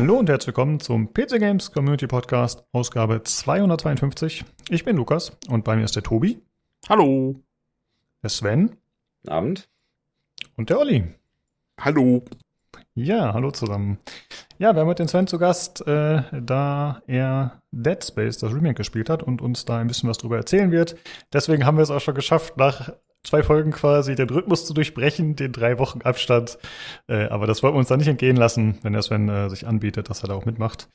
Hallo und herzlich willkommen zum PC Games Community Podcast, Ausgabe 252. Ich bin Lukas und bei mir ist der Tobi. Hallo. Der Sven. Guten Abend. Und der Olli. Hallo. Ja, hallo zusammen. Ja, wir haben heute den Sven zu Gast, da er Dead Space, das Remake, gespielt hat und uns da ein bisschen was drüber erzählen wird. Deswegen haben wir es auch schon geschafft, nach 2 Folgen quasi den Rhythmus zu durchbrechen, den 3 Wochen Abstand. Aber das wollten wir uns da nicht entgehen lassen, wenn der Sven sich anbietet, dass er da auch mitmacht.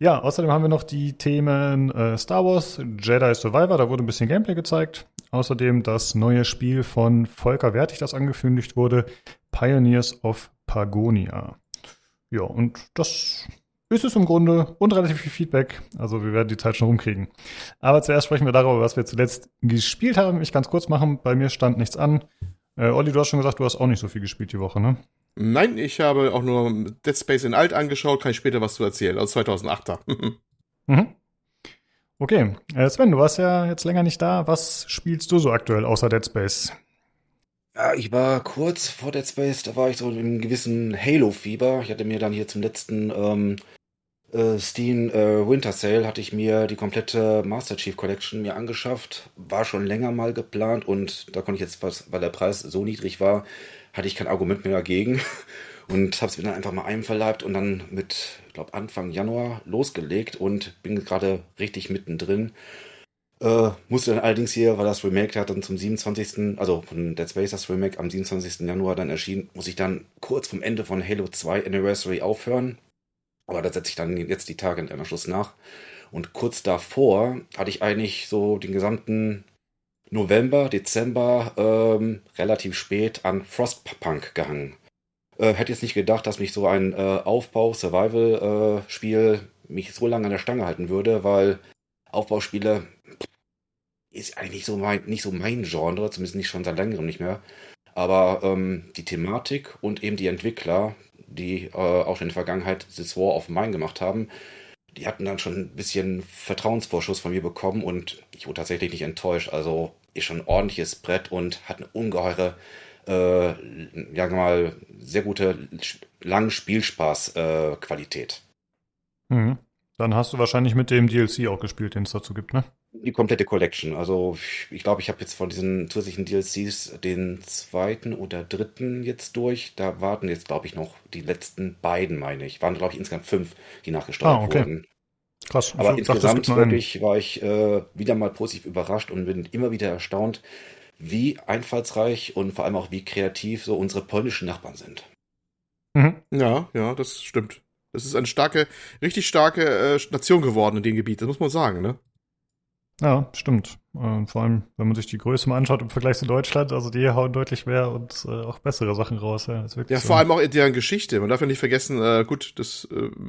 Ja, außerdem haben wir noch die Themen Star Wars Jedi Survivor, da wurde ein bisschen Gameplay gezeigt. Außerdem das neue Spiel von Volker Wertig, das angekündigt wurde, Pioneers of Pagonia. Ja, und das ist es im Grunde und relativ viel Feedback. Also wir werden die Zeit schon rumkriegen. Aber zuerst sprechen wir darüber, was wir zuletzt gespielt haben. Ich kann es kurz machen, bei mir stand nichts an. Olli, du hast schon gesagt, du hast auch nicht so viel gespielt die Woche, ne? Nein, ich habe auch nur Dead Space in alt angeschaut, kann ich später was zu erzählen, aus 2008er. Mhm. Okay, Sven, du warst ja jetzt länger nicht da. Was spielst du so aktuell außer Dead Space? Ja, ich war kurz vor Dead Space, da war ich so in einem gewissen Halo-Fieber. Ich hatte mir dann hier zum letzten Steam Winter Sale, hatte ich mir die komplette Master Chief Collection mir angeschafft. War schon länger mal geplant und da konnte ich jetzt, weil der Preis so niedrig war, hatte ich kein Argument mehr dagegen und habe es mir dann einfach mal einverleibt und dann mit, ich glaube, Anfang Januar losgelegt und bin gerade richtig mittendrin. Musste dann allerdings hier, weil das Remake hat dann zum 27., also von Dead Space das Remake am 27. Januar dann erschienen, muss ich dann kurz vom Ende von Halo 2 Anniversary aufhören. Aber da setze ich dann jetzt die Tage in Anschluss nach. Und kurz davor hatte ich eigentlich so den gesamten November, Dezember relativ spät an Frostpunk gehangen. Hätte jetzt nicht gedacht, dass mich so ein Aufbau-Survival-Spiel mich so lange an der Stange halten würde, weil Aufbauspiele ist eigentlich nicht so mein Genre, zumindest nicht schon seit längerem nicht mehr. Aber die Thematik und eben die Entwickler, die auch schon in der Vergangenheit This War of Mine gemacht haben, die hatten dann schon ein bisschen Vertrauensvorschuss von mir bekommen und ich wurde tatsächlich nicht enttäuscht. Also ist schon ein ordentliches Brett und hat eine ungeheure, sehr gute, lange Spielspaß-Qualität. Mhm. Dann hast du wahrscheinlich mit dem DLC auch gespielt, den es dazu gibt, ne? Die komplette Collection. Also ich glaube, ich habe jetzt von diesen zusätzlichen DLCs den 2. oder 3. jetzt durch. Da warten jetzt, glaube ich, noch die letzten beiden, meine ich. Waren, glaube ich, insgesamt 5, die nachgesteuert wurden. Krass. Aber ich insgesamt dachte, wirklich war ich wieder mal positiv überrascht und bin immer wieder erstaunt, wie einfallsreich und vor allem auch wie kreativ so unsere polnischen Nachbarn sind. Mhm. Ja, das stimmt. Das ist eine richtig starke Nation geworden in dem Gebiet, das muss man sagen, ne? Ja, stimmt. Vor allem, wenn man sich die Größe mal anschaut im Vergleich zu Deutschland, also die hauen deutlich mehr und auch bessere Sachen raus. Ja, ist wirklich so. Vor allem auch in deren Geschichte. Man darf ja nicht vergessen,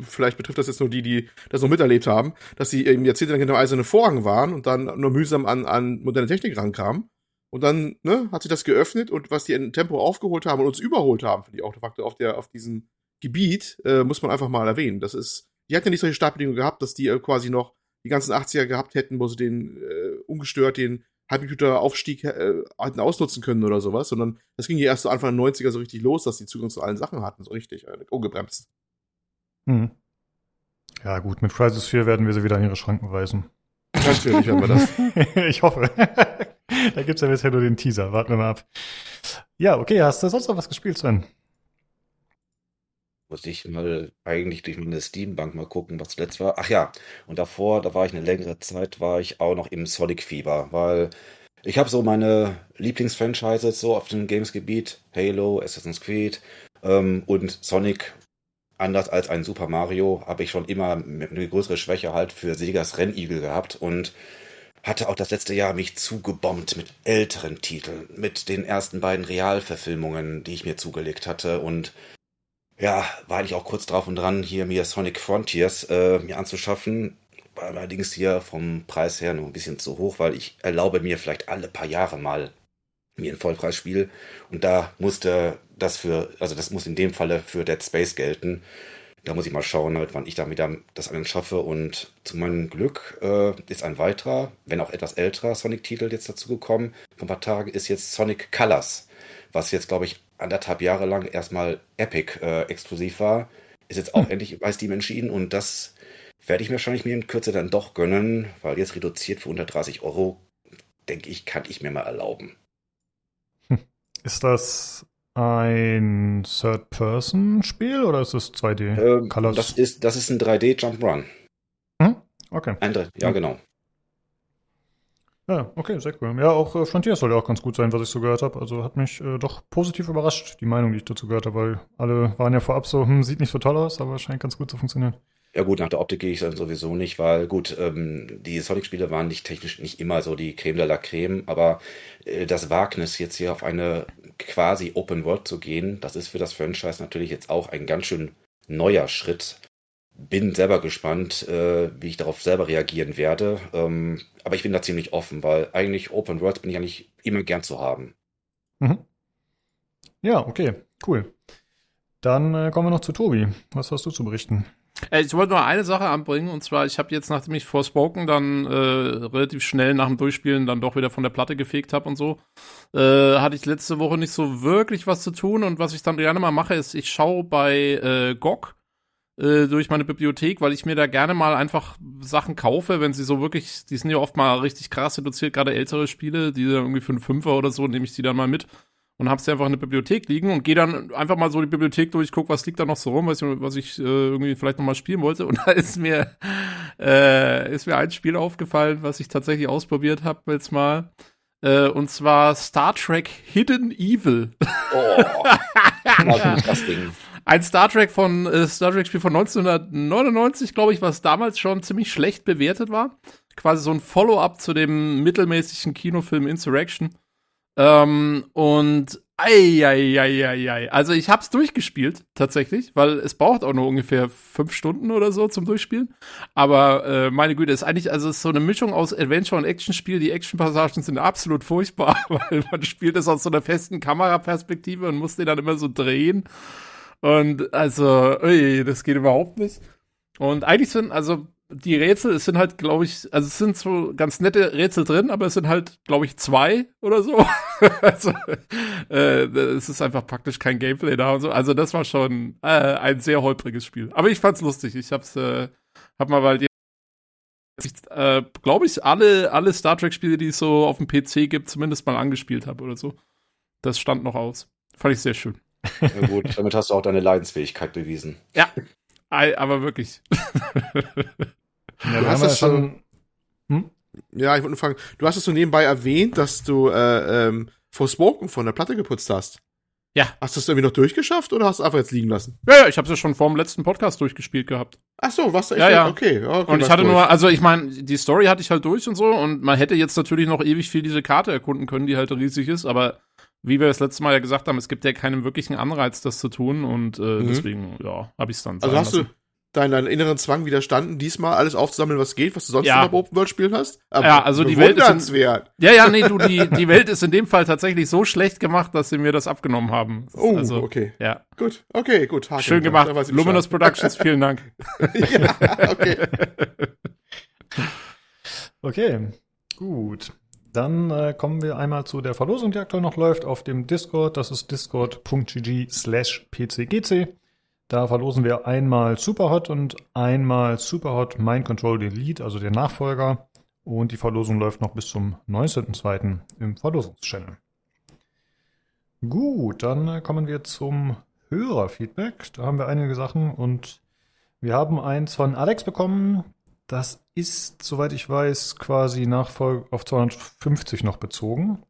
vielleicht betrifft das jetzt nur die das noch miterlebt haben, dass sie im Jahrzehnt lang genau eiserne Vorhang waren und dann nur mühsam an moderne Technik rankamen. Und dann hat sich das geöffnet und was die in Tempo aufgeholt haben und uns überholt haben, finde ich auch de facto auf diesem Gebiet, muss man einfach mal erwähnen. Das ist, die hatten ja nicht solche Startbedingungen gehabt, dass die quasi noch die ganzen 80er gehabt hätten, wo sie ungestört den Halbcomputer-Aufstieg hätten ausnutzen können oder sowas, sondern das ging ja erst so Anfang der 90er so richtig los, dass die Zugang zu allen Sachen hatten, so richtig ungebremst. Hm. Ja gut, mit Crisis 4 werden wir sie wieder in ihre Schranken weisen. Natürlich werden wir das. Ich hoffe. Da gibt's ja bisher nur den Teaser, warten wir mal ab. Ja, okay, hast du sonst noch was gespielt, Sven? Musste ich mal eigentlich durch meine Steam-Bank mal gucken, was zuletzt war. Ach ja, und davor, da war ich eine längere Zeit, war ich auch noch im Sonic-Fieber, weil ich habe so meine Lieblingsfranchises so auf dem Games-Gebiet, Halo, Assassin's Creed und Sonic, anders als ein Super Mario, habe ich schon immer eine größere Schwäche halt für Segas Rennigel gehabt und hatte auch das letzte Jahr mich zugebombt mit älteren Titeln, mit den ersten beiden Realverfilmungen, die ich mir zugelegt hatte und ja, war ich auch kurz drauf und dran, hier mir Sonic Frontiers mir anzuschaffen. War allerdings hier vom Preis her noch ein bisschen zu hoch, weil ich erlaube mir vielleicht alle paar Jahre mal mir ein Vollpreisspiel. Und da musste das muss in dem Falle für Dead Space gelten. Da muss ich mal schauen, halt, wann ich da wieder das anschaffe. Und zu meinem Glück ist ein weiterer, wenn auch etwas älterer Sonic-Titel jetzt dazu gekommen. Vor ein paar Tagen ist jetzt Sonic Colors, was jetzt, glaube ich, 1,5 Jahre lang erstmal Epic exklusiv war. ist jetzt auch endlich bei Steam entschieden und das werde ich mir wahrscheinlich in Kürze dann doch gönnen, weil jetzt reduziert für unter 30 Euro, denke ich, kann ich mir mal erlauben. Ist das ein Third-Person-Spiel oder ist es 2D? Colors? Das ist ein 3D-Jump-Run. Hm? Okay. Ja, genau. Ja, okay, sehr cool. Ja, auch Frontiers soll ja auch ganz gut sein, was ich so gehört habe. Also hat mich doch positiv überrascht, die Meinung, die ich dazu gehört habe, weil alle waren ja vorab so, sieht nicht so toll aus, aber scheint ganz gut zu funktionieren. Ja gut, nach der Optik gehe ich dann sowieso nicht, weil gut, die Sonic-Spiele waren nicht technisch nicht immer so die Creme de la Creme, aber das Wagnis, jetzt hier auf eine quasi Open World zu gehen, das ist für das Franchise natürlich jetzt auch ein ganz schön neuer Schritt. Bin selber gespannt, wie ich darauf selber reagieren werde, aber ich bin da ziemlich offen, weil eigentlich Open Worlds bin ich eigentlich immer gern zu haben. Mhm. Ja, okay, cool. Dann kommen wir noch zu Tobi. Was hast du zu berichten? Ich wollte nur eine Sache anbringen, und zwar, ich habe jetzt, nachdem ich Forspoken dann relativ schnell nach dem Durchspielen dann doch wieder von der Platte gefegt habe und so, hatte ich letzte Woche nicht so wirklich was zu tun, und was ich dann gerne mal mache, ist, ich schaue bei GOG durch meine Bibliothek, weil ich mir da gerne mal einfach Sachen kaufe, wenn sie so wirklich, die sind ja oft mal richtig krass reduziert, gerade ältere Spiele, die dann irgendwie für einen Fünfer oder so, nehme ich die dann mal mit. Und hab's einfach in der Bibliothek liegen und gehe dann einfach mal so die Bibliothek durch, guck, was liegt da noch so rum, was ich irgendwie vielleicht nochmal spielen wollte. Und da ist mir ein Spiel aufgefallen, was ich tatsächlich ausprobiert habe jetzt mal. Und zwar Star Trek Hidden Evil. Oh, das Ding. Ein Star Trek-Spiel von 1999, glaube ich, was damals schon ziemlich schlecht bewertet war. Quasi so ein Follow-up zu dem mittelmäßigen Kinofilm Insurrection. Und also ich hab's durchgespielt, tatsächlich, weil es braucht auch nur ungefähr 5 Stunden oder so zum Durchspielen, aber meine Güte, ist eigentlich, also ist so eine Mischung aus Adventure- und Action-Spiel, die Action-Passagen sind absolut furchtbar, weil man spielt das aus so einer festen Kameraperspektive und muss den dann immer so drehen und also, das geht überhaupt nicht und eigentlich sind, also die Rätsel, es sind halt, glaube ich, also es sind so ganz nette Rätsel drin, aber es sind halt, glaube ich, 2 oder so. Also, es ist einfach praktisch kein Gameplay da und so. Also das war schon ein sehr holpriges Spiel. Aber ich fand's lustig. Ich hab mal, weil glaube ich, alle Star Trek-Spiele, die es so auf dem PC gibt, zumindest mal angespielt habe oder so. Das stand noch aus. Fand ich sehr schön. Ja gut, damit hast du auch deine Leidensfähigkeit bewiesen. Ja. Aber wirklich. Ja, du hast das schon. Ja, ich wollte nur fragen, du hast es so nebenbei erwähnt, dass du Forspoken von der Platte geputzt hast. Ja. Hast du es irgendwie noch durchgeschafft oder hast du es einfach jetzt liegen lassen? Ja, ich habe es ja schon vor dem letzten Podcast durchgespielt gehabt. Ach so, was? Ja. Okay. Und ich hatte nur, also ich meine, die Story hatte ich halt durch und so und man hätte jetzt natürlich noch ewig viel diese Karte erkunden können, die halt riesig ist, aber wie wir das letzte Mal ja gesagt haben, es gibt ja keinen wirklichen Anreiz, das zu tun und deswegen, ja, habe ich es dann. Also hast du deinen inneren Zwang widerstanden, diesmal alles aufzusammeln, was geht, was du sonst immer bei Open World spielen hast? Aber ja, also die Welt ist die Welt ist in dem Fall tatsächlich so schlecht gemacht, dass sie mir das abgenommen haben. Oh, also, okay. Ja. Gut. Haken, schön gemacht. Luminous Productions, vielen Dank. Ja, okay. Okay, gut. Dann kommen wir einmal zu der Verlosung, die aktuell noch läuft auf dem Discord. Das ist discord.gg/pcgc. Da verlosen wir einmal Superhot und einmal Superhot Mind Control Delete, also den Nachfolger. Und die Verlosung läuft noch bis zum 19.02. im Verlosungs-Channel. Gut, dann kommen wir zum Hörerfeedback. Da haben wir einige Sachen und wir haben eins von Alex bekommen. Das ist, soweit ich weiß, quasi Nachfolge auf 250 noch bezogen.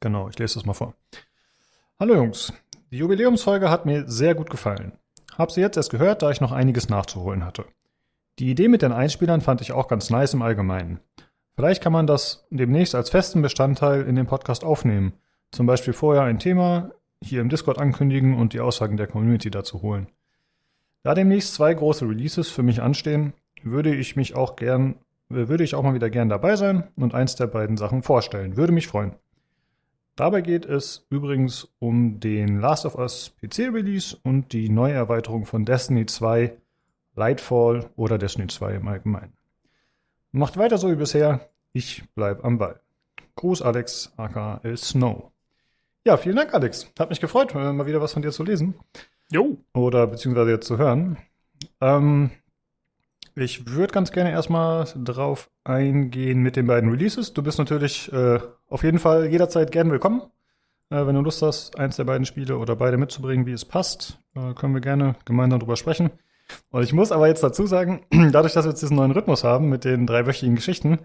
Genau, ich lese das mal vor. Hallo Jungs, die Jubiläumsfolge hat mir sehr gut gefallen. Hab sie jetzt erst gehört, da ich noch einiges nachzuholen hatte. Die Idee mit den Einspielern fand ich auch ganz nice im Allgemeinen. Vielleicht kann man das demnächst als festen Bestandteil in den Podcast aufnehmen. Zum Beispiel vorher ein Thema hier im Discord ankündigen und die Aussagen der Community dazu holen. Da demnächst 2 große Releases für mich anstehen, würde ich auch mal wieder gern dabei sein und eins der beiden Sachen vorstellen. Würde mich freuen. Dabei geht es übrigens um den Last of Us PC-Release und die Neuerweiterung von Destiny 2 Lightfall oder Destiny 2 im Allgemeinen. Macht weiter so wie bisher. Ich bleib am Ball. Gruß Alex, aka El Snow. Ja, vielen Dank Alex. Hat mich gefreut, mal wieder was von dir zu lesen. Jo. Oder beziehungsweise jetzt zu hören. Ich würde ganz gerne erstmal drauf eingehen mit den beiden Releases. Du bist natürlich auf jeden Fall jederzeit gern willkommen. Wenn du Lust hast, eins der beiden Spiele oder beide mitzubringen, wie es passt, können wir gerne gemeinsam drüber sprechen. Und ich muss aber jetzt dazu sagen, dadurch, dass wir jetzt diesen neuen Rhythmus haben mit den 3-wöchigen Geschichten,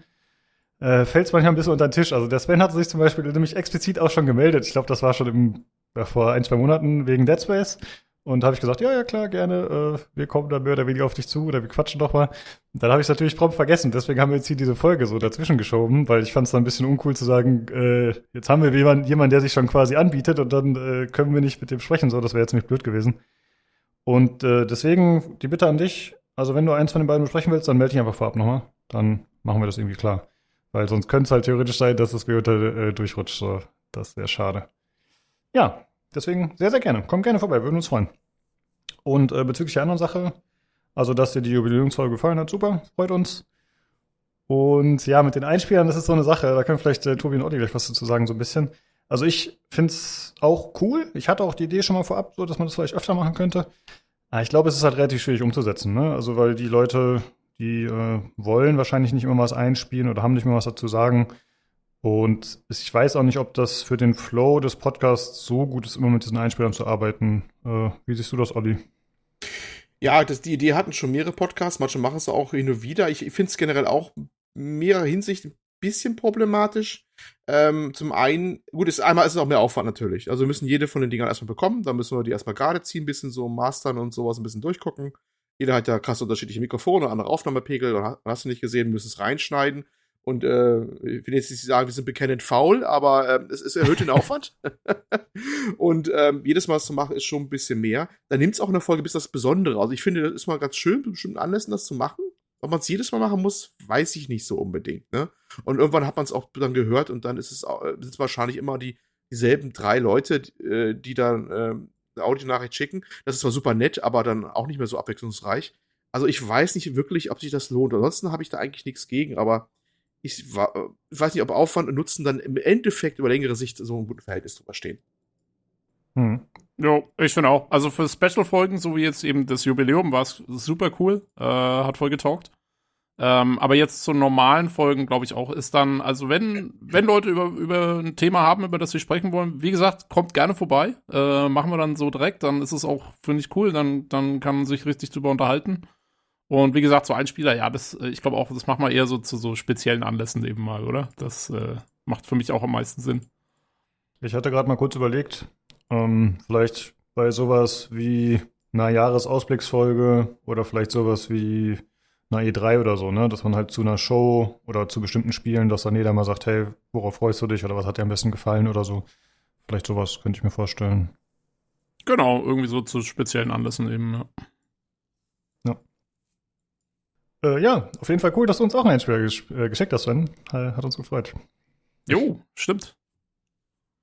fällt es manchmal ein bisschen unter den Tisch. Also der Sven hat sich zum Beispiel nämlich explizit auch schon gemeldet. Ich glaube, das war schon vor 1-2 Monaten wegen Dead Space. Und habe ich gesagt, ja, klar, gerne, wir kommen da mehr oder weniger auf dich zu oder wir quatschen doch mal. Dann habe ich es natürlich prompt vergessen, deswegen haben wir jetzt hier diese Folge so dazwischen geschoben, weil ich fand es dann ein bisschen uncool zu sagen, jetzt haben wir jemanden, der sich schon quasi anbietet und dann können wir nicht mit dem sprechen, so, das wäre jetzt nicht blöd gewesen. Und deswegen die Bitte an dich, also wenn du eins von den beiden besprechen willst, dann melde dich einfach vorab nochmal, dann machen wir das irgendwie klar. Weil sonst könnte es halt theoretisch sein, dass es mir durchrutscht, so, das wäre schade. Ja. Deswegen sehr, sehr gerne. Kommt gerne vorbei, würden uns freuen. Und bezüglich der anderen Sache, also dass dir die Jubiläumsfolge gefallen hat, super, freut uns. Und ja, mit den Einspielern, das ist so eine Sache, da können vielleicht Tobi und Olli gleich was dazu sagen, so ein bisschen. Also ich finde es auch cool. Ich hatte auch die Idee schon mal vorab, so dass man das vielleicht öfter machen könnte. Aber ich glaube, es ist halt relativ schwierig umzusetzen, ne? Also weil die Leute, die wollen wahrscheinlich nicht immer was einspielen oder haben nicht immer was dazu sagen. Und ich weiß auch nicht, ob das für den Flow des Podcasts so gut ist, immer mit diesen Einspielern zu arbeiten. Wie siehst du das, Olli? Ja, die Idee hatten schon mehrere Podcasts. Manche machen es auch hin und wieder. Ich finde es generell auch in mehrerer Hinsicht ein bisschen problematisch. Zum einen, gut, einmal ist es auch mehr Aufwand natürlich. Also wir müssen jede von den Dingern erstmal bekommen. Dann müssen wir die erstmal gerade ziehen, ein bisschen so mastern und sowas, ein bisschen durchgucken. Jeder hat ja krass unterschiedliche Mikrofone, andere Aufnahmepegel. Und hast du nicht gesehen, müssen es reinschneiden. Und ich will jetzt nicht sagen, wir sind bekennend faul, aber es erhöht den Aufwand. Und jedes Mal das zu machen, ist schon ein bisschen mehr. Dann nimmt es auch in der Folge bis das Besondere. Also ich finde, das ist mal ganz schön, mit bestimmten Anlässen das zu machen. Ob man es jedes Mal machen muss, weiß ich nicht so unbedingt. Ne? Und irgendwann hat man es auch dann gehört und dann sind es wahrscheinlich immer dieselben 3 Leute, die dann eine Audionachricht schicken. Das ist zwar super nett, aber dann auch nicht mehr so abwechslungsreich. Also ich weiß nicht wirklich, ob sich das lohnt. Ansonsten habe ich da eigentlich nichts gegen, aber ich weiß nicht, ob Aufwand und Nutzen dann im Endeffekt über längere Sicht so ein gutes Verhältnis drüber stehen. Jo, ich finde auch. Also für Special-Folgen, so wie jetzt eben das Jubiläum, war es super cool. Hat voll getaugt. Aber jetzt zu normalen Folgen, glaube ich auch, ist dann, also wenn Leute über ein Thema haben, über das sie sprechen wollen, wie gesagt, kommt gerne vorbei. Machen wir dann so direkt, dann ist es auch, finde ich, cool. Dann kann man sich richtig drüber unterhalten. Und wie gesagt, so Einspieler, ja, ich glaube auch, das macht man eher so zu so speziellen Anlässen eben mal, oder? Das macht für mich auch am meisten Sinn. Ich hatte gerade mal kurz überlegt, vielleicht bei sowas wie einer Jahresausblicksfolge oder vielleicht sowas wie einer E3 oder so, ne? Dass man halt zu einer Show oder zu bestimmten Spielen, dass dann jeder mal sagt, hey, worauf freust du dich oder was hat dir am besten gefallen oder so. Vielleicht sowas könnte ich mir vorstellen. Genau, irgendwie so zu speziellen Anlässen eben, ja. Ja, auf jeden Fall cool, dass du uns auch einen Einspieler geschickt hast, Sven. Hat uns gefreut. Jo, stimmt.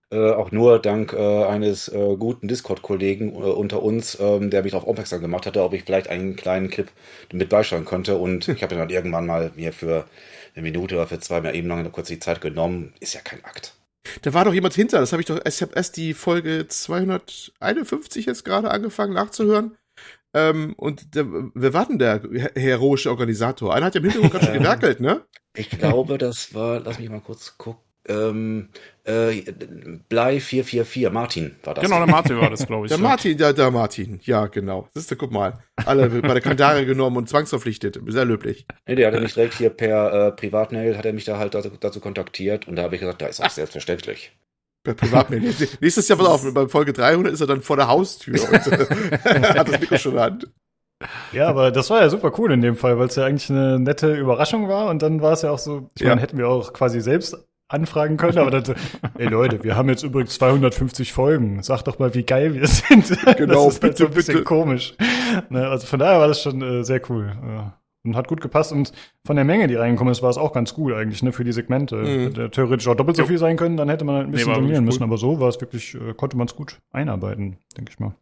Auch nur dank eines guten Discord-Kollegen unter uns, der mich darauf aufmerksam gemacht hatte, ob ich vielleicht einen kleinen Clip mit beisteuern könnte. Und ich habe dann halt irgendwann mal mir für eine Minute oder für 2 mal eben lange kurz die Zeit genommen. Ist ja kein Akt. Da war doch jemand hinter. Das habe ich doch. Ich habe erst die Folge 251 jetzt gerade angefangen nachzuhören. Und wer war denn der heroische Organisator? Einer hat ja im Hintergrund gerade schon gewerkelt, ne? Ich glaube, das war, lass mich mal kurz gucken, Blei 444, Martin war das. Genau, der Martin war das, glaube ich. Der Martin, ja, genau. Siehst du, guck mal, alle bei der Kandare genommen und zwangsverpflichtet, sehr löblich. Nee, der hat mich direkt hier per Privatmail, hat er mich da halt dazu kontaktiert und da habe ich gesagt, da ist auch selbstverständlich. Privatmail. Nächstes Jahr, pass auf, bei Folge 300 ist er dann vor der Haustür und hat das Mikro schon in der Hand. Ja, aber das war ja super cool in dem Fall, weil es ja eigentlich eine nette Überraschung war und dann war es ja auch so, ich meine, hätten wir auch quasi selbst anfragen können, aber dann so, ey Leute, wir haben jetzt übrigens 250 Folgen, sag doch mal, wie geil wir sind. Genau, das ist bitte, halt so ein bisschen komisch. Ne, also von daher war das schon sehr cool. Ja. Und hat gut gepasst und von der Menge, die reingekommen ist, war es auch ganz cool eigentlich, ne, für die Segmente. Hätte theoretisch auch doppelt so viel sein können, dann hätte man halt ein bisschen trainieren müssen, aber so war es wirklich, konnte man es gut einarbeiten, denke ich mal.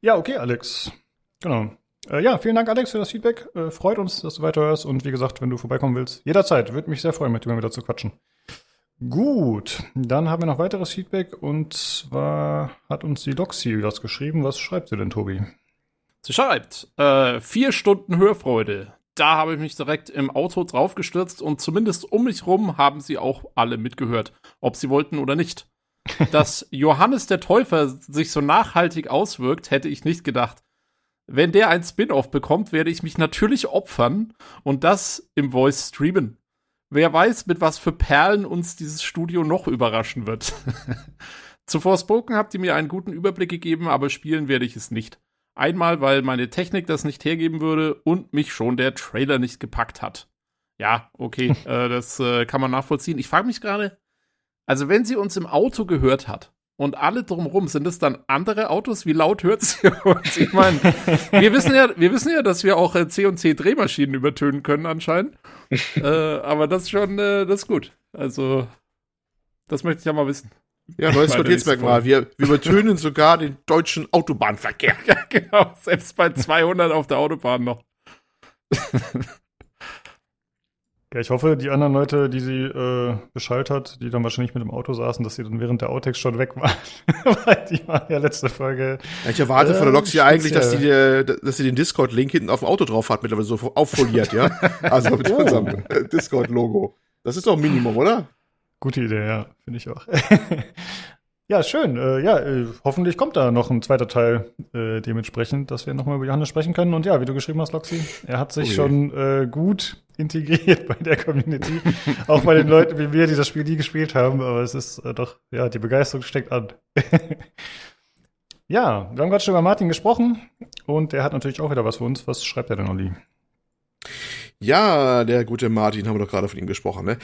Ja, okay, Alex. Genau. Ja, vielen Dank, Alex, für das Feedback. Freut uns, dass du weiterhörst und wie gesagt, wenn du vorbeikommen willst, jederzeit. Würde mich sehr freuen, mit dir mal wieder zu quatschen. Gut, dann haben wir noch weiteres Feedback und zwar hat uns die Loxi was geschrieben. Was schreibt sie denn, Tobi? Sie schreibt, 4 Stunden Hörfreude. Da habe ich mich direkt im Auto draufgestürzt und zumindest um mich rum haben sie auch alle mitgehört, ob sie wollten oder nicht. Dass Johannes der Täufer sich so nachhaltig auswirkt, hätte ich nicht gedacht. Wenn der ein Spin-Off bekommt, werde ich mich natürlich opfern und das im Voice streamen. Wer weiß, mit was für Perlen uns dieses Studio noch überraschen wird. Zu Forspoken habt ihr mir einen guten Überblick gegeben, aber spielen werde ich es nicht. Einmal, weil meine Technik das nicht hergeben würde und mich schon der Trailer nicht gepackt hat. Ja, okay, das kann man nachvollziehen. Ich frage mich gerade, also wenn sie uns im Auto gehört hat und alle drumherum, sind es dann andere Autos? Wie laut hört sie uns? Ich meine, wir wissen ja, dass wir auch C&C-Drehmaschinen übertönen können anscheinend. Aber das ist schon, das ist gut. Also, das möchte ich ja mal wissen. Ja, neues Qualitätsmerkmal. Wir übertönen sogar den deutschen Autobahnverkehr. Ja, genau. Selbst bei 200 auf der Autobahn noch. Ja, ich hoffe, die anderen Leute, die sie beschallt hat, die dann wahrscheinlich mit dem Auto saßen, dass sie dann während der Outtakes schon weg waren. Weil die waren ja letzte Folge. Ja, ich erwarte von der Loxi eigentlich, dass sie den Discord-Link hinten auf dem Auto drauf hat, mittlerweile so auffoliert, ja? Also mit unserem Discord-Logo. Das ist doch ein Minimum, oder? Gute Idee, ja. Finde ich auch. Ja, schön. Hoffentlich kommt da noch ein zweiter Teil dementsprechend, dass wir nochmal über Johannes sprechen können. Und ja, wie du geschrieben hast, Loxi, er hat sich schon gut integriert bei der Community. Auch bei den Leuten wie wir, die das Spiel nie gespielt haben. Aber es ist doch, ja, die Begeisterung steckt an. Ja, wir haben gerade schon über Martin gesprochen. Und der hat natürlich auch wieder was für uns. Was schreibt er denn, Olli? Ja, der gute Martin, haben wir doch gerade von ihm gesprochen, ne?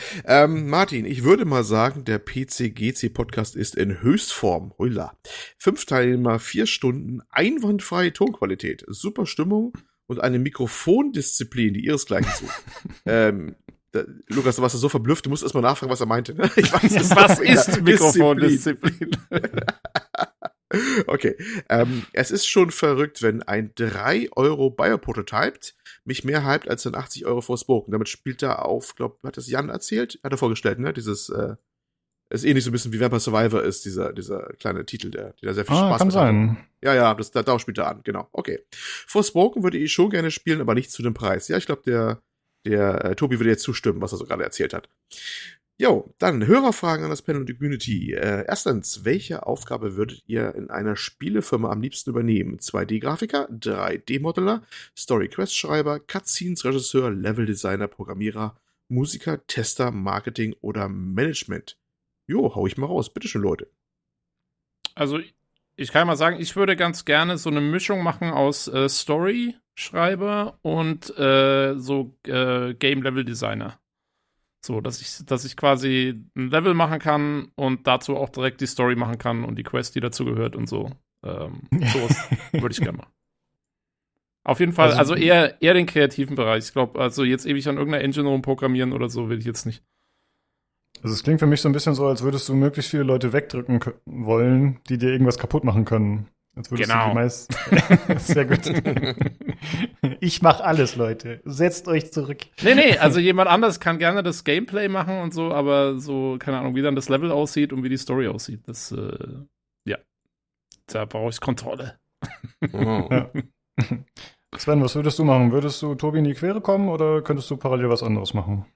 Martin, ich würde mal sagen, der PC-GC-Podcast ist in Höchstform. Holla. 5 Teilnehmer, 4 Stunden, einwandfreie Tonqualität, super Stimmung und eine Mikrofondisziplin, die ihresgleichen sucht. Lukas, du warst so verblüfft, du musst erst mal nachfragen, was er meinte. Ne? Ich weiß, ja, was ist Mikrofondisziplin? Okay. Es ist schon verrückt, wenn ein 3€ Bioprototypt mich mehr hypt als ein 80€ Forspoken. Damit spielt er auf, glaub, hat das Jan erzählt? Hat er vorgestellt, ne? Dieses, ist ähnlich so ein bisschen wie Vampire Survivor ist, dieser kleine Titel, der da sehr viel Spaß macht. Kann sein. Ja, ja, darauf spielt er an, genau. Okay. Forspoken würde ich schon gerne spielen, aber nicht zu dem Preis. Ja, ich glaube, der Tobi würde jetzt zustimmen, was er so gerade erzählt hat. Jo, dann Hörerfragen an das Panel und die Community. Erstens, welche Aufgabe würdet ihr in einer Spielefirma am liebsten übernehmen? 2D-Grafiker, 3D-Modeller, Story-Quest-Schreiber, Cutscenes-Regisseur, Level-Designer, Programmierer, Musiker, Tester, Marketing oder Management? Jo, hau ich mal raus. Bitteschön, Leute. Also, ich kann mal sagen, ich würde ganz gerne so eine Mischung machen aus Story-Schreiber und Game-Level-Designer. So, dass ich quasi ein Level machen kann und dazu auch direkt die Story machen kann und die Quest, die dazu gehört und so. Sowas würde ich gerne machen. Auf jeden Fall, also eher den kreativen Bereich. Ich glaube, also jetzt ewig an irgendeiner Engine rumprogrammieren oder so will ich jetzt nicht. Also es klingt für mich so ein bisschen so, als würdest du möglichst viele Leute wegdrücken wollen, die dir irgendwas kaputt machen können. Genau. Sehr gut. Ich mach alles, Leute. Setzt euch zurück. Nee, also jemand anders kann gerne das Gameplay machen und so, aber so, keine Ahnung, wie dann das Level aussieht und wie die Story aussieht. Das, ja. Da brauche ich Kontrolle. Wow. Ja. Sven, was würdest du machen? Würdest du Tobi in die Quere kommen oder könntest du parallel was anderes machen?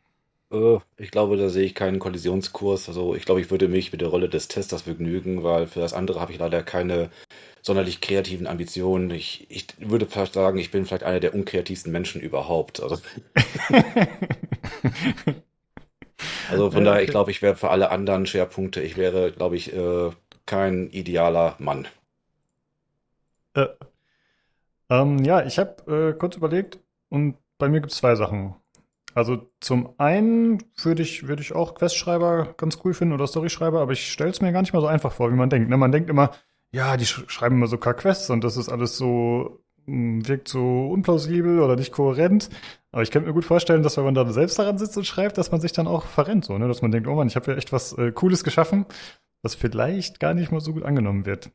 Ich glaube, da sehe ich keinen Kollisionskurs. Also ich glaube, ich würde mich mit der Rolle des Testers begnügen, weil für das andere habe ich leider keine sonderlich kreativen Ambitionen. Ich würde vielleicht sagen, ich bin vielleicht einer der unkreativsten Menschen überhaupt. Also, von daher, ich glaube, ich wäre für alle anderen Schwerpunkte, ich wäre, glaube ich, kein idealer Mann. Ich habe kurz überlegt und bei mir gibt es 2 Sachen. Also zum einen würde ich auch Questschreiber ganz cool finden oder Storyschreiber, aber ich stelle es mir gar nicht mal so einfach vor, wie man denkt. Ne? Man denkt immer, ja, die schreiben immer so K-Quests und das ist alles so, wirkt so unplausibel oder nicht kohärent. Aber ich könnte mir gut vorstellen, dass wenn man dann selbst daran sitzt und schreibt, dass man sich dann auch verrennt. So, ne? Dass man denkt, oh Mann, ich habe ja echt was Cooles geschaffen, was vielleicht gar nicht mal so gut angenommen wird.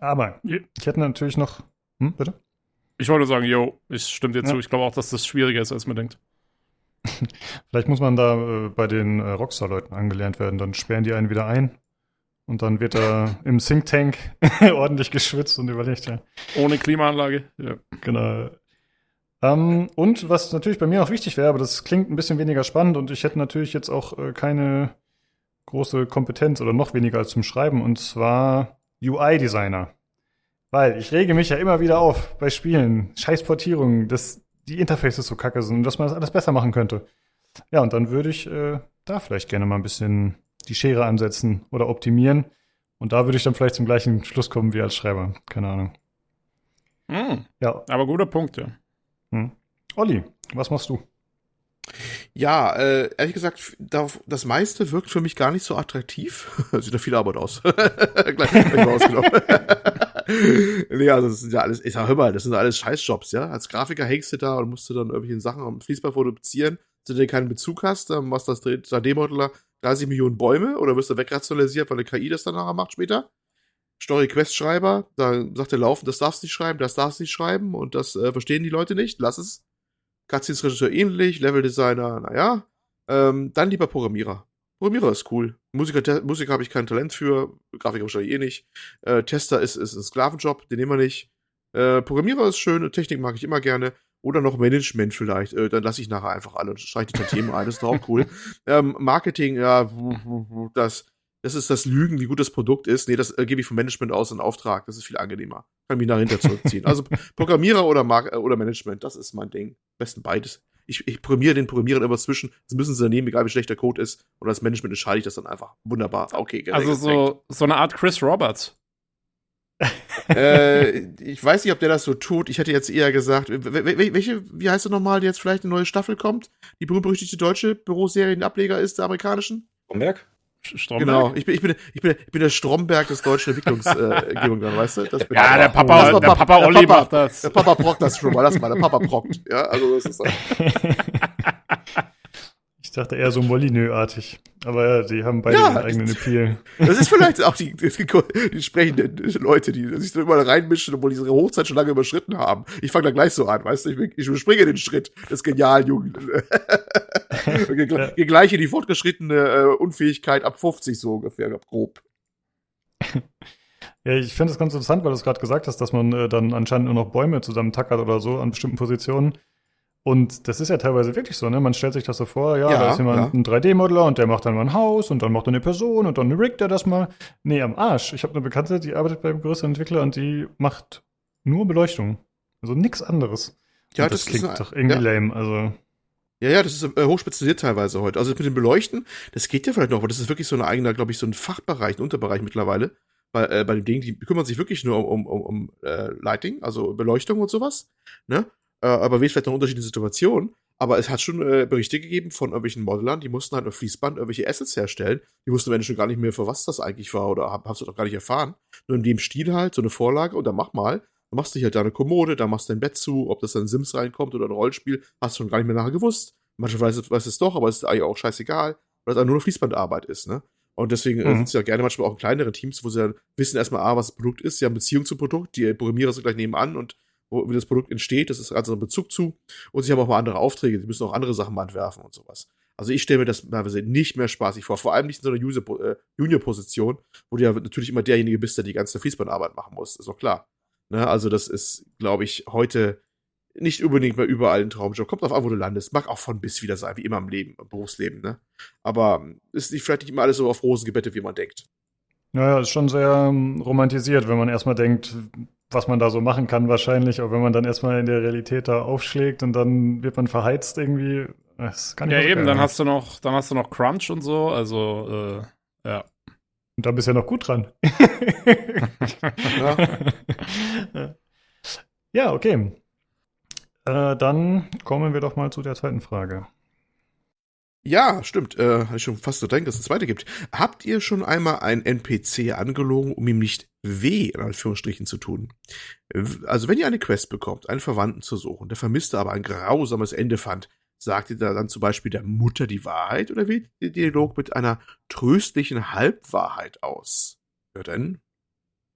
Aber ich hätte natürlich noch... Bitte? Ich wollte sagen, ich stimme dir zu. Ich glaube auch, dass das schwieriger ist, als man denkt. Vielleicht muss man da bei den Rockstar-Leuten angelernt werden, dann sperren die einen wieder ein. Und dann wird da im Think-Tank ordentlich geschwitzt und überlegt, ja. Ohne Klimaanlage. Ja. Genau. Und was natürlich bei mir noch wichtig wäre, aber das klingt ein bisschen weniger spannend und ich hätte natürlich jetzt auch keine große Kompetenz oder noch weniger als zum Schreiben, und zwar UI-Designer. Weil ich rege mich ja immer wieder auf bei Spielen, scheiß Portierungen, dass die Interfaces so kacke sind und dass man das alles besser machen könnte. Ja, und dann würde ich da vielleicht gerne mal ein bisschen die Schere ansetzen oder optimieren. Und da würde ich dann vielleicht zum gleichen Schluss kommen wie als Schreiber. Keine Ahnung. Mm, ja. Aber guter Punkt, ja. Hm. Olli, was machst du? Ja, ehrlich gesagt, das meiste wirkt für mich gar nicht so attraktiv. Sieht doch viel Arbeit aus. gleich rausgenommen. Nee, also das sind ja alles, ich sag, hör mal, das sind alles Scheißjobs, ja. Als Grafiker hängst du da und musst du dann irgendwelche Sachen am Fließband produzieren, zu denen du keinen Bezug hast, dann machst du das 3D-Modeler 30 Millionen Bäume oder wirst du wegrationalisiert, weil eine KI das dann nachher macht später. Story-Quest-Schreiber, da sagt der Laufen, das darfst du nicht schreiben, das darfst du nicht schreiben und das verstehen die Leute nicht, lass es. Cutscenes-Regisseur ähnlich, Level-Designer, naja. Dann lieber Programmierer. Programmierer ist cool. Musik habe ich kein Talent für, Grafiker wahrscheinlich eh nicht. Tester ist ein Sklavenjob, den nehmen wir nicht. Programmierer ist schön, Technik mag ich immer gerne. Oder noch Management vielleicht. Dann lasse ich nachher einfach alle und streiche die Tantiemen ein. Das ist doch auch cool. Marketing, ja, das ist das Lügen, wie gut das Produkt ist. Nee, das gebe ich vom Management aus in Auftrag. Das ist viel angenehmer. Kann mich nach hinten zurückziehen. Also Programmierer oder Management, das ist mein Ding. Am besten beides. Ich programmiere den Programmierern immer zwischen. Das müssen sie dann nehmen, egal wie schlecht der Code ist. Und als Management entscheide ich das dann einfach. Wunderbar. Okay, geregelt. Also so eine Art Chris Roberts. Ich weiß nicht, ob der das so tut. Ich hätte jetzt eher gesagt, welche, wie heißt er nochmal, die jetzt vielleicht eine neue Staffel kommt? Die berühmt-berüchtigte deutsche Büroserie, ein Ableger ist der amerikanischen? Stromberg? Genau, ich bin der Stromberg des deutschen Entwicklungsgebung dann, weißt du? Das bin ja, der Papa, der Papa Olli macht das. Der Papa brockt das schon mal, lass mal, der Papa brockt. Ja, also das ist das. Ich dachte eher so Molyneux-artig. Aber ja, die haben beide ihren eigenen Appeal. Das ist vielleicht auch die sprechenden Leute, die sich da immer reinmischen, obwohl die ihre Hochzeit schon lange überschritten haben. Ich fange da gleich so an, weißt du? Ich überspringe den Schritt. Das ist genial, Jugend. Geh gleich in die fortgeschrittene Unfähigkeit ab 50 so ungefähr, grob. Ja, ich finde das ganz interessant, weil du es gerade gesagt hast, dass man dann anscheinend nur noch Bäume zusammentackert oder so an bestimmten Positionen. Und das ist ja teilweise wirklich so, ne? Man stellt sich das so vor, da ist jemand ein 3D-Modeler und der macht dann mal ein Haus und dann macht er eine Person und dann riggt er das mal. Nee, am Arsch. Ich habe eine Bekannte, die arbeitet beim größeren Entwickler und die macht nur Beleuchtung. Also nichts anderes. Ja, das klingt doch irgendwie lame, also. Ja, das ist hochspezialisiert teilweise heute. Also mit dem Beleuchten, das geht ja vielleicht noch, aber das ist wirklich so ein eigener, glaube ich, so ein Fachbereich, ein Unterbereich mittlerweile. Bei dem Ding, die kümmern sich wirklich nur um Lighting, also Beleuchtung und sowas, ne? Aber wir vielleicht noch unterschiedliche Situationen. Aber es hat schon Berichte gegeben von irgendwelchen Modelern, die mussten halt auf Fließband irgendwelche Assets herstellen. Die wussten am Ende schon gar nicht mehr, für was das eigentlich war oder haben es doch gar nicht erfahren. Nur in dem Stil halt, so eine Vorlage und dann mach mal. Dann machst du dich halt da eine Kommode, dann machst du dein Bett zu, ob das dann Sims reinkommt oder ein Rollenspiel, hast du schon gar nicht mehr nachher gewusst. Manche weiß es doch, aber es ist eigentlich auch scheißegal, weil es halt nur eine Fließbandarbeit ist, ne? Und deswegen sind sie ja gerne manchmal auch in kleineren Teams, wo sie dann wissen erstmal, was das Produkt ist, sie haben Beziehung zum Produkt, die Programmierer sind gleich nebenan und wie das Produkt entsteht, das ist also ein Bezug zu. Und sie haben auch mal andere Aufträge, sie müssen auch andere Sachen mal entwerfen und sowas. Also ich stelle mir das teilweise nicht mehr spaßig vor, vor allem nicht in so einer Junior-Position, wo du ja natürlich immer derjenige bist, der die ganze Fließbandarbeit machen muss, ist doch klar. Ne? Also das ist, glaube ich, heute nicht unbedingt mehr überall ein Traumjob. Kommt drauf an, wo du landest. Mag auch von bis wieder sein, wie immer im Leben, im Berufsleben. Ne? Aber ist vielleicht nicht immer alles so auf Rosen gebettet, wie man denkt. Naja, ist schon sehr romantisiert, wenn man erstmal denkt, was man da so machen kann wahrscheinlich, aber wenn man dann erstmal in der Realität da aufschlägt und dann wird man verheizt irgendwie, das kann ich nicht. Ja eben, dann hast du noch Crunch und so, also ja. Und da bist du ja noch gut dran. Ja, okay. Dann kommen wir doch mal zu der zweiten Frage. Ja, stimmt. Hatte ich schon fast gedacht, dass es eine zweite gibt. Habt ihr schon einmal einen NPC angelogen, um ihm nicht weh, in Anführungsstrichen, zu tun? Also, wenn ihr eine Quest bekommt, einen Verwandten zu suchen, der Vermisste aber ein grausames Ende fand, sagt ihr dann zum Beispiel der Mutter die Wahrheit oder wählt ihr den Dialog mit einer tröstlichen Halbwahrheit aus? Ja, denn?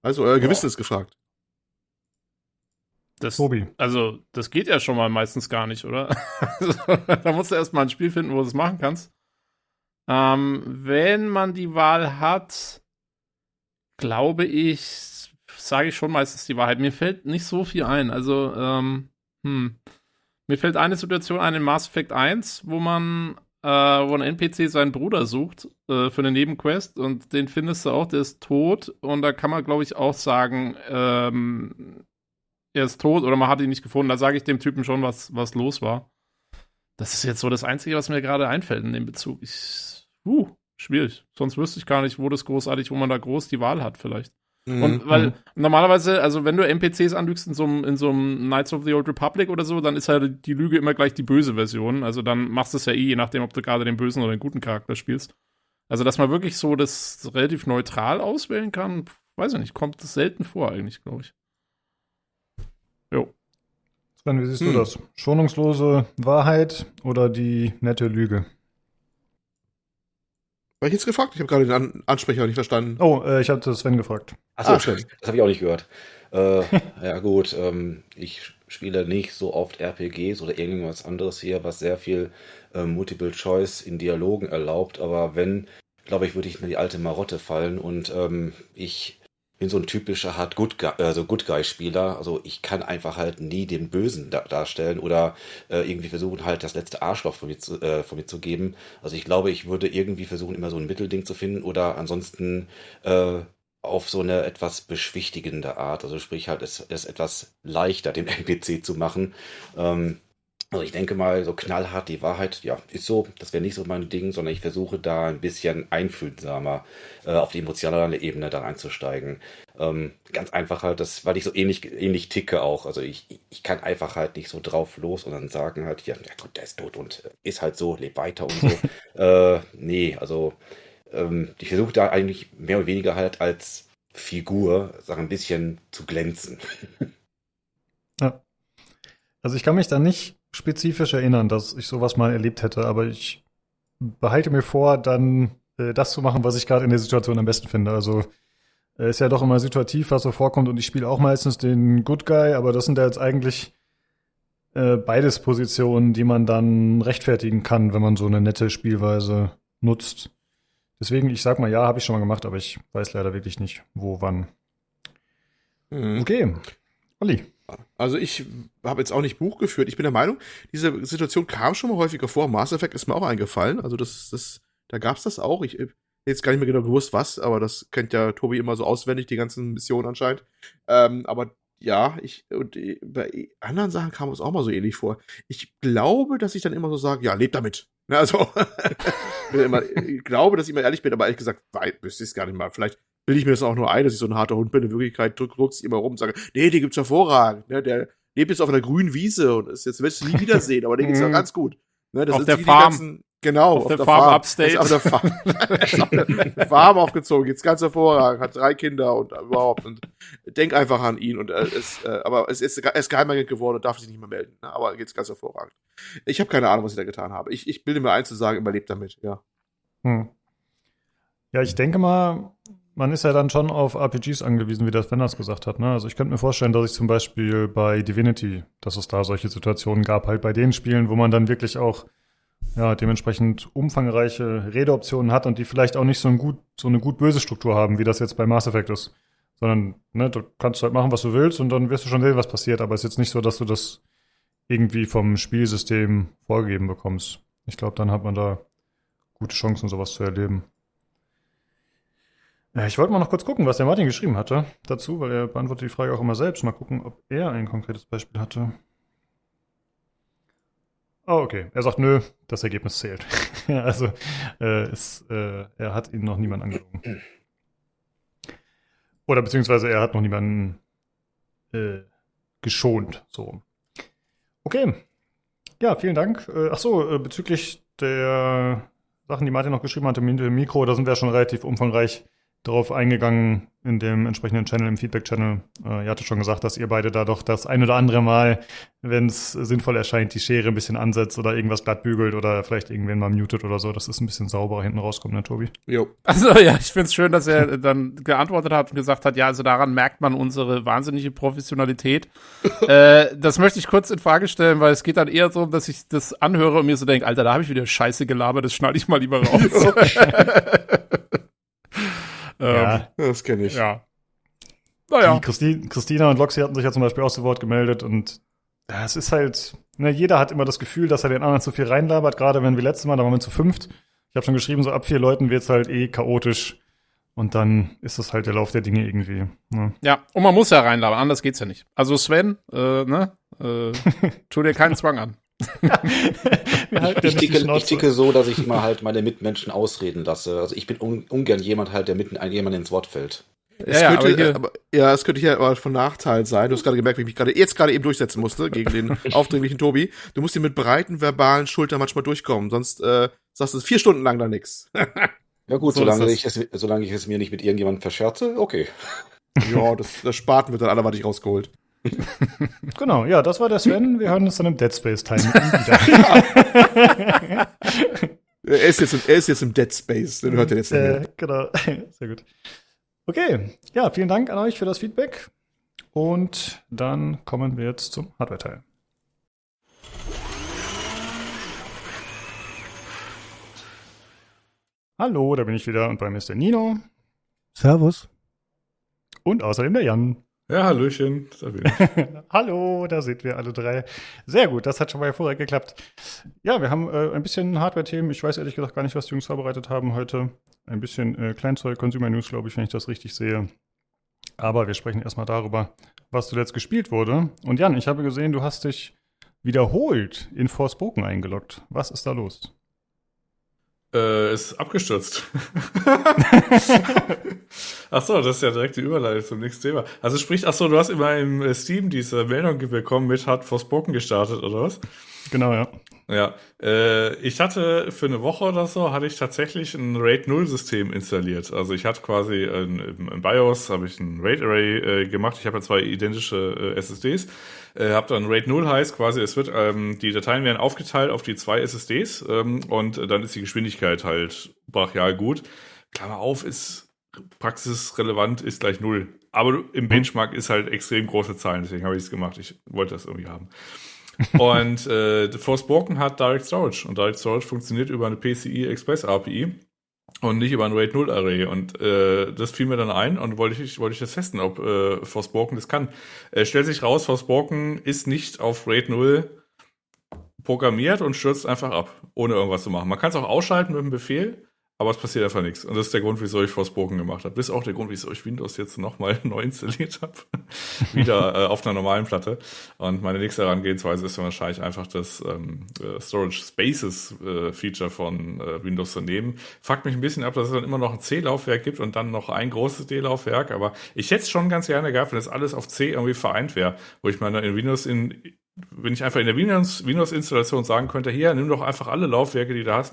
Also, euer Gewissen ist gefragt. Das, Tobi. Also, das geht ja schon mal meistens gar nicht, oder? Da musst du erstmal ein Spiel finden, wo du es machen kannst. Wenn man die Wahl hat, glaube ich, sage ich schon meistens die Wahrheit. Mir fällt nicht so viel ein. Also, mir fällt eine Situation ein in Mass Effect 1, wo ein NPC seinen Bruder sucht für eine Nebenquest und den findest du auch, der ist tot und da kann man, glaube ich, auch sagen, er ist tot oder man hat ihn nicht gefunden. Da sage ich dem Typen schon, was los war. Das ist jetzt so das Einzige, was mir gerade einfällt in dem Bezug. Schwierig. Sonst wüsste ich gar nicht, wo man da groß die Wahl hat vielleicht. Und weil normalerweise, also wenn du NPCs anlügst in so einem Knights of the Old Republic oder so, dann ist halt die Lüge immer gleich die böse Version. Also dann machst du es ja je nachdem, ob du gerade den bösen oder den guten Charakter spielst. Also dass man wirklich so das relativ neutral auswählen kann, weiß ich nicht, kommt das selten vor eigentlich, glaube ich. Jo. Sven, wie siehst du das? Schonungslose Wahrheit oder die nette Lüge? War ich jetzt gefragt? Ich habe gerade den Ansprecher nicht verstanden. Oh, ich hatte Sven gefragt. Achso, Sven. Das habe ich auch nicht gehört. Ja gut, ich spiele nicht so oft RPGs oder irgendwas anderes hier, was sehr viel Multiple Choice in Dialogen erlaubt. Aber wenn, glaube ich, würde ich in die alte Marotte fallen. Und ich bin so ein typischer Good-Guy-Spieler. Also ich kann einfach halt nie den Bösen darstellen oder irgendwie versuchen, halt das letzte Arschloch von mir zu geben. Also ich glaube, ich würde irgendwie versuchen, immer so ein Mittelding zu finden oder ansonsten auf so eine etwas beschwichtigende Art. Also sprich halt, es etwas leichter, den NPC zu machen. Also ich denke mal, so knallhart die Wahrheit, ja, ist so, das wäre nicht so mein Ding, sondern ich versuche da ein bisschen einfühlsamer auf die emotionale Ebene da einzusteigen. Ganz einfach halt, weil ich so ähnlich ticke auch, also ich kann einfach halt nicht so drauf los und dann sagen halt, ja gut, der ist tot und ist halt so, lebt weiter und so. Nee, also ich versuche da eigentlich mehr oder weniger halt als Figur, sag ein bisschen zu glänzen. Ja. Also ich kann mich da nicht spezifisch erinnern, dass ich sowas mal erlebt hätte, aber ich behalte mir vor, dann das zu machen, was ich gerade in der Situation am besten finde. Also ist ja doch immer situativ, was so vorkommt und ich spiele auch meistens den Good Guy, aber das sind ja jetzt eigentlich beides Positionen, die man dann rechtfertigen kann, wenn man so eine nette Spielweise nutzt. Deswegen, ich sag mal, ja, habe ich schon mal gemacht, aber ich weiß leider wirklich nicht, wo, wann. Okay, Olli. Also ich habe jetzt auch nicht Buch geführt. Ich bin der Meinung, diese Situation kam schon mal häufiger vor. Mass Effect ist mir auch eingefallen. Also da gab es das auch. Ich habe jetzt gar nicht mehr genau gewusst, was, aber das kennt ja Tobi immer so auswendig, die ganzen Missionen anscheinend. Aber ja, bei anderen Sachen kam es auch mal so ähnlich vor. Ich glaube, dass ich dann immer so sage, ja, lebt damit. Na, also ich glaube, dass ich immer ehrlich bin, aber ehrlich gesagt, wüsste ich es gar nicht mal. Vielleicht bilde ich mir das auch nur ein, dass ich so ein harter Hund bin. In Wirklichkeit drückst immer rum und sage, nee, den gibt's hervorragend. Ne, der lebt jetzt auf einer grünen Wiese und ist jetzt willst du nie wiedersehen, aber den geht's ja ganz gut. Ne, das auf der Farm. Genau, auf der Farm. Upstate. Auf der Farm aufgezogen, geht's ganz hervorragend, hat 3 Kinder und überhaupt. Und denk einfach an ihn. Und aber es ist Geheimagent geworden und darf sich nicht mehr melden. Ne, aber geht's ganz hervorragend. Ich habe keine Ahnung, was ich da getan habe. Ich bilde mir ein zu sagen, immer lebt damit, ja. Ja, ich denke mal, man ist ja dann schon auf RPGs angewiesen, wie der Sven das gesagt hat. Ne? Also ich könnte mir vorstellen, dass ich zum Beispiel bei Divinity, dass es da solche Situationen gab, halt bei den Spielen, wo man dann wirklich auch ja, dementsprechend umfangreiche Redeoptionen hat und die vielleicht auch nicht so eine gut-böse Struktur haben, wie das jetzt bei Mass Effect ist. Sondern ne, du kannst halt machen, was du willst und dann wirst du schon sehen, was passiert. Aber es ist jetzt nicht so, dass du das irgendwie vom Spielsystem vorgegeben bekommst. Ich glaube, dann hat man da gute Chancen, sowas zu erleben. Ich wollte mal noch kurz gucken, was der Martin geschrieben hatte dazu, weil er beantwortet die Frage auch immer selbst. Mal gucken, ob er ein konkretes Beispiel hatte. Oh, okay. Er sagt, nö, das Ergebnis zählt. Also, er hat ihn noch niemand angelogen. Oder beziehungsweise er hat noch niemanden geschont. So. Okay. Ja, vielen Dank. Bezüglich der Sachen, die Martin noch geschrieben hatte mit dem Mikro, da sind wir schon relativ umfangreich darauf eingegangen in dem entsprechenden Channel, im Feedback-Channel. Ihr hattet schon gesagt, dass ihr beide da doch das ein oder andere Mal wenn es sinnvoll erscheint, die Schere ein bisschen ansetzt oder irgendwas glatt bügelt oder vielleicht irgendwen mal mutet oder so, dass es ein bisschen sauberer hinten rauskommt, ne, Tobi? Jo. Also ja, ich find's schön, dass er dann geantwortet hat und gesagt hat, ja, also daran merkt man unsere wahnsinnige Professionalität. Das möchte ich kurz in Frage stellen, weil es geht dann eher darum, dass ich das anhöre und mir so denke, Alter, da habe ich wieder Scheiße gelabert, das schneide ich mal lieber raus. Ja, das kenne ich. Ja. Naja. Christina und Loxi hatten sich ja zum Beispiel auch zu Wort gemeldet und ja, es ist halt, ne, jeder hat immer das Gefühl, dass er den anderen zu viel reinlabert, gerade wenn wir letztes Mal, da waren wir zu fünft. Ich habe schon geschrieben, so ab 4 Leuten wird's halt eh chaotisch. Und dann ist das halt der Lauf der Dinge irgendwie. Ne? Ja, und man muss ja reinlabern, anders geht's ja nicht. Also Sven, tu dir keinen Zwang an. Ich ticke so, dass ich immer halt meine Mitmenschen ausreden lasse. Also ich bin ungern jemand halt, der mitten jemand ins Wort fällt. Es könnte hier aber von Nachteil sein. Du hast gerade gemerkt, wie ich mich gerade eben durchsetzen musste gegen den aufdringlichen Tobi. Du musst hier mit breiten, verbalen Schultern manchmal durchkommen, sonst sagst du 4 Stunden lang da nix. Ja gut, so solange ich es mir nicht mit irgendjemandem verscherze, okay. Ja, das Spaten wird dann anderweitig rausgeholt. Genau, ja, das war der Sven. Wir hören uns dann im Dead Space Time wieder. Er ist jetzt im Dead Space, den hört ihr jetzt nicht. Genau, sehr gut. Okay, ja, vielen Dank an euch für das Feedback und dann kommen wir jetzt zum Hardware-Teil. Hallo, da bin ich wieder und bei mir ist der Nino. Servus. Und außerdem der Jan. Ja, hallöchen. Hallo, da sind wir alle 3. Sehr gut, das hat schon mal hervorragend geklappt. Ja, wir haben ein bisschen Hardware-Themen. Ich weiß ehrlich gesagt gar nicht, was die Jungs vorbereitet haben heute. Ein bisschen Kleinzeug, Consumer News, glaube ich, wenn ich das richtig sehe. Aber wir sprechen erstmal darüber, was zuletzt gespielt wurde. Und Jan, ich habe gesehen, du hast dich wiederholt in Forspoken eingeloggt. Was ist da los? Ist abgestürzt. Achso, das ist ja direkt die Überleitung zum nächsten Thema. Also sprich, achso, du hast in meinem Steam diese Meldung bekommen mit, hat Forspoken gestartet, oder was? Genau, ja. Ja, ich hatte für eine Woche oder so, hatte ich tatsächlich ein RAID-0-System installiert. Also ich hatte quasi im BIOS, habe ich ein RAID-Array gemacht. Ich habe ja 2 identische SSDs. Habe dann RAID 0 heißt quasi, es wird die Dateien werden aufgeteilt auf die 2 SSDs und dann ist die Geschwindigkeit halt brachial gut. Klammer auf, ist praxisrelevant, ist gleich 0. Aber im Benchmark ist halt extrem große Zahlen, deswegen habe ich es gemacht. Ich wollte das irgendwie haben. Und Forspoken hat Direct Storage. Und Direct Storage funktioniert über eine PCI Express API und nicht über ein RAID 0 Array. Und das fiel mir dann ein und wollte ich das testen, ob Forspoken das kann. Stellt sich raus, Forspoken ist nicht auf RAID 0 programmiert und stürzt einfach ab, ohne irgendwas zu machen. Man kann es auch ausschalten mit einem Befehl, aber es passiert einfach nichts. Und das ist der Grund, wieso ich Forspoken gemacht habe. Das ist auch der Grund, wieso ich Windows jetzt nochmal neu installiert habe. Wieder auf einer normalen Platte. Und meine nächste Herangehensweise ist dann wahrscheinlich einfach das Storage Spaces Feature von Windows zu nehmen. Fuckt mich ein bisschen ab, dass es dann immer noch ein C-Laufwerk gibt und dann noch ein großes D-Laufwerk. Aber ich hätte es schon ganz gerne gehabt, wenn das alles auf C irgendwie vereint wäre. Wo ich meine, in Windows wenn ich einfach in der Windows-Installation sagen könnte, hier, nimm doch einfach alle Laufwerke, die du hast,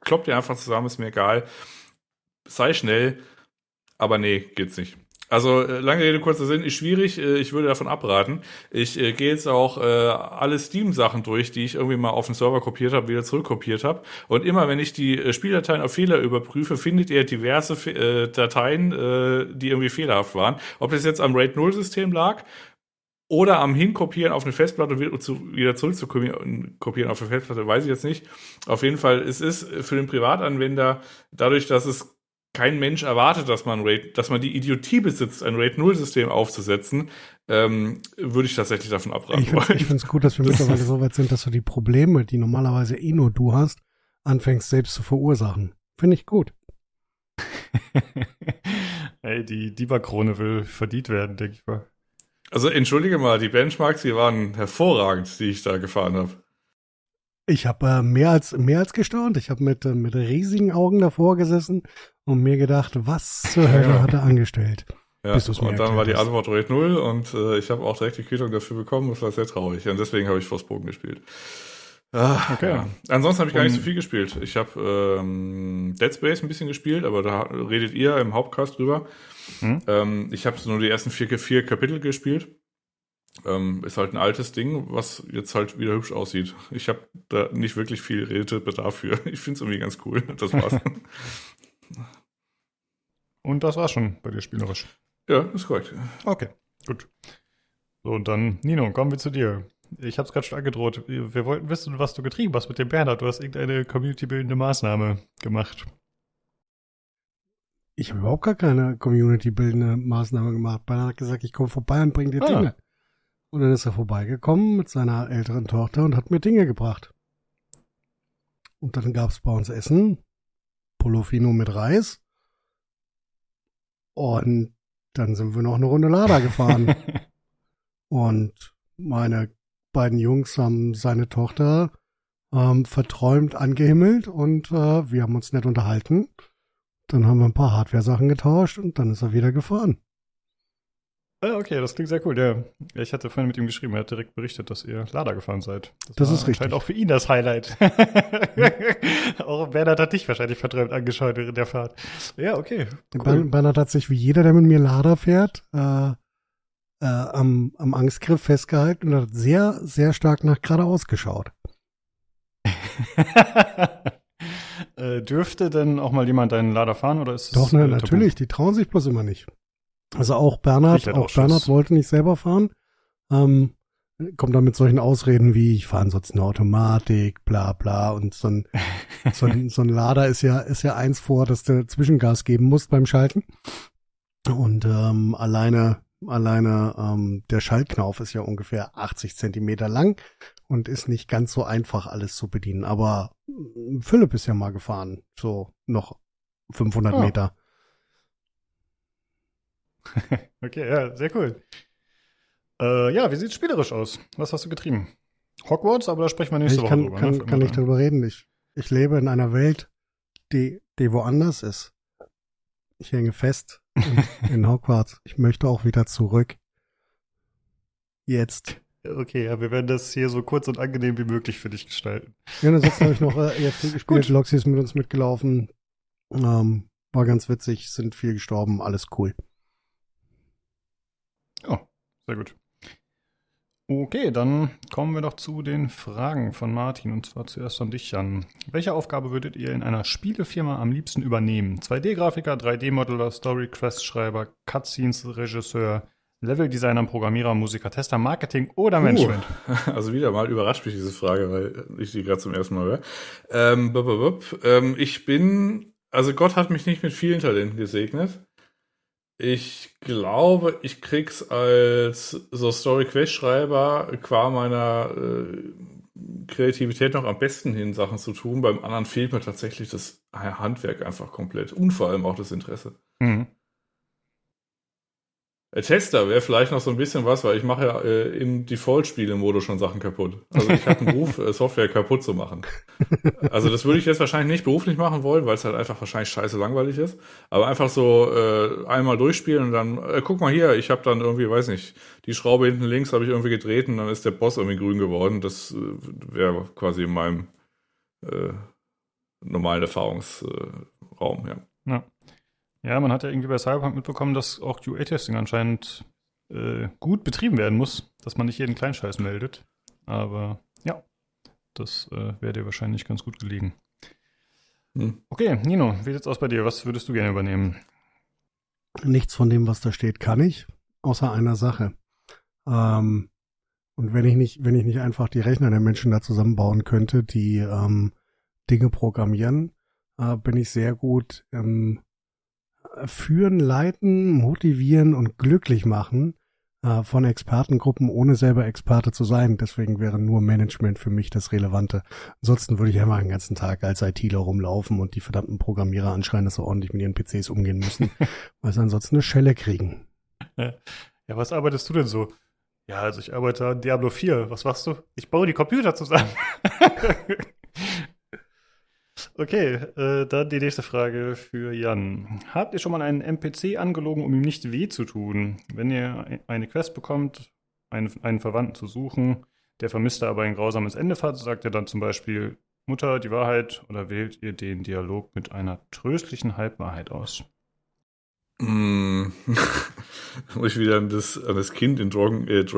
kloppt dir einfach zusammen, ist mir egal, sei schnell, aber nee, geht's nicht. Also lange Rede, kurzer Sinn, ist schwierig, ich würde davon abraten. Ich gehe jetzt auch alle Steam-Sachen durch, die ich irgendwie mal auf den Server kopiert habe, wieder zurückkopiert habe. Und immer, wenn ich die Spieldateien auf Fehler überprüfe, findet ihr diverse Dateien, die irgendwie fehlerhaft waren. Ob das jetzt am RAID-0-System lag, oder am Hinkopieren auf eine Festplatte und wieder zurückzukopieren auf eine Festplatte, weiß ich jetzt nicht. Auf jeden Fall, es ist für den Privatanwender, dadurch, dass es kein Mensch erwartet, dass man die Idiotie besitzt, ein RAID-0-System aufzusetzen, würde ich tatsächlich davon abraten. Ich finde es gut, dass wir mittlerweile so weit sind, dass du die Probleme, die normalerweise eh nur du hast, anfängst selbst zu verursachen. Finde ich gut. Ey, die Debug-Krone will verdient werden, denke ich mal. Also entschuldige mal, die Benchmarks, die waren hervorragend, die ich da gefahren habe. Ich habe mehr als gestaunt. Ich habe mit riesigen Augen davor gesessen und mir gedacht, was zur Hölle hat er angestellt? Ja, und dann war die Antwort RAID 0 und ich habe auch direkt die Quittung dafür bekommen. Das war sehr traurig und deswegen habe ich Forspoken gespielt. Okay. Ja. Ansonsten habe ich gar nicht so viel gespielt. Ich habe Dead Space ein bisschen gespielt, aber da redet ihr im Hauptcast drüber. Ich habe nur die ersten 4 Kapitel gespielt. Ist halt ein altes Ding, was jetzt halt wieder hübsch aussieht. Ich habe da nicht wirklich viel Redebedarf für. Ich finde es irgendwie ganz cool. Das war's. Und das war's schon bei dir spielerisch. Ja, ist korrekt. Okay, gut. So, und dann, Nino, kommen wir zu dir. Ich habe es gerade schon angedroht. Wir wollten wissen, was du getrieben hast mit dem Bernhard. Du hast irgendeine community-bildende Maßnahme gemacht. Ich habe überhaupt gar keine community-bildende Maßnahme gemacht. Bernhard hat gesagt, ich komme vorbei und bringe dir Dinge. Und dann ist er vorbeigekommen mit seiner älteren Tochter und hat mir Dinge gebracht. Und dann gab es bei uns Essen. Polofino mit Reis. Und dann sind wir noch eine Runde Lada gefahren. Und meine beiden Jungs haben seine Tochter verträumt angehimmelt und wir haben uns nett unterhalten. Dann haben wir ein paar Hardware-Sachen getauscht und dann ist er wieder gefahren. Ah, okay, das klingt sehr cool. Ja. Ich hatte vorhin mit ihm geschrieben, er hat direkt berichtet, dass ihr Lada gefahren seid. Das ist richtig. Auch für ihn das Highlight. Auch Bernhard hat dich wahrscheinlich verträumt angeschaut während der Fahrt. Ja, okay. Cool. Bernhard hat sich wie jeder, der mit mir Lada fährt, am Angstgriff festgehalten und hat sehr, sehr stark nach geradeaus geschaut. Dürfte denn auch mal jemand deinen Lader fahren? Oder ist doch, ne, natürlich, die trauen sich bloß immer nicht. Also auch Bernhard wollte nicht selber fahren. Kommt dann mit solchen Ausreden wie, ich fahre sonst eine Automatik, bla bla. Und so ein Lader ist ja eins vor, dass du Zwischengas geben musst beim Schalten. Und alleine der Schaltknauf ist ja ungefähr 80 Zentimeter lang und ist nicht ganz so einfach, alles zu bedienen. Aber Philipp ist ja mal gefahren, so noch 500 Meter. Okay, ja, sehr cool. Wie sieht es spielerisch aus? Was hast du getrieben? Hogwarts, aber da sprechen wir nächste Woche drüber. Kann ich darüber reden. Ich lebe in einer Welt, die woanders ist. Ich hänge fest in Hogwarts. Ich möchte auch wieder zurück. Jetzt. Okay, ja, wir werden das hier so kurz und angenehm wie möglich für dich gestalten. Ja, dann habe ich noch EFT gespielt. Loxy ist mit uns mitgelaufen. War ganz witzig, sind viel gestorben, alles cool. Oh, sehr gut. Okay, dann kommen wir doch zu den Fragen von Martin, und zwar zuerst an dich, Jan. Welche Aufgabe würdet ihr in einer Spielefirma am liebsten übernehmen? 2D-Grafiker, 3D-Modeler, Story-Quest-Schreiber, Cutscenes-Regisseur, Level-Designer, Programmierer, Musiker, Tester, Marketing oder Management? Also wieder mal überrascht mich diese Frage, weil ich die gerade zum ersten Mal höre. Gott hat mich nicht mit vielen Talenten gesegnet. Ich glaube, ich krieg's als so Story-Quest-Schreiber qua meiner Kreativität noch am besten hin, Sachen zu tun. Beim anderen fehlt mir tatsächlich das Handwerk einfach komplett. Und vor allem auch das Interesse. Mhm. Tester wäre vielleicht noch so ein bisschen was, weil ich mache ja im Default-Spiele-Modus schon Sachen kaputt. Also ich habe einen Beruf, Software kaputt zu machen. Also das würde ich jetzt wahrscheinlich nicht beruflich machen wollen, weil es halt einfach wahrscheinlich scheiße langweilig ist. Aber einfach so einmal durchspielen und dann, guck mal hier, ich habe dann irgendwie, weiß nicht, die Schraube hinten links habe ich irgendwie gedreht und dann ist der Boss irgendwie grün geworden. Das wäre quasi in meinem normalen Erfahrungsraum, ja. Ja. Ja, man hat ja irgendwie bei Cyberpunk mitbekommen, dass auch QA-Testing anscheinend gut betrieben werden muss, dass man nicht jeden Kleinscheiß meldet. Aber ja, das wäre dir wahrscheinlich ganz gut gelegen. Hm. Okay, Nino, wie sieht's aus bei dir? Was würdest du gerne übernehmen? Nichts von dem, was da steht, kann ich, außer einer Sache. Und wenn ich nicht einfach die Rechner der Menschen da zusammenbauen könnte, die Dinge programmieren, bin ich sehr gut im Führen, leiten, motivieren und glücklich machen von Expertengruppen, ohne selber Experte zu sein. Deswegen wäre nur Management für mich das Relevante. Ansonsten würde ich einfach den ganzen Tag als ITler rumlaufen und die verdammten Programmierer anschreien, dass sie ordentlich mit ihren PCs umgehen müssen, weil sie ansonsten eine Schelle kriegen. Ja, was arbeitest du denn so? Ja, also ich arbeite an Diablo 4. Was machst du? Ich baue die Computer zusammen. Okay, dann die nächste Frage für Jan. Habt ihr schon mal einen NPC angelogen, um ihm nicht weh zu tun? Wenn ihr eine Quest bekommt, einen Verwandten zu suchen, der Vermisste aber ein grausames Ende hat, sagt ihr dann zum Beispiel Mutter, die Wahrheit, oder wählt ihr den Dialog mit einer tröstlichen Halbwahrheit aus? Muss ich wieder an das Kind in Dragon Age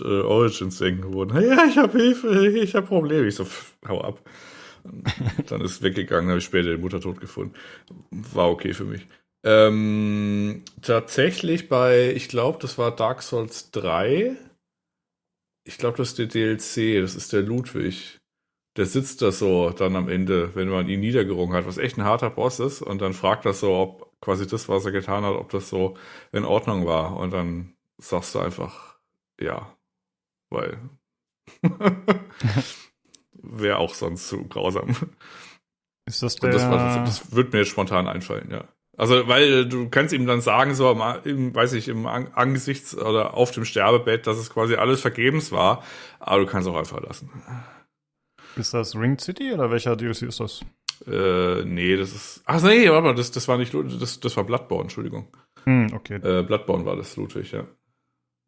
Origins denken geworden. Ja, ich habe Hilfe, ich habe Probleme. Ich so, hau ab. Dann ist es weggegangen, habe ich später den Muttertod gefunden. War okay für mich. Tatsächlich bei, ich glaube, das war Dark Souls 3. Ich glaube, das ist der DLC, das ist der Ludwig. Der sitzt da so dann am Ende, wenn man ihn niedergerungen hat, was echt ein harter Boss ist. Und dann fragt er so, ob quasi das, was er getan hat, ob das so in Ordnung war. Und dann sagst du einfach, ja, weil wäre auch sonst zu grausam. Ist das der... Das würde mir jetzt spontan einfallen, ja. Also, weil du kannst ihm dann sagen, so, im Angesichts oder auf dem Sterbebett, dass es quasi alles vergebens war, aber du kannst auch einfach lassen. Ist das Ring City oder welcher DLC ist das? Nee, das ist... Ach nee, warte mal, das war nicht Ludwig, das war Bloodborne, Entschuldigung. Okay. Bloodborne war das, Ludwig, ja.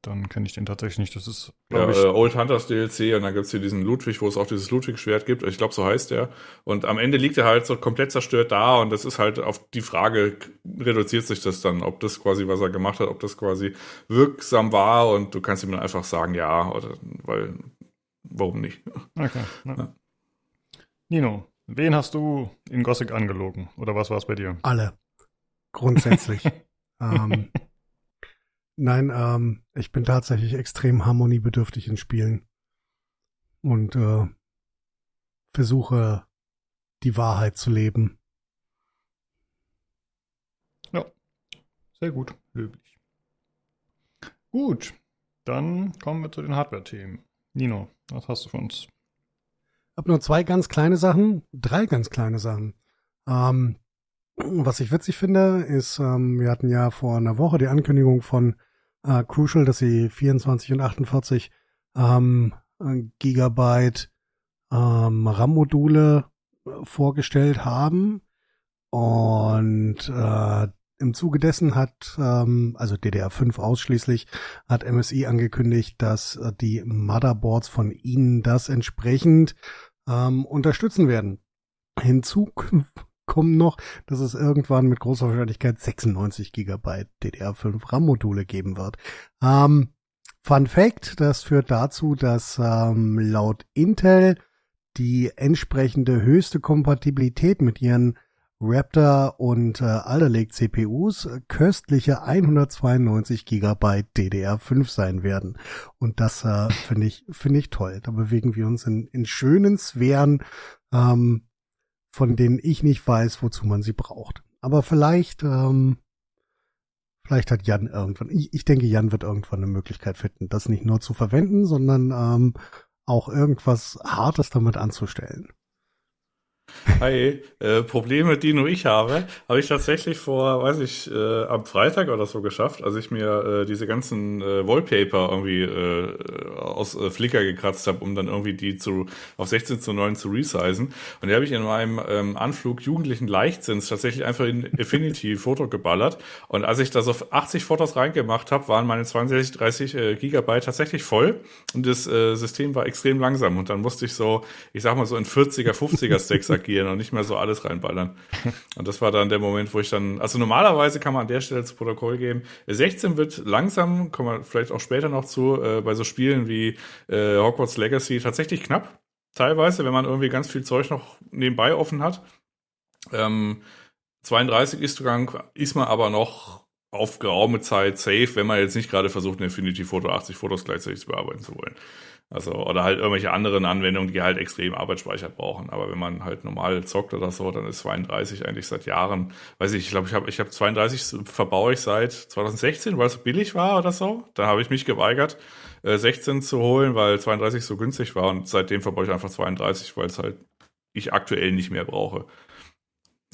Dann kenne ich den tatsächlich nicht, das ist... Ja, Old Hunters DLC, und dann gibt es hier diesen Ludwig, wo es auch dieses Ludwig-Schwert gibt, ich glaube, so heißt der. Und am Ende liegt er halt so komplett zerstört da, und das ist halt auf die Frage, reduziert sich das dann, ob das quasi, was er gemacht hat, ob das quasi wirksam war, und du kannst ihm dann einfach sagen, ja, oder weil... Warum nicht? Okay. Ja. Nino, wen hast du in Gothic angelogen? Oder was war es bei dir? Alle. Grundsätzlich. Nein, ich bin tatsächlich extrem harmoniebedürftig in Spielen. Und versuche, die Wahrheit zu leben. Ja, sehr gut. Löblich. Gut, dann kommen wir zu den Hardware-Themen. Nino, was hast du für uns? Ich habe nur drei ganz kleine Sachen. Was ich witzig finde, ist, wir hatten ja vor einer Woche die Ankündigung von Crucial, dass sie 24 und 48 Gigabyte RAM-Module vorgestellt haben. Und im Zuge dessen hat, also DDR5 ausschließlich, hat MSI angekündigt, dass die Motherboards von ihnen das entsprechend unterstützen werden. Hinzu kommen noch, dass es irgendwann mit großer Wahrscheinlichkeit 96 GB DDR5 RAM-Module geben wird. Fun Fact, das führt dazu, dass laut Intel die entsprechende höchste Kompatibilität mit ihren Raptor und Alder Lake CPUs köstliche 192 GB DDR5 sein werden. Und das finde ich toll. Da bewegen wir uns in schönen Sphären, von denen ich nicht weiß, wozu man sie braucht. Aber vielleicht hat Jan irgendwann, ich denke, Jan wird irgendwann eine Möglichkeit finden, das nicht nur zu verwenden, sondern auch irgendwas Hartes damit anzustellen. Hi, Probleme, die nur ich habe ich tatsächlich vor, am Freitag oder so geschafft, als ich mir diese ganzen Wallpaper irgendwie aus Flickr gekratzt habe, um dann irgendwie die auf 16:9 zu resizen. Und die habe ich in meinem Anflug jugendlichen Leichtsinns tatsächlich einfach in Affinity Foto geballert. Und als ich da so 80 Fotos reingemacht habe, waren meine 32 Gigabyte tatsächlich voll. Und das System war extrem langsam. Und dann musste ich so, ich sag mal so in 40er, 50er Stacks agieren und nicht mehr so alles reinballern. Und das war dann der Moment, wo ich dann, also normalerweise kann man an der Stelle zu Protokoll geben, 16 wird langsam, kommen wir vielleicht auch später noch zu, bei so Spielen wie Hogwarts Legacy tatsächlich knapp, teilweise, wenn man irgendwie ganz viel Zeug noch nebenbei offen hat. 32 ist man aber noch auf geraume Zeit safe, wenn man jetzt nicht gerade versucht, in Infinity Photo 80 Fotos gleichzeitig zu bearbeiten zu wollen. Also, oder halt irgendwelche anderen Anwendungen, die halt extrem Arbeitsspeicher brauchen. Aber wenn man halt normal zockt oder so, dann ist 32 eigentlich seit Jahren, ich glaube, ich habe 32 verbaue ich seit 2016, weil es billig war oder so. Da habe ich mich geweigert, 16 zu holen, weil 32 so günstig war. Und seitdem verbaue ich einfach 32, weil es halt ich aktuell nicht mehr brauche.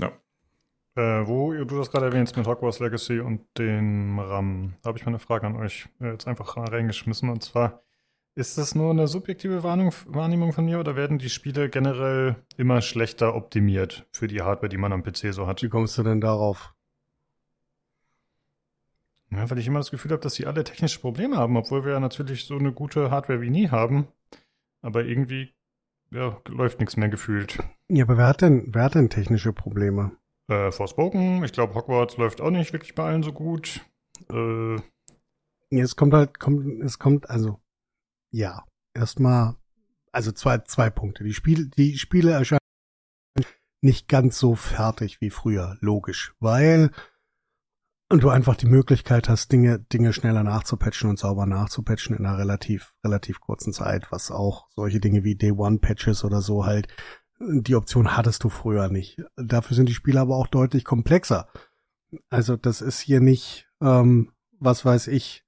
Ja. Wo du das gerade erwähnst mit Hogwarts Legacy und dem RAM, da habe ich mal eine Frage an euch jetzt einfach reingeschmissen. Und zwar, ist das nur eine subjektive Wahrnehmung von mir oder werden die Spiele generell immer schlechter optimiert für die Hardware, die man am PC so hat? Wie kommst du denn darauf? Ja, weil ich immer das Gefühl habe, dass sie alle technische Probleme haben, obwohl wir ja natürlich so eine gute Hardware wie nie haben. Aber irgendwie läuft nichts mehr gefühlt. Ja, aber wer hat denn technische Probleme? Forspoken. Ich glaube, Hogwarts läuft auch nicht wirklich bei allen so gut. Erstmal zwei Punkte. Die Spiele erscheinen nicht ganz so fertig wie früher, logisch, weil du einfach die Möglichkeit hast, Dinge schneller nachzupatchen und sauber nachzupatchen in einer relativ kurzen Zeit, was auch solche Dinge wie Day-One-Patches oder so halt, die Option hattest du früher nicht. Dafür sind die Spiele aber auch deutlich komplexer. Also das ist hier nicht, was weiß ich,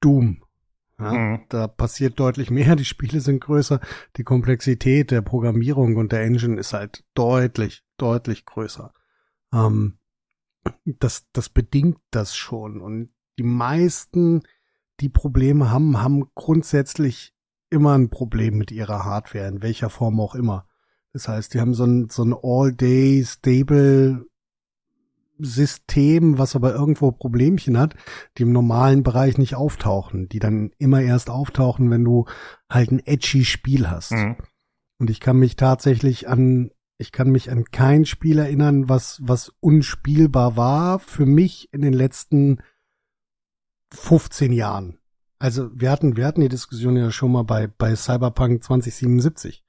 Doom. Ja, Da passiert deutlich mehr, die Spiele sind größer, die Komplexität der Programmierung und der Engine ist halt deutlich größer. Das bedingt das schon. Und die meisten, die Probleme haben grundsätzlich immer ein Problem mit ihrer Hardware, in welcher Form auch immer. Das heißt, die haben so ein All-Day-Stable System, was aber irgendwo Problemchen hat, die im normalen Bereich nicht auftauchen, die dann immer erst auftauchen, wenn du halt ein edgy Spiel hast. Mhm. Und ich kann mich an kein Spiel erinnern, was unspielbar war für mich in den letzten 15 Jahren. Also wir hatten die Diskussion ja schon mal bei Cyberpunk 2077,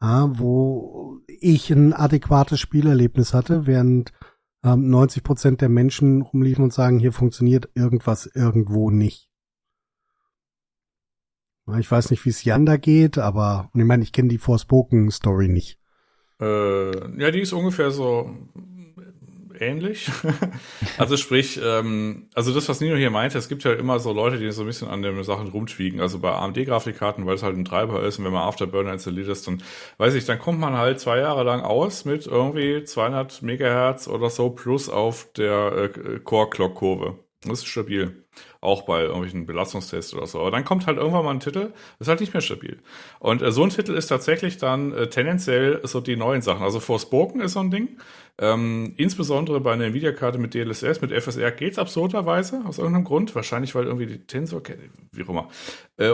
wo ich ein adäquates Spielerlebnis hatte, während 90% der Menschen rumliefen und sagen, hier funktioniert irgendwas irgendwo nicht. Ich weiß nicht, wie es Jan da geht, aber und ich meine, ich kenne die Forspoken-Story nicht. Ja, die ist ungefähr so ähnlich. Also sprich, also das, was Nino hier meinte, es gibt ja immer so Leute, die so ein bisschen an den Sachen rumtwiegen, also bei AMD-Grafikkarten, weil es halt ein Treiber ist und wenn man Afterburner installiert ist, dann weiß ich, dann kommt man halt 2 Jahre lang aus mit irgendwie 200 Megahertz oder so plus auf der Core-Clock-Kurve. Das ist stabil. Auch bei irgendwelchen Belastungstests oder so. Aber dann kommt halt irgendwann mal ein Titel, ist halt nicht mehr stabil. Und so ein Titel ist tatsächlich dann tendenziell so die neuen Sachen. Also Forspoken ist so ein Ding. Insbesondere bei einer NVIDIA-Karte mit DLSS, mit FSR geht's absurderweise, aus irgendeinem Grund. Wahrscheinlich, weil irgendwie die Tensor, wie auch immer.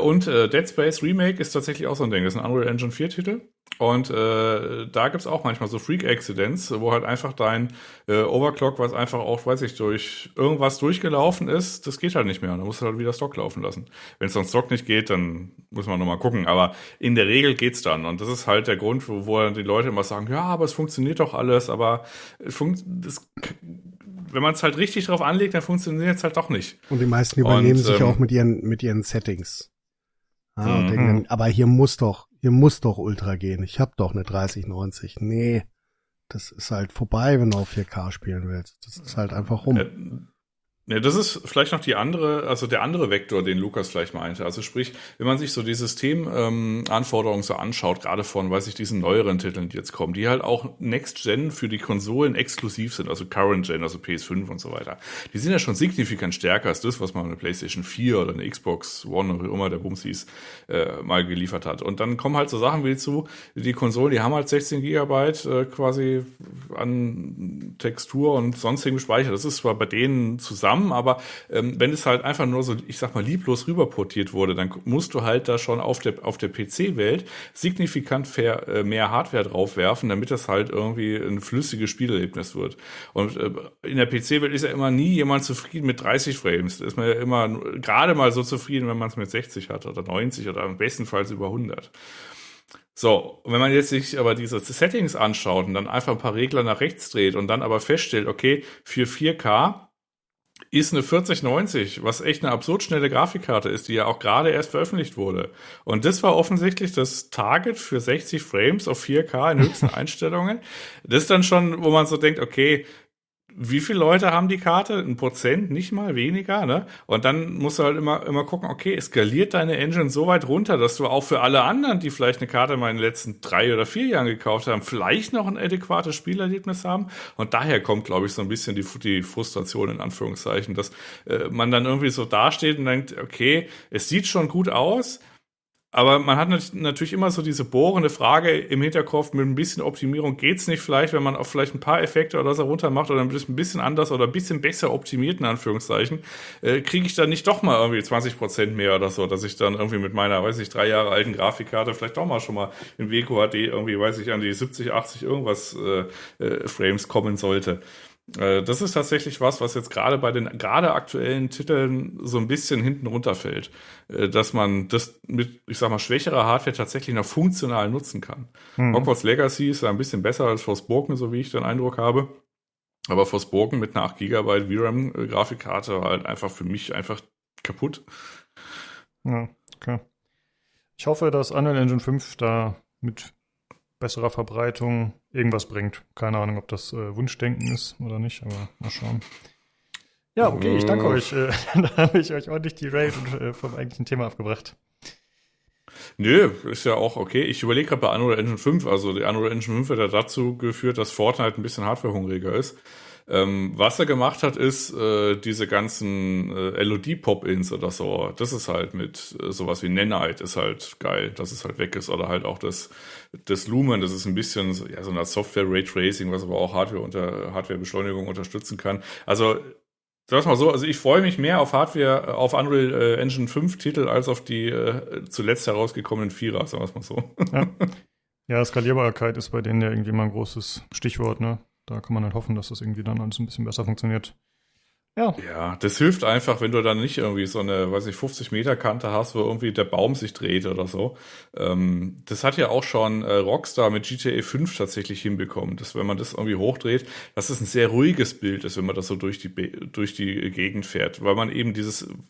Und Dead Space Remake ist tatsächlich auch so ein Ding. Das ist ein Unreal Engine 4 Titel. Und da gibt's auch manchmal so Freak-Accidents, wo halt einfach dein Overclock, was einfach auch, weiß ich, durch irgendwas durchgelaufen ist, das geht halt nicht mehr. Da musst du halt wieder Stock laufen lassen. Wenn es dann Stock nicht geht, dann muss man nochmal gucken. Aber in der Regel geht's dann. Und das ist halt der Grund, wo dann die Leute immer sagen, ja, aber es funktioniert doch alles, aber wenn man es halt richtig drauf anlegt, dann funktioniert es halt doch nicht. Und die meisten übernehmen sich auch mit ihren Settings. Ah, und denken, aber hier muss doch Ultra gehen. Ich habe doch eine 3090. Nee, das ist halt vorbei, wenn du auf 4K spielen willst. Das ist halt einfach rum. Ja, das ist vielleicht noch der andere Vektor, den Lukas vielleicht meinte. Also sprich, wenn man sich so die Systemanforderungen so anschaut, gerade von, weiß ich, diesen neueren Titeln, die jetzt kommen, die halt auch Next-Gen für die Konsolen exklusiv sind, also Current-Gen, also PS5 und so weiter. Die sind ja schon signifikant stärker als das, was man eine PlayStation 4 oder eine Xbox One oder wie immer der Bums hieß, mal geliefert hat. Und dann kommen halt so Sachen wie zu, die Konsolen, die haben halt 16 Gigabyte quasi an Textur und sonstigem Speicher. Das ist zwar bei denen zusammen, aber wenn es halt einfach nur so, ich sag mal, lieblos rüberportiert wurde, dann musst du halt da schon auf der PC-Welt signifikant mehr Hardware draufwerfen, damit das halt irgendwie ein flüssiges Spielerlebnis wird. Und in der PC-Welt ist ja immer nie jemand zufrieden mit 30 Frames. Da ist man ja immer gerade mal so zufrieden, wenn man es mit 60 hat oder 90 oder am bestenfalls über 100. So, wenn man jetzt sich aber diese Settings anschaut und dann einfach ein paar Regler nach rechts dreht und dann aber feststellt, okay, für 4K ist eine 4090, was echt eine absurd schnelle Grafikkarte ist, die ja auch gerade erst veröffentlicht wurde. Und das war offensichtlich das Target für 60 Frames auf 4K in höchsten Einstellungen. Das ist dann schon, wo man so denkt, okay, wie viele Leute haben die Karte? 1%, nicht mal weniger, ne? Und dann musst du halt immer gucken, okay, skaliert deine Engine so weit runter, dass du auch für alle anderen, die vielleicht eine Karte mal in den letzten 3 oder 4 Jahren gekauft haben, vielleicht noch ein adäquates Spielerlebnis haben. Und daher kommt, glaube ich, so ein bisschen die Frustration in Anführungszeichen, dass man dann irgendwie so dasteht und denkt, okay, es sieht schon gut aus, Aber man hat natürlich immer so diese bohrende Frage im Hinterkopf, mit ein bisschen Optimierung geht's nicht vielleicht, wenn man auch vielleicht ein paar Effekte oder so runter macht oder ein bisschen anders oder ein bisschen besser optimiert, in Anführungszeichen, kriege ich dann nicht doch mal irgendwie 20% mehr oder so, dass ich dann irgendwie mit meiner, 3 Jahre alten Grafikkarte vielleicht doch mal schon mal im WQHD irgendwie, an die 70, 80 irgendwas Frames kommen sollte. Das ist tatsächlich was jetzt gerade bei den gerade aktuellen Titeln so ein bisschen hinten runterfällt, dass man das mit, schwächerer Hardware tatsächlich noch funktional nutzen kann. Hogwarts Legacy ist ein bisschen besser als Forspoken, so wie ich den Eindruck habe. Aber Forspoken mit einer 8 GB VRAM-Grafikkarte war halt einfach für mich einfach kaputt. Ja, okay. Ich hoffe, dass Unreal Engine 5 da mit besserer Verbreitung irgendwas bringt. Keine Ahnung, ob das Wunschdenken ist oder nicht, aber mal schauen. Ja, okay, ich danke euch. Da habe ich euch ordentlich derailed und vom eigentlichen Thema abgebracht. Nö, ist ja auch okay. Ich überlege gerade bei Unreal Engine 5, also die Unreal Engine 5 hat ja dazu geführt, dass Fortnite ein bisschen hardwarehungriger ist. Was er gemacht hat, ist diese ganzen LOD-Pop-Ins oder so. Das ist halt mit sowas wie Nanite ist halt geil, dass es halt weg ist. Oder halt auch das Lumen, das ist ein bisschen so, so eine Software-Raytracing, was aber auch Hardware-Beschleunigung unterstützen kann. Also sag's mal so, also ich freue mich mehr auf Hardware, auf Unreal Engine 5 Titel als auf die zuletzt herausgekommenen Vierer, sagen wir's mal so. Ja, Skalierbarkeit ist bei denen ja irgendwie mal ein großes Stichwort, ne? Da kann man halt hoffen, dass das irgendwie dann alles ein bisschen besser funktioniert. Ja, das hilft einfach, wenn du dann nicht irgendwie so eine, 50-Meter-Kante hast, wo irgendwie der Baum sich dreht oder so. Das hat ja auch schon Rockstar mit GTA 5 tatsächlich hinbekommen, dass wenn man das irgendwie hochdreht, dass es ein sehr ruhiges Bild ist, wenn man das so durch die Gegend fährt, weil man eben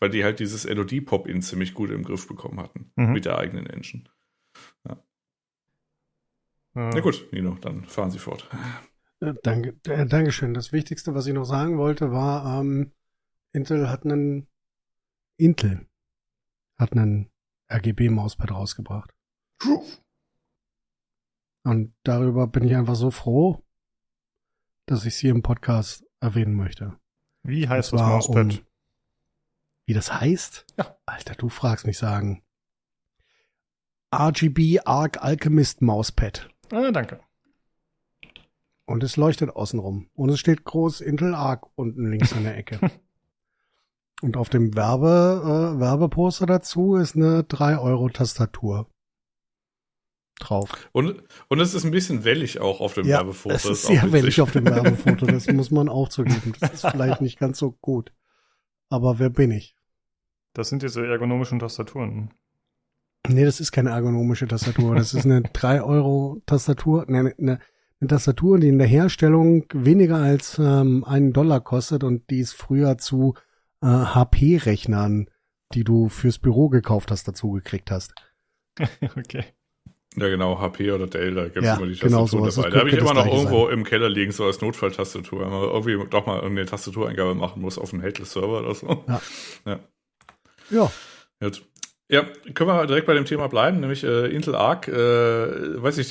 weil die halt dieses LOD-Pop-In ziemlich gut im Griff bekommen hatten, mit der eigenen Engine. Ja. Na gut, Nino, dann fahren Sie fort. Dankeschön. Das Wichtigste, was ich noch sagen wollte, war, Intel hat einen RGB-Mauspad rausgebracht. Und darüber bin ich einfach so froh, dass ich sie im Podcast erwähnen möchte. Wie heißt das Mauspad? Wie das heißt? Ja. Alter, du fragst mich sagen. RGB Arc Alchemist Mauspad. Ah, danke. Und es leuchtet außenrum. Und es steht groß Intel Arc unten links in der Ecke. Und auf dem Werbeposter dazu ist eine 3-Euro-Tastatur drauf. Und es ist ein bisschen wellig auch auf dem Werbefoto. Es ist sehr wellig auf dem Werbefoto. Das muss man auch zugeben. Das ist vielleicht nicht ganz so gut. Aber wer bin ich? Das sind diese ergonomischen Tastaturen. Nee, das ist keine ergonomische Tastatur. Das ist eine 3-Euro-Tastatur. Nee, eine Tastatur, die in der Herstellung weniger als $1 kostet und die ist früher zu HP-Rechnern, die du fürs Büro gekauft hast, dazu gekriegt hast. Okay. Ja genau, HP oder Dell, da gibt es immer die Tastatur genau dabei. Da habe ich immer noch irgendwo im Keller liegen, so als Notfalltastatur, wenn man irgendwie doch mal eine Tastatureingabe machen muss auf einem Headless-Server oder so. Ja. Gut. Ja, können wir direkt bei dem Thema bleiben, nämlich Intel Arc, die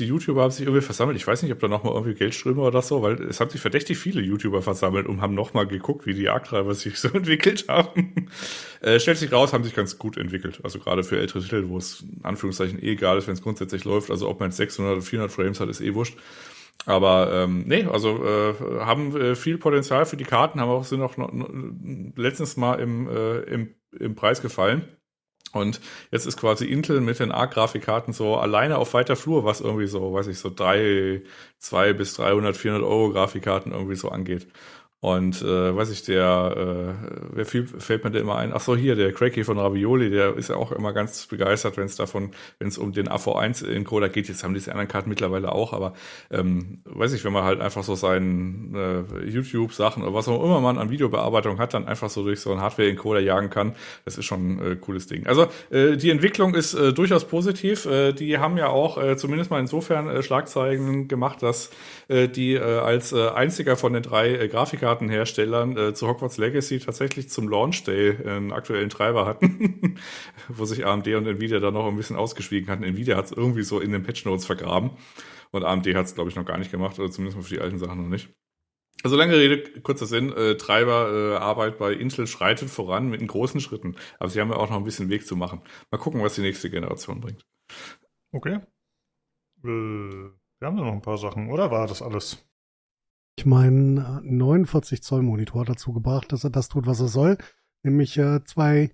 YouTuber haben sich irgendwie versammelt, ich weiß nicht, ob da nochmal irgendwie Geldströme oder so, weil es haben sich verdächtig viele YouTuber versammelt und haben nochmal geguckt, wie die Arc-Treiber sich so entwickelt haben. Stellt sich raus, haben sich ganz gut entwickelt, also gerade für ältere Titel, wo es in Anführungszeichen egal ist, wenn es grundsätzlich läuft, also ob man 600 oder 400 Frames hat, ist wurscht. Aber haben viel Potenzial für die Karten, sind auch noch letztens mal im Preis gefallen. Und jetzt ist quasi Intel mit den Arc-Grafikkarten so alleine auf weiter Flur, was irgendwie so, 200 bis 300, 400 Euro Grafikkarten irgendwie so angeht. Und, wer fällt mir da immer ein? Ach so, hier, der Cracky von Ravioli, der ist ja auch immer ganz begeistert, wenn es um den AV1-Encoder geht. Jetzt haben diese anderen Karten mittlerweile auch, aber, wenn man halt einfach so seinen, YouTube-Sachen oder was auch immer man an Videobearbeitung hat, dann einfach so durch so einen Hardware-Encoder jagen kann. Das ist schon ein cooles Ding. Also, die Entwicklung ist durchaus positiv. Die haben ja auch, zumindest mal insofern, Schlagzeilen gemacht, dass, die, als einziger von den 3 Grafikkarten Herstellern zu Hogwarts Legacy tatsächlich zum Launch Day einen aktuellen Treiber hatten, wo sich AMD und NVIDIA dann noch ein bisschen ausgeschwiegen hatten. NVIDIA hat es irgendwie so in den Patch Notes vergraben und AMD hat es, glaube ich, noch gar nicht gemacht, oder zumindest mal für die alten Sachen noch nicht. Also lange Rede, kurzer Sinn, Treiberarbeit bei Intel schreitet voran mit großen Schritten. Aber sie haben ja auch noch ein bisschen Weg zu machen. Mal gucken, was die nächste Generation bringt. Okay. Wir haben ja noch ein paar Sachen, oder war das alles? Ich meinen 49-Zoll-Monitor dazu gebracht, dass er das tut, was er soll, nämlich zwei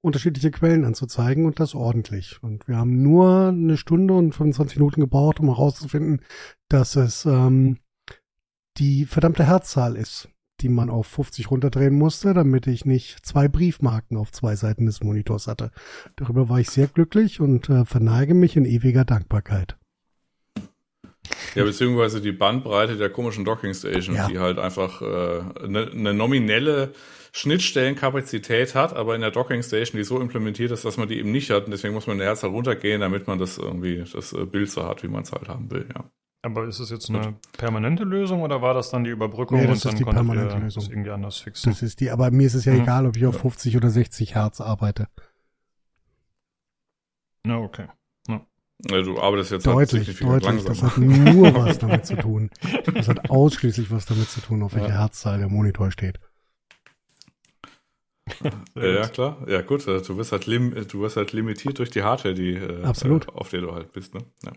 unterschiedliche Quellen anzuzeigen und das ordentlich. Und wir haben nur 1 Stunde und 25 Minuten gebraucht, um herauszufinden, dass es die verdammte Herzzahl ist, die man auf 50 runterdrehen musste, damit ich nicht 2 Briefmarken auf 2 Seiten des Monitors hatte. Darüber war ich sehr glücklich und verneige mich in ewiger Dankbarkeit. Ja, beziehungsweise die Bandbreite der komischen Dockingstation, ja, die halt einfach eine nominelle Schnittstellenkapazität hat, aber in der Dockingstation die so implementiert ist, dass man die eben nicht hat. Und deswegen muss man in der Herzzahl runtergehen, damit man das irgendwie das Bild so hat, wie man es halt haben will, ja. Aber ist es jetzt eine permanente Lösung oder war das dann die Überbrückung? Nee, das und ist dann die permanente Lösung. Das irgendwie anders fixen? Das ist die, aber mir ist es ja egal, ob ich auf 50 oder 60 Hertz arbeite. Na, okay. Ja, du arbeitest jetzt deutlich. Das hat nur was damit zu tun. Das hat ausschließlich was damit zu tun, auf welcher Herzzahl der Monitor steht. Ja, klar. Ja, gut. Du wirst halt, limitiert durch die Hardware, die auf der du halt bist. Ne? Ja.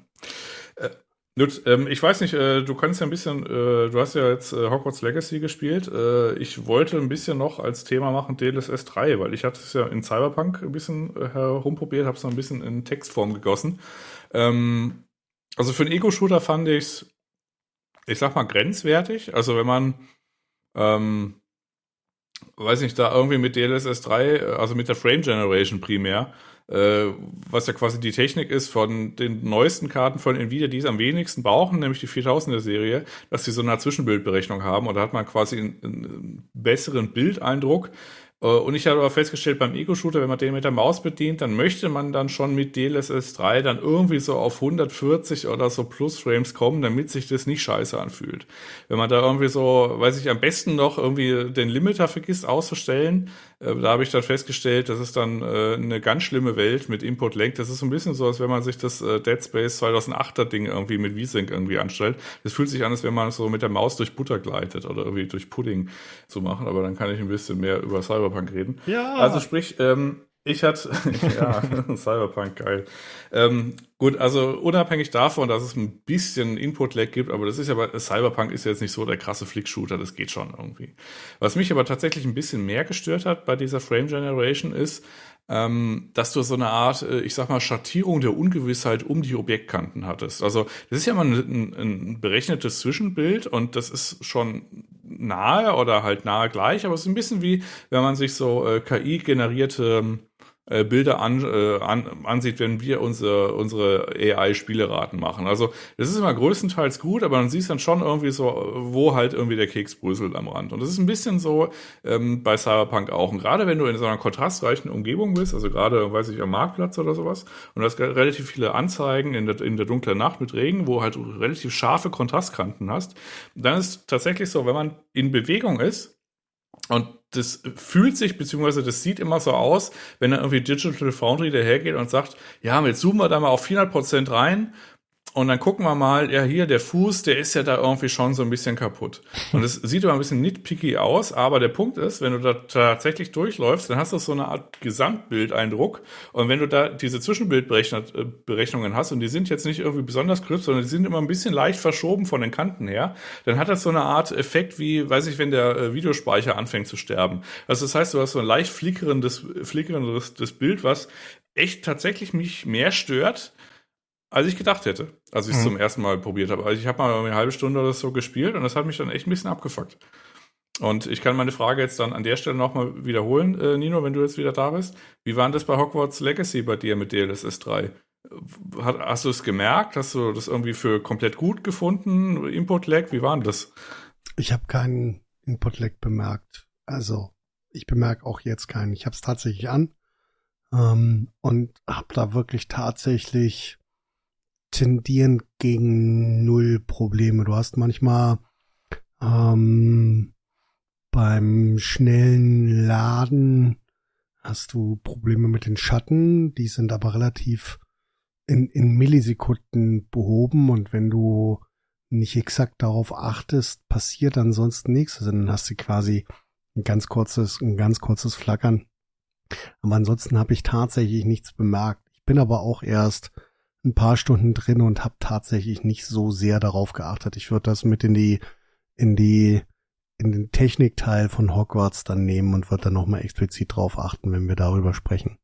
Gut, ich weiß nicht, du kannst ja ein bisschen, du hast ja jetzt Hogwarts Legacy gespielt. Ich wollte ein bisschen noch als Thema machen DLSS 3, weil ich hatte es ja in Cyberpunk ein bisschen herumprobiert, habe es noch ein bisschen in Textform gegossen. Also für einen Ego-Shooter fand ich es, ich sag mal, grenzwertig. Also wenn man, weiß nicht, da irgendwie mit DLSS 3, also mit der Frame Generation primär, was ja quasi die Technik ist von den neuesten Karten von NVIDIA, die es am wenigsten brauchen, nämlich die 4000er-Serie, dass sie so eine Zwischenbildberechnung haben und da hat man quasi einen besseren Bildeindruck. Und ich habe aber festgestellt, beim Ego-Shooter, wenn man den mit der Maus bedient, dann möchte man dann schon mit DLSS 3 dann irgendwie so auf 140 oder so Plus-Frames kommen, damit sich das nicht scheiße anfühlt. Wenn man da irgendwie so, weiß ich, am besten noch irgendwie den Limiter vergisst auszustellen, da habe ich dann festgestellt, das ist dann eine ganz schlimme Welt mit Input-Lag. Das ist so ein bisschen so, als wenn man sich das Dead Space 2008er Ding irgendwie mit VSync irgendwie anstellt. Das fühlt sich an, als wenn man so mit der Maus durch Butter gleitet oder irgendwie durch Pudding zu machen. Aber dann kann ich ein bisschen mehr über Cyberpunk reden. Ja. Also sprich, ich hatte ja, Cyberpunk, geil. Gut, also unabhängig davon, dass es ein bisschen Input-Lag gibt, aber das ist ja bei Cyberpunk ist ja jetzt nicht so der krasse Flick-Shooter, das geht schon irgendwie. Was mich aber tatsächlich ein bisschen mehr gestört hat bei dieser Frame-Generation ist, dass du so eine Art, ich sag mal, Schattierung der Ungewissheit um die Objektkanten hattest. Also das ist ja mal ein berechnetes Zwischenbild und das ist schon nahe oder halt nahe gleich, aber es ist ein bisschen wie, wenn man sich so KI-generierte Bilder ansieht, wenn wir unsere AI-Spieleraten machen. Also das ist immer größtenteils gut, aber man sieht dann schon irgendwie so, wo halt irgendwie der Keks bröselt am Rand. Und das ist ein bisschen so bei Cyberpunk auch. Und gerade wenn du in so einer kontrastreichen Umgebung bist, also gerade, weiß ich, am Marktplatz oder sowas, und du hast relativ viele Anzeigen in der dunklen Nacht mit Regen, wo halt relativ scharfe Kontrastkanten hast, dann ist es tatsächlich so, wenn man in Bewegung ist, und das fühlt sich, beziehungsweise das sieht immer so aus, wenn dann irgendwie Digital Foundry dahergeht und sagt, ja, jetzt zoomen wir da mal auf 400% rein und dann gucken wir mal, ja hier, der Fuß, der ist ja da irgendwie schon so ein bisschen kaputt. Und es sieht immer ein bisschen nitpicky aus, aber der Punkt ist, wenn du da tatsächlich durchläufst, dann hast du so eine Art Gesamtbildeindruck und wenn du da diese Zwischenbildberechnungen hast und die sind jetzt nicht irgendwie besonders kryptisch, sondern die sind immer ein bisschen leicht verschoben von den Kanten her, dann hat das so eine Art Effekt wie, weiß ich, wenn der Videospeicher anfängt zu sterben. Also das heißt, du hast so ein leicht flickerndes Bild, was echt tatsächlich mich mehr stört, als ich gedacht hätte, als ich es zum ersten Mal probiert habe. Also ich habe mal eine halbe Stunde oder so gespielt und das hat mich dann echt ein bisschen abgefuckt. Und ich kann meine Frage jetzt dann an der Stelle nochmal wiederholen, Nino, wenn du jetzt wieder da bist. Wie war denn das bei Hogwarts Legacy bei dir mit DLSS 3? Hast du es gemerkt? Hast du das irgendwie für komplett gut gefunden? Input-Lag? Wie war denn das? Ich habe keinen Input-Lag bemerkt. Also ich bemerke auch jetzt keinen. Ich habe es tatsächlich an und habe da wirklich tatsächlich tendieren gegen null Probleme. Du hast manchmal beim schnellen Laden hast du Probleme mit den Schatten, die sind aber relativ in Millisekunden behoben und wenn du nicht exakt darauf achtest, passiert ansonsten nichts. Also dann hast du quasi ein ganz kurzes Flackern. Aber ansonsten habe ich tatsächlich nichts bemerkt. Ich bin aber auch erst ein paar Stunden drin und habe tatsächlich nicht so sehr darauf geachtet. Ich würde das mit in den Technikteil von Hogwarts dann nehmen und würde dann nochmal explizit drauf achten, wenn wir darüber sprechen.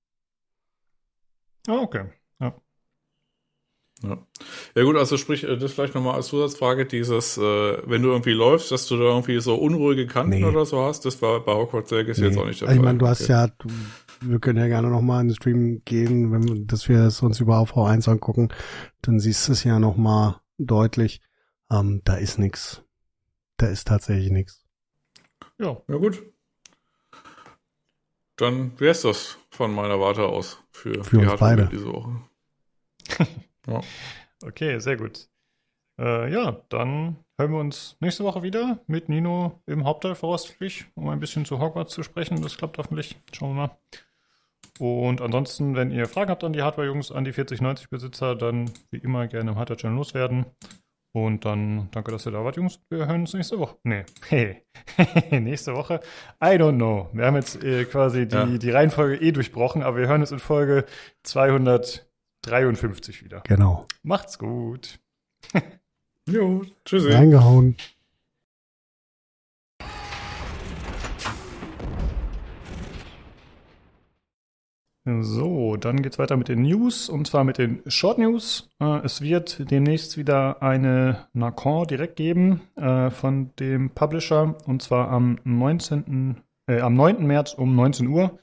Ah, okay. Ja gut, also sprich, das vielleicht nochmal als Zusatzfrage, dieses, wenn du irgendwie läufst, dass du da irgendwie so unruhige Kanten oder so hast, das war bei Hogwarts Legacy jetzt auch nicht der Fall. Ich meine, du hast wir können ja gerne nochmal in den Stream gehen, dass wir es uns über AV1 angucken, dann siehst du es ja nochmal deutlich, da ist nichts. Da ist tatsächlich nichts. Ja, gut. Dann wär's das von meiner Warte aus für die uns beide diese Woche. Ja. Okay, sehr gut. Dann hören wir uns nächste Woche wieder mit Nino im Hauptteil voraussichtlich, um ein bisschen zu Hogwarts zu sprechen. Das klappt hoffentlich. Schauen wir mal. Und ansonsten, wenn ihr Fragen habt an die Hardware-Jungs, an die 4090-Besitzer, dann wie immer gerne im Hardware-Channel loswerden. Und dann danke, dass ihr da wart, Jungs. Wir hören uns nächste Woche. Nächste Woche. I don't know. Wir haben jetzt quasi die Reihenfolge durchbrochen, aber wir hören uns in Folge 253 wieder. Genau. Macht's gut. Jo, tschüssi. Reingehauen. So, dann geht's weiter mit den News, und zwar mit den Short News. Es wird demnächst wieder eine Nacon direkt geben von dem Publisher, und zwar am 9. März um 19 Uhr.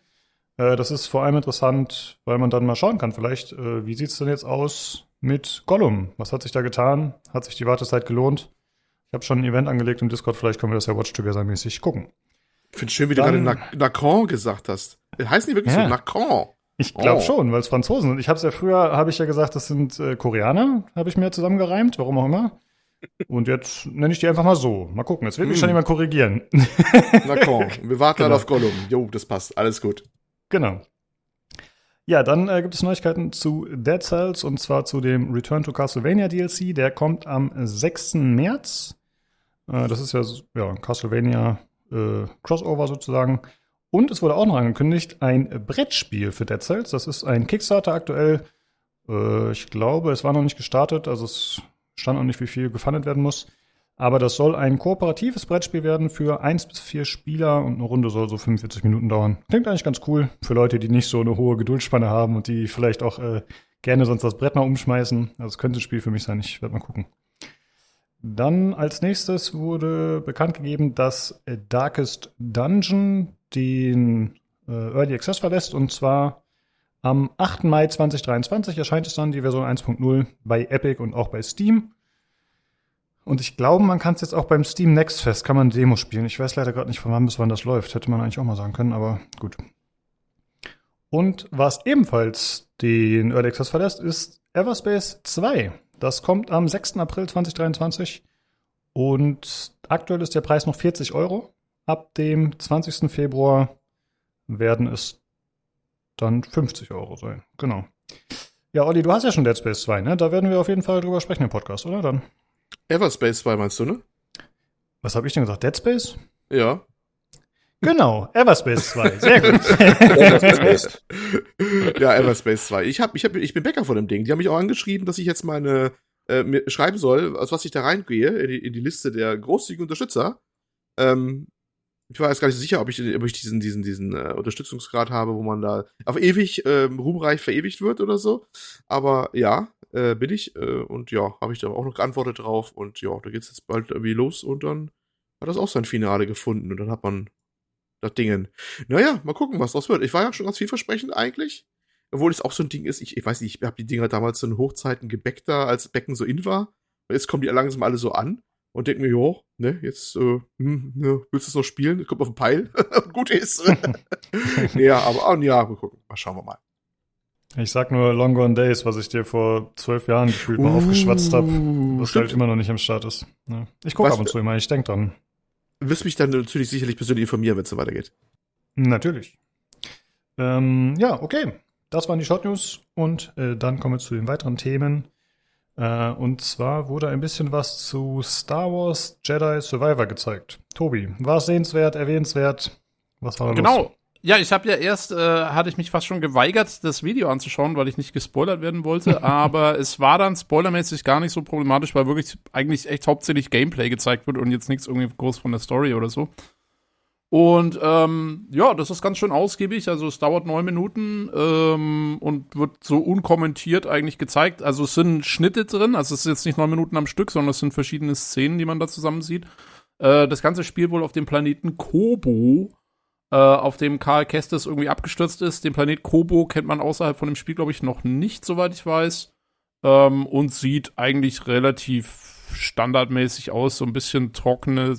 Das ist vor allem interessant, weil man dann mal schauen kann, vielleicht, wie sieht es denn jetzt aus mit Gollum? Was hat sich da getan? Hat sich die Wartezeit gelohnt? Ich habe schon ein Event angelegt im Discord, vielleicht können wir das ja Watch Together-mäßig gucken. Ich finde es schön, wie du gerade Nacon gesagt hast. Heißen die wirklich so Nacon? Ich glaube schon, weil es Franzosen sind. Ich habe es ja gesagt, das sind Koreaner, habe ich mir zusammengereimt, warum auch immer. Und jetzt nenne ich die einfach mal so. Mal gucken, jetzt wird mich schon jemand korrigieren. Nacon, wir warten dann auf Gollum. Jo, das passt, alles gut. Genau. Ja, dann gibt es Neuigkeiten zu Dead Cells, und zwar zu dem Return to Castlevania DLC. Der kommt am 6. März. Das ist ja Castlevania Crossover sozusagen. Und es wurde auch noch angekündigt, ein Brettspiel für Dead Cells. Das ist ein Kickstarter aktuell. Ich glaube, es war noch nicht gestartet. Also es stand noch nicht, wie viel gefundet werden muss. Aber das soll ein kooperatives Brettspiel werden für 1 bis 4 Spieler, und eine Runde soll so 45 Minuten dauern. Klingt eigentlich ganz cool für Leute, die nicht so eine hohe Geduldsspanne haben und die vielleicht auch gerne sonst das Brett mal umschmeißen. Also es könnte ein Spiel für mich sein, ich werde mal gucken. Dann als nächstes wurde bekannt gegeben, dass Darkest Dungeon den Early Access verlässt, und zwar am 8. Mai 2023 erscheint es dann, die Version 1.0 bei Epic und auch bei Steam. Und ich glaube, man kann es jetzt auch beim Steam Next Fest, kann man Demos spielen. Ich weiß leider gerade nicht, von wann bis wann das läuft. Hätte man eigentlich auch mal sagen können, aber gut. Und was ebenfalls den Early Access verlässt, ist Everspace 2. Das kommt am 6. April 2023. Und aktuell ist der Preis noch 40€. Ab dem 20. Februar werden es dann 50€ sein. Genau. Ja, Olli, du hast ja schon Dead Space 2, ne? Da werden wir auf jeden Fall drüber sprechen im Podcast, oder dann? Everspace 2 meinst du, ne? Was habe ich denn gesagt? Dead Space? Ja. Genau, Everspace 2. Sehr gut. Everspace. Ja, Everspace 2. Ich bin Bäcker von dem Ding. Die haben mich auch angeschrieben, dass ich jetzt meine mir schreiben soll, aus was ich da reingehe, in die Liste der großzügigen Unterstützer. Ich war jetzt gar nicht so sicher, ob ich diesen Unterstützungsgrad habe, wo man da auf ewig ruhmreich verewigt wird oder so. Aber ja. Bin ich und ja, habe ich da auch noch geantwortet drauf, und ja, da geht's jetzt bald irgendwie los, und dann hat das auch sein Finale gefunden, und dann hat man das Dingen. Naja, mal gucken, was draus wird. Ich war ja schon ganz vielversprechend eigentlich, obwohl es auch so ein Ding ist, ich weiß nicht, ich habe die Dinger damals in Hochzeiten gebäckt da, als Becken so in war, und jetzt kommen die langsam alle so an und denken mir, jo, ne, jetzt willst du es noch spielen? Das kommt auf den Peil, gut ist. Ja, aber mal gucken, mal schauen wir mal. Ich sag nur Long Gone Days, was ich dir vor 12 Jahren gefühlt mal aufgeschwatzt habe, was stimmt. Halt immer noch nicht am Start ist. Ja. Ich gucke ab und zu immer, ich denke dran. Du wirst mich dann natürlich sicherlich persönlich informieren, wenn es so weitergeht. Natürlich. Okay. Das waren die Short News, und dann kommen wir zu den weiteren Themen. Und zwar wurde ein bisschen was zu Star Wars Jedi Survivor gezeigt. Tobi, war es sehenswert, erwähnenswert? Was war da los? Genau. Ja, ich habe ja erst, hatte ich mich fast schon geweigert, das Video anzuschauen, weil ich nicht gespoilert werden wollte, aber es war dann spoilermäßig gar nicht so problematisch, weil wirklich eigentlich echt hauptsächlich Gameplay gezeigt wird und jetzt nichts irgendwie groß von der Story oder so. Und ja, das ist ganz schön ausgiebig, also es dauert 9 Minuten und wird so unkommentiert eigentlich gezeigt, also es sind Schnitte drin, also es ist jetzt nicht 9 Minuten am Stück, sondern es sind verschiedene Szenen, die man da zusammen sieht. Das ganze spielt wohl auf dem Planeten Kobo, auf dem Karl Kestis irgendwie abgestürzt ist. Den Planet Kobo kennt man außerhalb von dem Spiel, glaube ich, noch nicht, soweit ich weiß. Und sieht eigentlich relativ standardmäßig aus. So ein bisschen trockene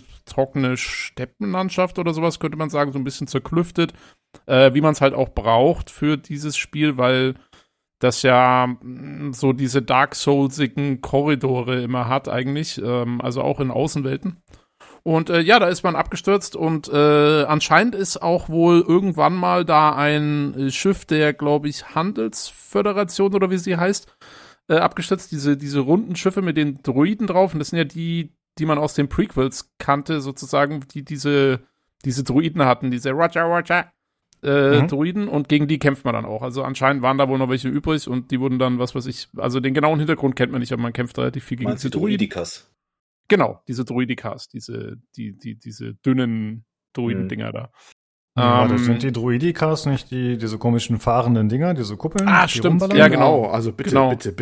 Steppenlandschaft oder sowas, könnte man sagen. So ein bisschen zerklüftet. Wie man es halt auch braucht für dieses Spiel, weil das ja so diese Dark Soulsigen Korridore immer hat eigentlich. Also auch in Außenwelten. Und ja, da ist man abgestürzt und anscheinend ist auch wohl irgendwann mal da ein Schiff der, glaube ich, Handelsföderation oder wie sie heißt, abgestürzt. Diese runden Schiffe mit den Droiden drauf. Und das sind ja die man aus den Prequels kannte, sozusagen, die diese Droiden hatten, diese Roger Droiden. Und gegen die kämpft man dann auch. Also anscheinend waren da wohl noch welche übrig und die wurden dann, was weiß ich, also den genauen Hintergrund kennt man nicht, aber man kämpft relativ viel gegen die Droidikas. Genau, diese Droidikas, diese dünnen Droidendinger da. Ja, das sind die Droidikas, nicht diese komischen fahrenden Dinger, diese Kuppeln? Ah, die stimmt, ja genau. Also bitte.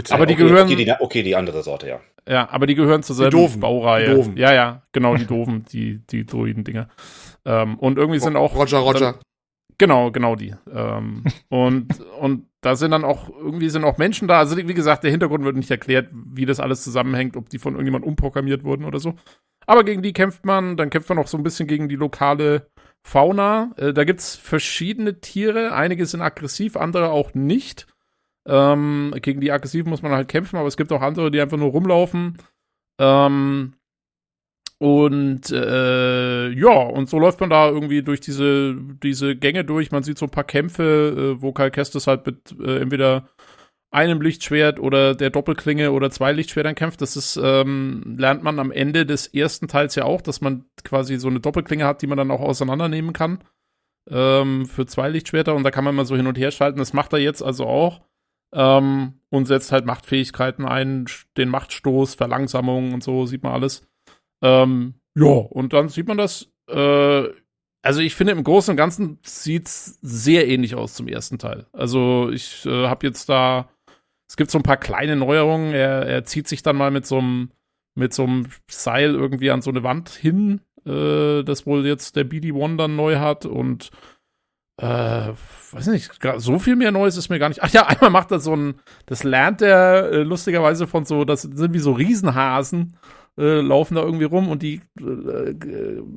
Aber die gehören... Okay, die andere Sorte, ja. Ja, aber die gehören zur selben Baureihe. Die Doofen. Ja, genau, die Doofen, die Droidendinger. Und irgendwie sind auch... Roger. Genau die. Und da sind dann auch, irgendwie sind auch Menschen da. Also wie gesagt, der Hintergrund wird nicht erklärt, wie das alles zusammenhängt, ob die von irgendjemand umprogrammiert wurden oder so. Aber gegen die kämpft man. Dann kämpft man auch so ein bisschen gegen die lokale Fauna. Da gibt's verschiedene Tiere. Einige sind aggressiv, andere auch nicht. Gegen die aggressiven muss man halt kämpfen, aber es gibt auch andere, die einfach nur rumlaufen. Und so läuft man da irgendwie durch diese Gänge durch. Man sieht so ein paar Kämpfe, wo Karl Kestis halt mit entweder einem Lichtschwert oder der Doppelklinge oder 2 Lichtschwertern kämpft. Das ist, lernt man am Ende des ersten Teils ja auch, dass man quasi so eine Doppelklinge hat, die man dann auch auseinandernehmen kann für 2 Lichtschwerter. Und da kann man mal so hin und her schalten. Das macht er jetzt also auch. Und setzt halt Machtfähigkeiten ein, den Machtstoß, Verlangsamung und so, sieht man alles. Ja, und dann sieht man das, also ich finde im Großen und Ganzen sieht's sehr ähnlich aus zum ersten Teil. Also ich habe jetzt da, es gibt so ein paar kleine Neuerungen, er zieht sich dann mal mit so einem Seil irgendwie an so eine Wand hin, das wohl jetzt der BD-1 dann neu hat und weiß nicht, so viel mehr Neues ist mir gar nicht. Ach ja, einmal macht er das lernt er lustigerweise von so, das sind wie so Riesenhasen, laufen da irgendwie rum und die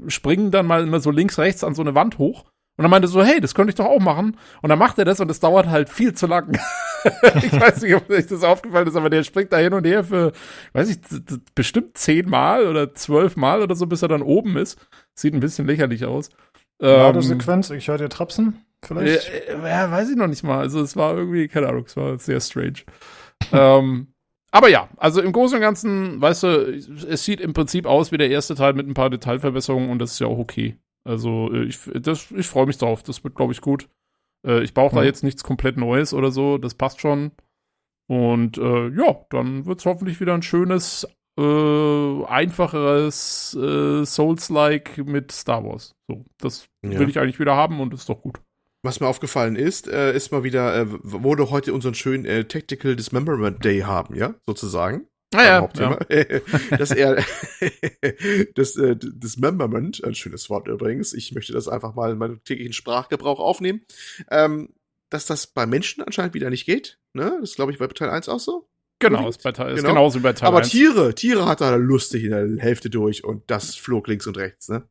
springen dann mal immer so links, rechts an so eine Wand hoch. Und dann meinte er so, hey, das könnte ich doch auch machen. Und dann macht er das und es dauert halt viel zu lang. Ich weiß nicht, ob euch das aufgefallen ist, aber der springt da hin und her für, weiß ich, bestimmt 10-mal oder 12-mal oder so, bis er dann oben ist. Sieht ein bisschen lächerlich aus. Ladesequenz, ich höre dir Trapsen, vielleicht? Ja, weiß ich noch nicht mal. Also es war irgendwie, keine Ahnung, es war sehr strange. Aber ja, also im Großen und Ganzen, weißt du, es sieht im Prinzip aus wie der erste Teil mit ein paar Detailverbesserungen und das ist ja auch okay. Also ich freue mich drauf, das wird, glaube ich, gut. Ich brauche da jetzt nichts komplett Neues oder so, das passt schon. Und ja, dann wird es hoffentlich wieder ein schönes, einfacheres Souls-like mit Star Wars. So, das will ich eigentlich wieder haben und ist doch gut. Was mir aufgefallen ist mal wieder, wo wir heute unseren schönen Tactical Dismemberment Day haben, ja, sozusagen. Hauptthema. Ja. Das Dismemberment, ein schönes Wort übrigens, ich möchte das einfach mal in meinem täglichen Sprachgebrauch aufnehmen, dass das bei Menschen anscheinend wieder nicht geht, ne? Das glaube ich bei Teil 1 auch so. Genau, ist genauso bei Teil 1. Aber Tiere hat er lustig in der Hälfte durch und das flog links und rechts, ne?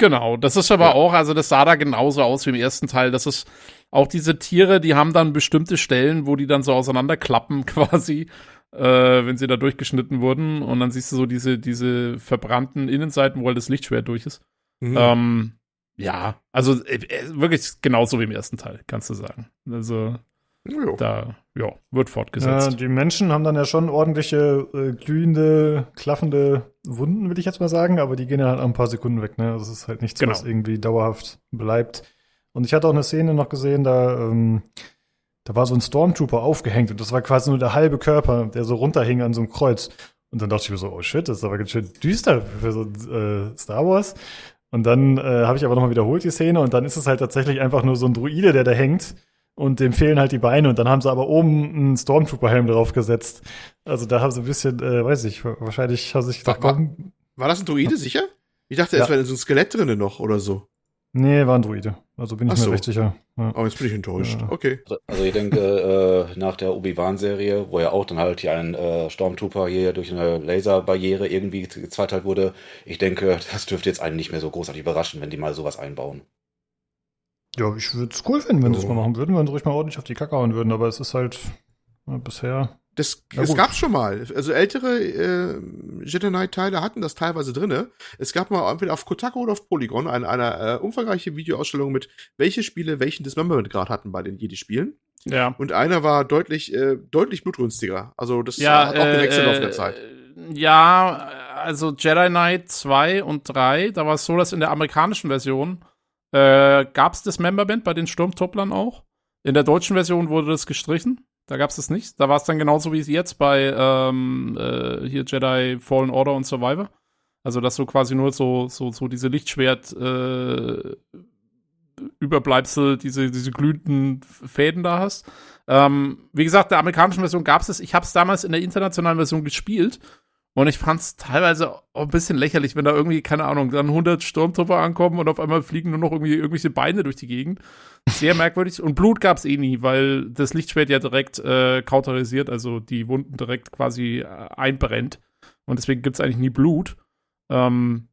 Genau, das ist aber auch, also das sah da genauso aus wie im ersten Teil, das ist auch diese Tiere, die haben dann bestimmte Stellen, wo die dann so auseinanderklappen quasi, wenn sie da durchgeschnitten wurden und dann siehst du so diese verbrannten Innenseiten, wo halt das Lichtschwert durch ist. Mhm. Ja, also wirklich genauso wie im ersten Teil, kannst du sagen. Also Jo. Da wird fortgesetzt. Die Menschen haben dann ja schon ordentliche glühende, klaffende Wunden, will ich jetzt mal sagen, aber die gehen dann halt auch ein paar Sekunden weg. Ne? Das ist halt nichts, was irgendwie dauerhaft bleibt. Und ich hatte auch eine Szene noch gesehen, da war so ein Stormtrooper aufgehängt und das war quasi nur der halbe Körper, der so runterhing an so einem Kreuz. Und dann dachte ich mir so, oh shit, das ist aber ganz schön düster für so Star Wars. Und dann habe ich aber nochmal wiederholt die Szene und dann ist es halt tatsächlich einfach nur so ein Druide, der da hängt. Und dem fehlen halt die Beine. Und dann haben sie aber oben einen Stormtrooper-Helm draufgesetzt. Also da haben sie ein bisschen, weiß ich, wahrscheinlich haben sie sich gedacht, war das ein Druide, sicher? Ich dachte, es wäre so ein Skelett drin noch oder so. Nee, war ein Druide. Also bin ich mir recht sicher. Ja. Aber jetzt bin ich enttäuscht. Ja. Okay. Also ich denke, nach der Obi-Wan-Serie, wo ja auch dann halt hier ein Stormtrooper hier durch eine Laserbarriere irgendwie gezweiteilt wurde, ich denke, das dürfte jetzt einen nicht mehr so großartig überraschen, wenn die mal sowas einbauen. Ja, ich würde es cool finden, wenn sie es mal machen würden, wenn sie ruhig mal ordentlich auf die Kacke hauen würden, aber es ist halt bisher. Das gab's schon mal. Also ältere Jedi Knight-Teile hatten das teilweise drinne. Es gab mal entweder auf Kotaku oder auf Polygon eine umfangreiche Videoausstellung mit, welche Spiele welchen Dismemberment-Grad hatten bei den Jedi-Spielen. Ja. Und einer war deutlich blutrünstiger. Also das hat auch gewechselt auf der Zeit. Ja, also Jedi Knight 2 und 3, da war es so, dass in der amerikanischen Version gab's das Dismemberment bei den Sturmtrupplern auch. In der deutschen Version wurde das gestrichen. Da gab's es nicht. Da war es dann genauso wie jetzt bei hier Jedi Fallen Order und Survivor. Also dass so quasi nur so diese Lichtschwert Überbleibsel, diese glühenden Fäden da hast. Wie gesagt, der amerikanischen Version gab's es. Ich habe es damals in der internationalen Version gespielt. Und ich fand's teilweise auch ein bisschen lächerlich, wenn da irgendwie, keine Ahnung, dann 100 Sturmtrupper ankommen und auf einmal fliegen nur noch irgendwie irgendwelche Beine durch die Gegend. Sehr merkwürdig. Und Blut gab's nie, weil das Lichtschwert ja direkt kauterisiert, also die Wunden direkt quasi einbrennt. Und deswegen gibt's eigentlich nie Blut. Also,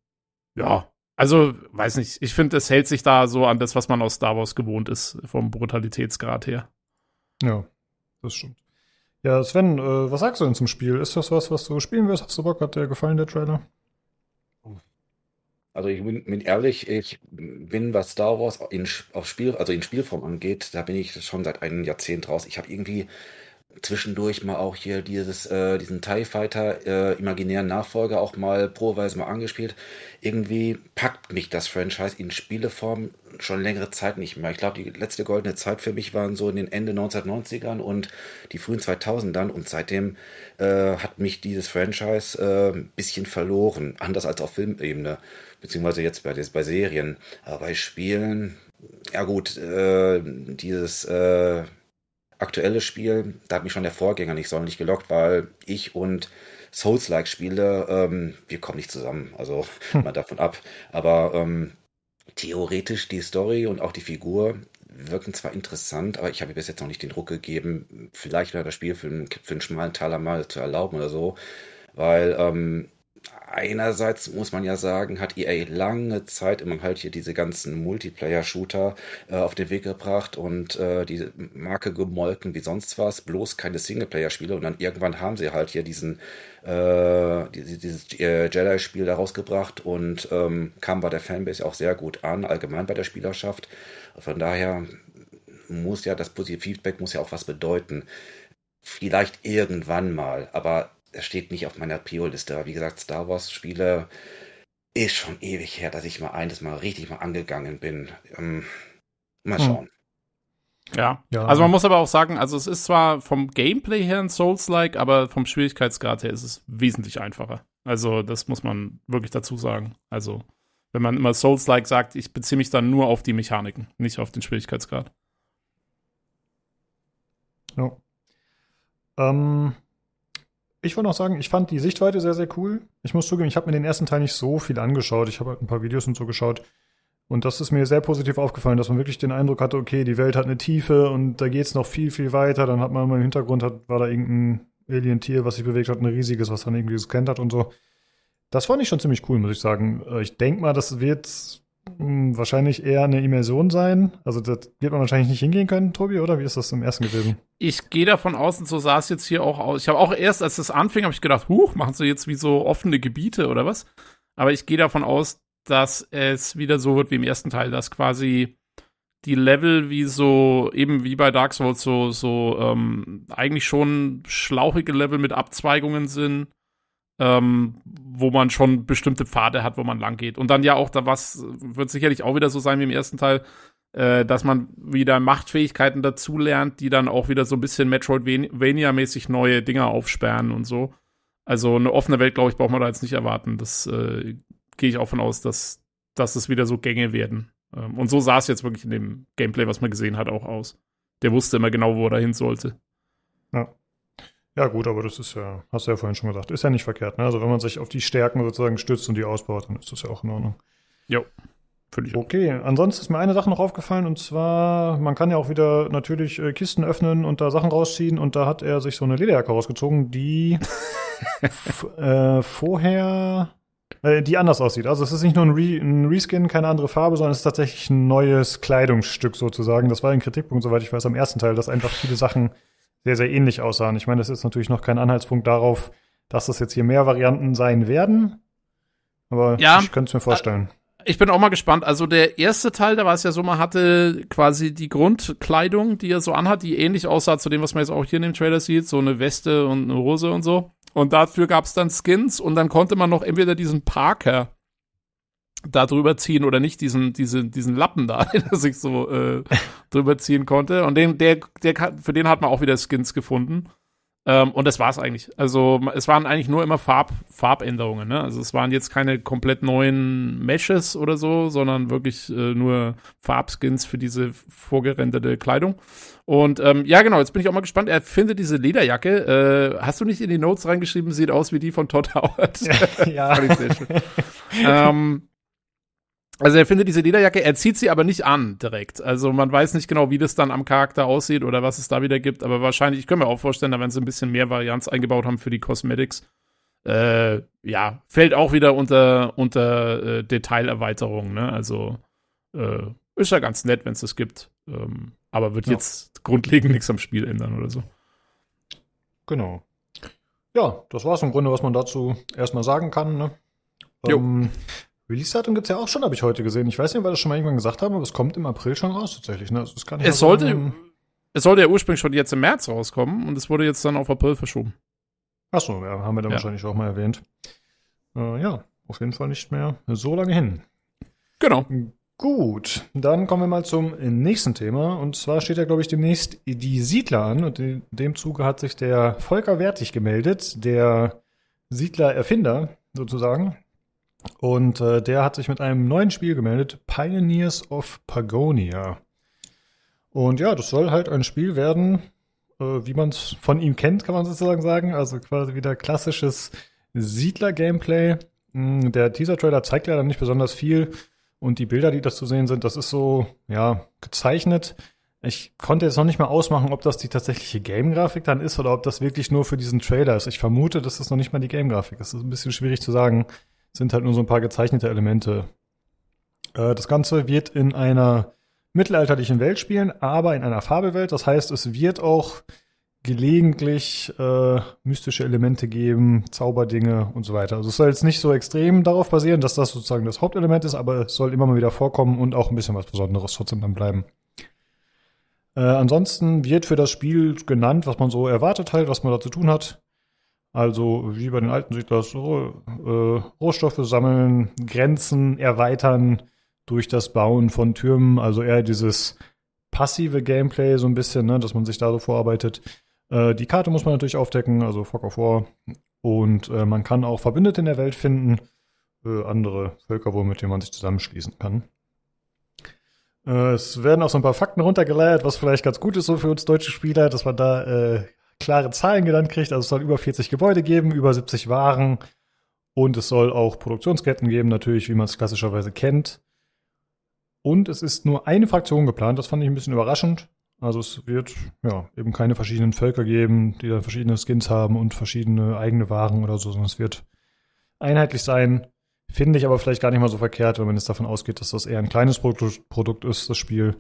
weiß nicht. Ich finde, es hält sich da so an das, was man aus Star Wars gewohnt ist, vom Brutalitätsgrad her. Ja, das stimmt. Ja, Sven, was sagst du denn zum Spiel? Ist das was du spielen wirst? Hast du Bock? Hat dir gefallen, der Trailer? Also ich bin ehrlich, ich bin, was Star Wars in Spielform angeht, da bin ich schon seit einem Jahrzehnt raus. Ich habe irgendwie zwischendurch mal auch hier diesen TIE Fighter imaginären Nachfolger auch mal probeweise mal angespielt. Irgendwie packt mich das Franchise in Spieleform schon längere Zeit nicht mehr. Ich glaube, die letzte goldene Zeit für mich waren so in den Ende 1990ern und die frühen 2000ern und seitdem hat mich dieses Franchise ein bisschen verloren, anders als auf Filmebene, beziehungsweise jetzt bei Serien. Aber bei Spielen, ja gut, dieses aktuelle Spiel, da hat mich schon der Vorgänger nicht sonderlich gelockt, weil ich und Souls-like-Spiele, wir kommen nicht zusammen, also mal davon ab. Aber theoretisch die Story und auch die Figur wirken zwar interessant, aber ich habe mir bis jetzt noch nicht den Druck gegeben, vielleicht mal das Spiel für einen schmalen Taler mal zu erlauben oder so, weil einerseits muss man ja sagen, hat EA lange Zeit immer halt hier diese ganzen Multiplayer-Shooter auf den Weg gebracht und die Marke gemolken wie sonst was, bloß keine Singleplayer-Spiele und dann irgendwann haben sie halt hier dieses Jedi-Spiel da rausgebracht und kam bei der Fanbase auch sehr gut an, allgemein bei der Spielerschaft. Von daher muss ja das positive Feedback muss ja auch was bedeuten. Vielleicht irgendwann mal, aber das steht nicht auf meiner Prio-Liste. Aber wie gesagt, Star Wars-Spiele ist schon ewig her, dass ich mal richtig angegangen bin. Mal schauen. Ja, also man muss aber auch sagen, also es ist zwar vom Gameplay her ein Souls-like, aber vom Schwierigkeitsgrad her ist es wesentlich einfacher. Also das muss man wirklich dazu sagen. Also wenn man immer Souls-like sagt, ich beziehe mich dann nur auf die Mechaniken, nicht auf den Schwierigkeitsgrad. Ja. Ich wollte noch sagen, ich fand die Sichtweite sehr, sehr cool. Ich muss zugeben, ich habe mir den ersten Teil nicht so viel angeschaut. Ich habe halt ein paar Videos und so geschaut. Und das ist mir sehr positiv aufgefallen, dass man wirklich den Eindruck hatte, okay, die Welt hat eine Tiefe und da geht es noch viel, viel weiter. Dann hat man im Hintergrund, war da irgendein Alien-Tier, was sich bewegt hat, ein riesiges, was dann irgendwie gescannt hat und so. Das fand ich schon ziemlich cool, muss ich sagen. Ich denke mal, das wird wahrscheinlich eher eine Immersion sein. Also da wird man wahrscheinlich nicht hingehen können, Tobi, oder? Wie ist das im ersten gewesen? Ich gehe davon aus, und so sah es jetzt hier auch aus. Ich habe auch erst, als das anfing, habe ich gedacht, machen sie jetzt wie so offene Gebiete oder was? Aber ich gehe davon aus, dass es wieder so wird wie im ersten Teil, dass quasi die Level wie so, eben wie bei Dark Souls, so eigentlich schon schlauchige Level mit Abzweigungen sind, wo man schon bestimmte Pfade hat, wo man lang geht. Und dann ja auch da was, wird sicherlich auch wieder so sein wie im ersten Teil, dass man wieder Machtfähigkeiten dazulernt, die dann auch wieder so ein bisschen Metroidvania-mäßig neue Dinger aufsperren und so. Also eine offene Welt, glaube ich, braucht man da jetzt nicht erwarten. Das gehe ich auch von aus, dass es wieder so Gänge werden. Und so sah es jetzt wirklich in dem Gameplay, was man gesehen hat, auch aus. Der wusste immer genau, wo er hin sollte. Ja. Ja gut, aber das ist ja, hast du ja vorhin schon gesagt, ist ja nicht verkehrt, ne? Also wenn man sich auf die Stärken sozusagen stützt und die ausbaut, dann ist das ja auch in Ordnung. Jo, völlig. Okay, ansonsten ist mir eine Sache noch aufgefallen, und zwar, man kann ja auch wieder natürlich Kisten öffnen und da Sachen rausziehen, und da hat er sich so eine Lederjacke rausgezogen, die die anders aussieht. Also es ist nicht nur ein Reskin, keine andere Farbe, sondern es ist tatsächlich ein neues Kleidungsstück sozusagen. Das war ein Kritikpunkt, soweit ich weiß, am ersten Teil, dass einfach viele Sachen sehr, sehr ähnlich aussahen. Ich meine, das ist natürlich noch kein Anhaltspunkt darauf, dass das jetzt hier mehr Varianten sein werden. Aber ja, ich könnte es mir vorstellen. Ich bin auch mal gespannt. Also der erste Teil, da war es ja so, man hatte quasi die Grundkleidung, die er so anhat, die ähnlich aussah zu dem, was man jetzt auch hier in dem Trailer sieht. So eine Weste und eine Hose und so. Und dafür gab es dann Skins. Und dann konnte man noch entweder diesen Parker da drüber ziehen oder nicht, diesen Lappen da, dass ich so drüber ziehen konnte. Und für den hat man auch wieder Skins gefunden. Und das war's eigentlich. Also es waren eigentlich nur immer Farbänderungen, ne? Also es waren jetzt keine komplett neuen Meshes oder so, sondern wirklich nur Farbskins für diese vorgerenderte Kleidung. Und ja genau, jetzt bin ich auch mal gespannt. Er findet diese Lederjacke. Hast du nicht in die Notes reingeschrieben, sieht aus wie die von Todd Howard? Ja. Fand ich sehr schön. Also er findet diese Lederjacke, er zieht sie aber nicht an direkt. Also man weiß nicht genau, wie das dann am Charakter aussieht oder was es da wieder gibt. Aber wahrscheinlich, ich kann mir auch vorstellen, da werden sie ein bisschen mehr Varianz eingebaut haben für die Cosmetics. Ja, fällt auch wieder unter Detailerweiterung, ne? Also ist ja ganz nett, wenn es das gibt. Aber wird jetzt grundlegend nichts am Spiel ändern oder so. Genau. Ja, das war's im Grunde, was man dazu erstmal sagen kann, ne? Jo. Release-Datum gibt es ja auch schon, habe ich heute gesehen. Ich weiß nicht, weil das schon mal irgendwann gesagt haben, aber es kommt im April schon raus tatsächlich. Ne? Also, es sollte ja ursprünglich schon jetzt im März rauskommen, und es wurde jetzt dann auf April verschoben. Achso, ja, haben wir dann wahrscheinlich auch mal erwähnt. Ja, auf jeden Fall nicht mehr so lange hin. Genau. Gut, dann kommen wir mal zum nächsten Thema. Und zwar steht ja, glaube ich, demnächst die Siedler an. Und in dem Zuge hat sich der Volker Wertig gemeldet, der Siedler-Erfinder sozusagen. Und der hat sich mit einem neuen Spiel gemeldet, Pioneers of Pagonia. Und ja, das soll halt ein Spiel werden, wie man es von ihm kennt, kann man sozusagen sagen. Also quasi wieder klassisches Siedler-Gameplay. Der Teaser-Trailer zeigt leider nicht besonders viel. Und die Bilder, die das zu sehen sind, das ist so, ja, gezeichnet. Ich konnte jetzt noch nicht mal ausmachen, ob das die tatsächliche Game-Grafik dann ist oder ob das wirklich nur für diesen Trailer ist. Ich vermute, dass das noch nicht mal die Game-Grafik ist. Das ist ein bisschen schwierig zu sagen. Sind halt nur so ein paar gezeichnete Elemente. Das Ganze wird in einer mittelalterlichen Welt spielen, aber in einer Fabelwelt. Das heißt, es wird auch gelegentlich mystische Elemente geben, Zauberdinge und so weiter. Also es soll jetzt nicht so extrem darauf basieren, dass das sozusagen das Hauptelement ist, aber es soll immer mal wieder vorkommen und auch ein bisschen was Besonderes trotzdem dann bleiben. Ansonsten wird für das Spiel genannt, was man so erwartet halt, was man da zu tun hat. Also wie bei den alten Siedlers, Rohstoffe sammeln, Grenzen erweitern durch das Bauen von Türmen. Also eher dieses passive Gameplay so ein bisschen, ne, dass man sich da so vorarbeitet. Die Karte muss man natürlich aufdecken, also Fog of War. Und man kann auch Verbündete in der Welt finden. Andere Völker wohl, mit denen man sich zusammenschließen kann. Es werden auch so ein paar Fakten runtergeleiert, was vielleicht ganz gut ist so für uns deutsche Spieler, dass man da klare Zahlen genannt kriegt. Also es soll über 40 Gebäude geben, über 70 Waren, und es soll auch Produktionsketten geben, natürlich, wie man es klassischerweise kennt. Und es ist nur eine Fraktion geplant, das fand ich ein bisschen überraschend. Also es wird ja eben keine verschiedenen Völker geben, die dann verschiedene Skins haben und verschiedene eigene Waren oder so, sondern es wird einheitlich sein. Finde ich aber vielleicht gar nicht mal so verkehrt, wenn man jetzt davon ausgeht, dass das eher ein kleines Produkt ist, das Spiel.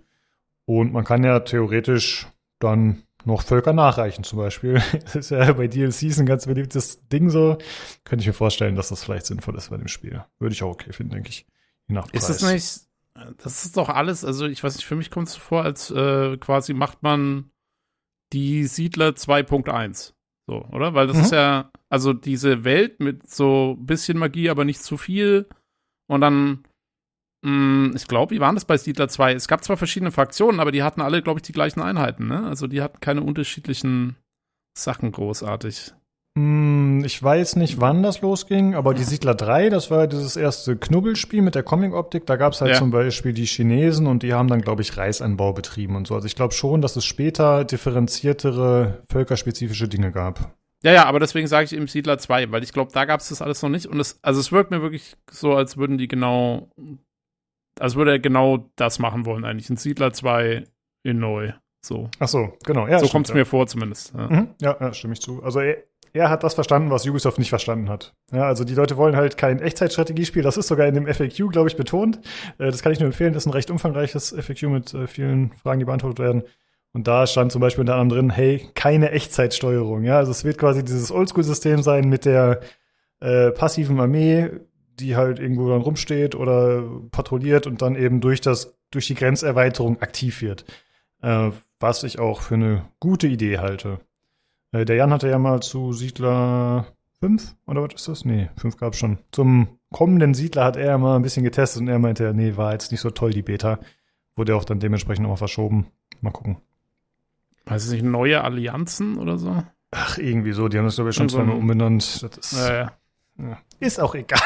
Und man kann ja theoretisch dann noch Völker nachreichen zum Beispiel. Das ist ja bei DLCs ein ganz beliebtes Ding so. Könnte ich mir vorstellen, dass das vielleicht sinnvoll ist bei dem Spiel. Würde ich auch okay finden, denke ich. Je nach Preis. Ist das nicht Das ist doch alles, also ich weiß nicht, für mich kommt es vor, als quasi macht man die Siedler 2.1. So, oder? Weil das ist ja, also diese Welt mit so ein bisschen Magie, aber nicht zu viel. Und dann, ich glaube, wie waren das bei Siedler 2? Es gab zwar verschiedene Fraktionen, aber die hatten alle, glaube ich, die gleichen Einheiten, ne? Also die hatten keine unterschiedlichen Sachen großartig. Ich weiß nicht, wann das losging, aber die Siedler 3, das war dieses erste Knubbelspiel mit der Comic-Optik. Da gab es halt zum Beispiel die Chinesen und die haben dann, glaube ich, Reisanbau betrieben und so. Also ich glaube schon, dass es später differenziertere, völkerspezifische Dinge gab. Ja, aber deswegen sage ich eben Siedler 2, weil ich glaube, da gab es das alles noch nicht. Und es wirkt mir wirklich so, als würden die genau, als würde er genau das machen wollen eigentlich. Ein Siedler 2 in neu. So. Ach so, genau. Ja, so kommt es mir vor zumindest. Ja, stimme ich zu. Also er hat das verstanden, was Ubisoft nicht verstanden hat. Ja, also die Leute wollen halt kein Echtzeitstrategiespiel. Das ist sogar in dem FAQ, glaube ich, betont. Das kann ich nur empfehlen. Das ist ein recht umfangreiches FAQ mit vielen Fragen, die beantwortet werden. Und da stand zum Beispiel unter anderem drin, hey, keine Echtzeitsteuerung. Ja, also es wird quasi dieses Oldschool-System sein mit der passiven Armee, die halt irgendwo dann rumsteht oder patrouilliert und dann eben durch die Grenzerweiterung aktiv wird. Was ich auch für eine gute Idee halte. Der Jan hatte ja mal zu Siedler 5, oder was ist das? Nee, 5 gab es schon. Zum kommenden Siedler hat er ja mal ein bisschen getestet und er meinte, nee, war jetzt nicht so toll, die Beta. Wurde ja auch dann dementsprechend nochmal verschoben. Mal gucken. Weiß ich nicht, neue Allianzen oder so? Ach, irgendwie so. Die haben das, glaube ich, schon so zweimal umbenannt. Das ist, ja. Ist auch egal.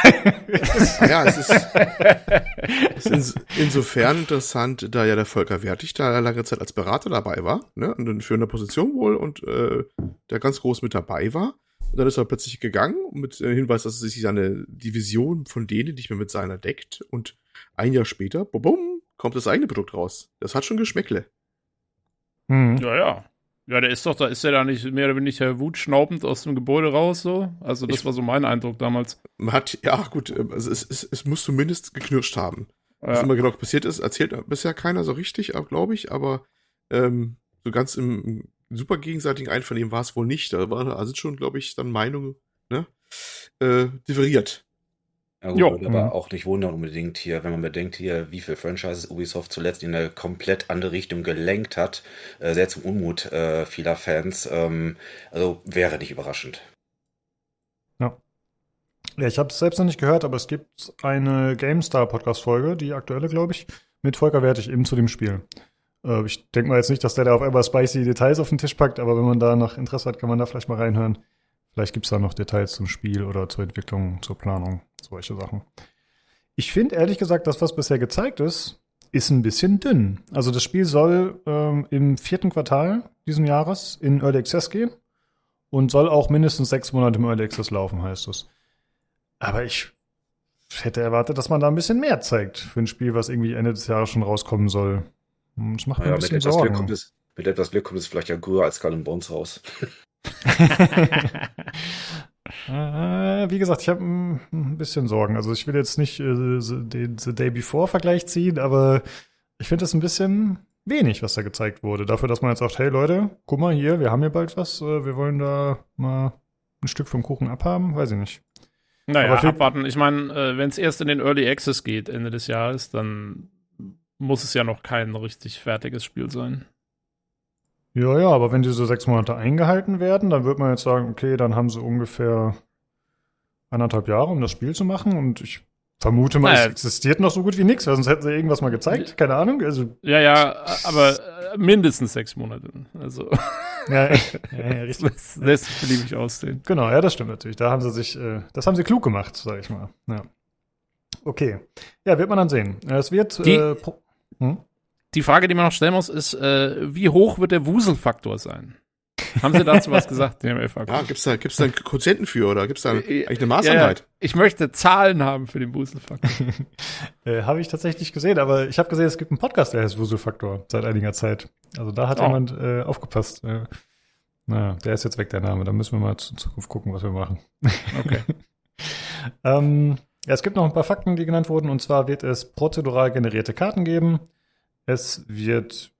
Ja, es ist insofern interessant, da ja der Volker Wertig da lange Zeit als Berater dabei war, ne, und in führender Position wohl und der ganz groß mit dabei war. Und dann ist er plötzlich gegangen mit Hinweis, dass sich seine Division von denen nicht mehr mit seiner deckt. Und ein Jahr später, bum, kommt das eigene Produkt raus. Das hat schon Geschmäckle. Mhm. Ja. Ja, ist der da nicht mehr oder weniger wutschnaubend aus dem Gebäude raus, so? Also das war so mein Eindruck damals. Also es muss zumindest geknirscht haben. Ja. Was immer genau passiert ist, erzählt bisher keiner so richtig, glaube ich, aber so ganz im super gegenseitigen Einvernehmen war es wohl nicht. Da sind schon, glaube ich, dann Meinungen, ne, differiert. Ja, gut, aber auch nicht wundern unbedingt hier, wenn man bedenkt hier, wie viele Franchises Ubisoft zuletzt in eine komplett andere Richtung gelenkt hat, sehr zum Unmut vieler Fans. Also wäre nicht überraschend. Ja, ich habe es selbst noch nicht gehört, aber es gibt eine GameStar-Podcast-Folge, die aktuelle, glaube ich, mit Volker Wertig eben zu dem Spiel. Ich denke mal jetzt nicht, dass der da auf Everspace die Details auf den Tisch packt, aber wenn man da noch Interesse hat, kann man da vielleicht mal reinhören. Vielleicht gibt es da noch Details zum Spiel oder zur Entwicklung, zur Planung, solche Sachen. Ich finde ehrlich gesagt, das, was bisher gezeigt ist ein bisschen dünn. Also das Spiel soll im 4. Quartal diesen Jahres in Early Access gehen und soll auch mindestens 6 Monate im Early Access laufen, heißt es. Aber ich hätte erwartet, dass man da ein bisschen mehr zeigt für ein Spiel, was irgendwie Ende des Jahres schon rauskommen soll. Das macht mir ein bisschen Sorgen. Mit etwas Glück kommt es vielleicht ja früher als Skull & Bones raus. Wie gesagt, ich habe ein bisschen Sorgen. Also ich will jetzt nicht den The Day Before-Vergleich ziehen, aber ich finde es ein bisschen wenig, was da gezeigt wurde. Dafür, dass man jetzt sagt, hey Leute, guck mal hier, wir haben hier bald was, wir wollen da mal ein Stück vom Kuchen abhaben, weiß ich nicht. Naja, aber abwarten. Ich meine, wenn es erst in den Early Access geht, Ende des Jahres, dann muss es ja noch kein richtig fertiges Spiel sein. Ja, aber wenn diese 6 Monate eingehalten werden, dann wird man jetzt sagen, okay, dann haben sie ungefähr 1,5 Jahre, um das Spiel zu machen. Und ich vermute mal, es existiert noch so gut wie nichts, weil sonst hätten sie irgendwas mal gezeigt. Keine Ahnung. Also, ja, aber mindestens 6 Monate. Also. Ja, richtig. Das beliebe ich aussehen. Genau, ja, das stimmt natürlich. Da haben sie sich, das haben sie klug gemacht, sag ich mal. Ja. Okay. Ja, wird man dann sehen. Es wird. Die Frage, die man noch stellen muss, ist, wie hoch wird der Wuselfaktor sein? Haben Sie dazu was gesagt, DML-Faktor? Ja, gibt's da einen Quotienten für, oder gibt's da eigentlich eine Maßeinheit? Ja, ich möchte Zahlen haben für den Wuselfaktor. Habe ich tatsächlich nicht gesehen, aber ich habe gesehen, es gibt einen Podcast, der heißt Wuselfaktor, seit einiger Zeit. Also da hat jemand aufgepasst. Naja, der ist jetzt weg, der Name. Da müssen wir mal in Zukunft gucken, was wir machen. Okay. Es gibt noch ein paar Fakten, die genannt wurden. Und zwar wird es prozedural generierte Karten geben. Es wird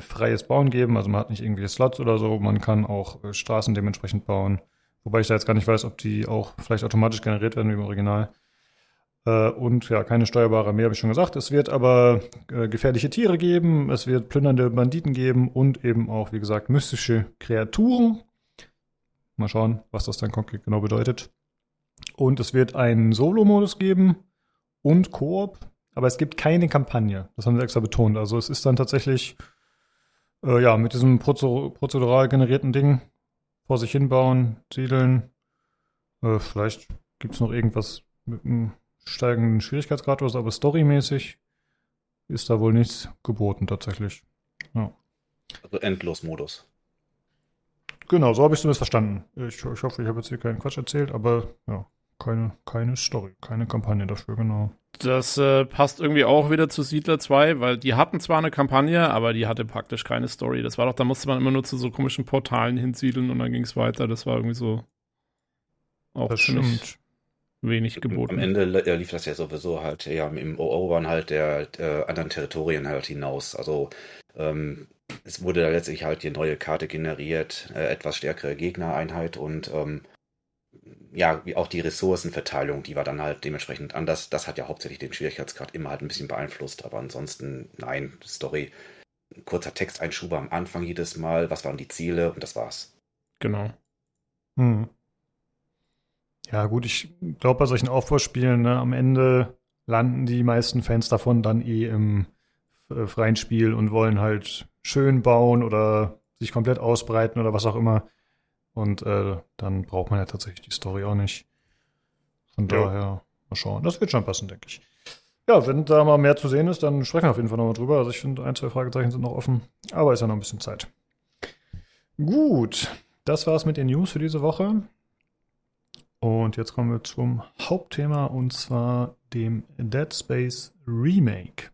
freies Bauen geben, also man hat nicht irgendwelche Slots oder so, man kann auch Straßen dementsprechend bauen, wobei ich da jetzt gar nicht weiß, ob die auch vielleicht automatisch generiert werden wie im Original. Und ja, keine steuerbare mehr, habe ich schon gesagt. Es wird aber gefährliche Tiere geben, es wird plündernde Banditen geben und eben auch, wie gesagt, mystische Kreaturen. Mal schauen, was das dann konkret genau bedeutet. Und es wird einen Solo-Modus geben und Koop, aber es gibt keine Kampagne. Das haben sie extra betont. Also es ist dann tatsächlich mit diesem prozedural generierten Ding vor sich hinbauen, siedeln. Vielleicht gibt es noch irgendwas mit einem steigenden Schwierigkeitsgrad, aber storymäßig ist da wohl nichts geboten tatsächlich. Ja. Also Endlosmodus. Genau, so habe ich es zumindest verstanden. Ich hoffe, ich habe jetzt hier keinen Quatsch erzählt, aber ja, keine Story, keine Kampagne dafür, genau. Das passt irgendwie auch wieder zu Siedler 2, weil die hatten zwar eine Kampagne, aber die hatte praktisch keine Story. Das war doch, da musste man immer nur zu so komischen Portalen hinsiedeln und dann ging es weiter. Das war irgendwie so auch bestimmt wenig geboten. Am Ende lief das ja sowieso halt, ja, im Erobern halt der anderen Territorien halt hinaus. Also es wurde da letztlich halt die neue Karte generiert, etwas stärkere Gegnereinheit und ja, auch die Ressourcenverteilung, die war dann halt dementsprechend anders. Das hat ja hauptsächlich den Schwierigkeitsgrad immer halt ein bisschen beeinflusst, aber ansonsten, nein, Story, kurzer Texteinschub am Anfang jedes Mal, was waren die Ziele und das war's. Genau. Hm. Ja gut, ich glaube bei solchen Aufbauspielen, ne, am Ende landen die meisten Fans davon dann im freien Spiel und wollen halt schön bauen oder sich komplett ausbreiten oder was auch immer. Und dann braucht man ja tatsächlich die Story auch nicht. Von daher, mal schauen. Das wird schon passen, denke ich. Ja, wenn da mal mehr zu sehen ist, dann sprechen wir auf jeden Fall nochmal drüber. Also ich finde, 1, 2 Fragezeichen sind noch offen. Aber ist ja noch ein bisschen Zeit. Gut, das war's mit den News für diese Woche. Und jetzt kommen wir zum Hauptthema, und zwar dem Dead Space Remake.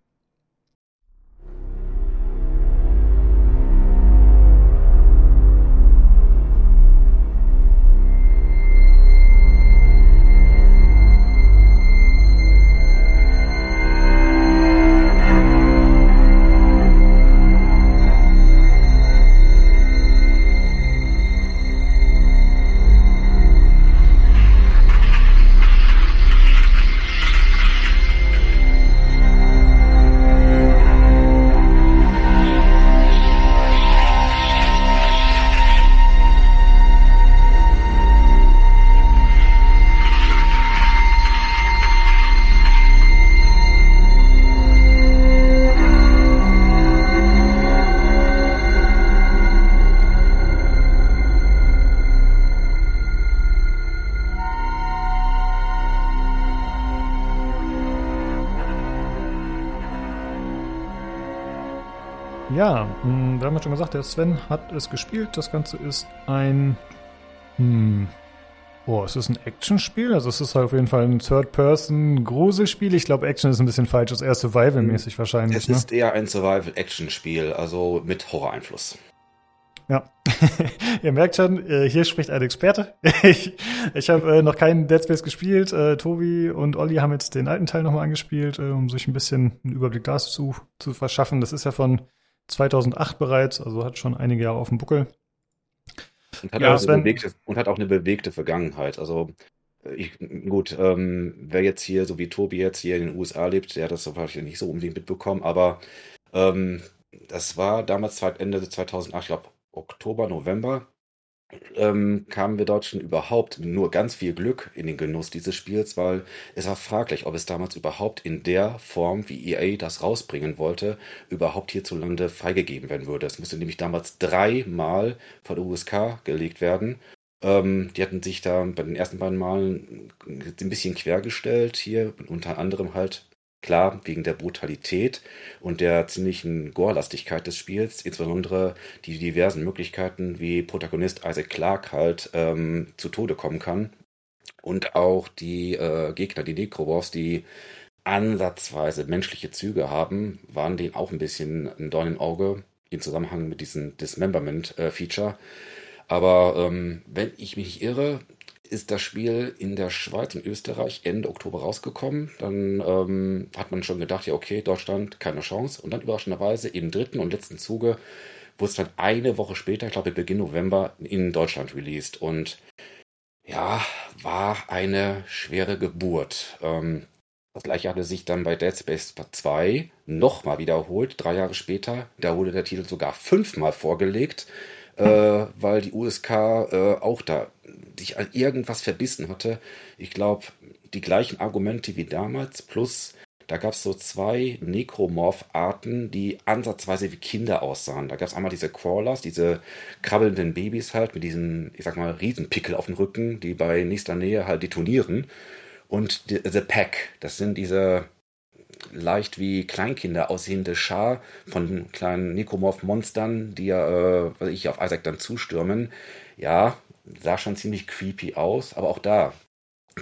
Ja, wir haben ja schon gesagt, der Sven hat es gespielt. Das Ganze ist ein Action-Spiel. Also es ist halt auf jeden Fall ein Third-Person-Gruselspiel. Ich glaube, Action ist ein bisschen falsch. Das eher Survival-mäßig wahrscheinlich. Es ist eher ein Survival-Action-Spiel, also mit Horror-Einfluss. Ja, ihr merkt schon, hier spricht ein Experte. Ich habe noch keinen Dead Space gespielt. Tobi und Olli haben jetzt den alten Teil nochmal angespielt, um sich ein bisschen einen Überblick dazu zu verschaffen. Das ist ja von 2008 bereits, also hat schon einige Jahre auf dem Buckel. Und hat auch eine bewegte Vergangenheit. Also wer jetzt hier, so wie Tobi jetzt hier in den USA lebt, der hat das wahrscheinlich nicht so unbedingt mitbekommen, aber das war damals Ende 2008, ich glaube Oktober, November, kamen wir Deutschen überhaupt nur ganz viel Glück in den Genuss dieses Spiels, weil es war fraglich, ob es damals überhaupt in der Form, wie EA das rausbringen wollte, überhaupt hierzulande freigegeben werden würde. Es musste nämlich damals 3-mal von der USK gelegt werden. Die hatten sich da bei den ersten beiden Malen ein bisschen quergestellt hier, unter anderem halt klar, wegen der Brutalität und der ziemlichen Gore-Lastigkeit des Spiels, insbesondere die diversen Möglichkeiten, wie Protagonist Isaac Clarke halt zu Tode kommen kann. Und auch die Gegner, die Necromorphs, die ansatzweise menschliche Züge haben, waren denen auch ein bisschen ein Dorn im Auge im Zusammenhang mit diesem Dismemberment-Feature. Aber wenn ich mich nicht irre, ist das Spiel in der Schweiz und Österreich Ende Oktober rausgekommen. Dann hat man schon gedacht, ja okay, Deutschland, keine Chance. Und dann überraschenderweise im 3. und letzten Zuge wurde es dann eine Woche später, ich glaube Beginn November, in Deutschland released. Und ja, war eine schwere Geburt. Das gleiche hatte sich dann bei Dead Space 2 nochmal wiederholt. 3 Jahre später, da wurde der Titel sogar 5-mal vorgelegt, weil die USK auch da sich an irgendwas verbissen hatte. Ich glaube, die gleichen Argumente wie damals, plus da gab es so 2 Necromorph-Arten, die ansatzweise wie Kinder aussahen. Da gab es einmal diese Crawlers, diese krabbelnden Babys halt mit diesem, ich sag mal, Riesenpickel auf dem Rücken, die bei nächster Nähe halt detonieren. Und The Pack, das sind diese leicht wie Kleinkinder aussehende Schar von kleinen Necromorph-Monstern, die auf Isaac dann zustürmen. Ja, sah schon ziemlich creepy aus, aber auch da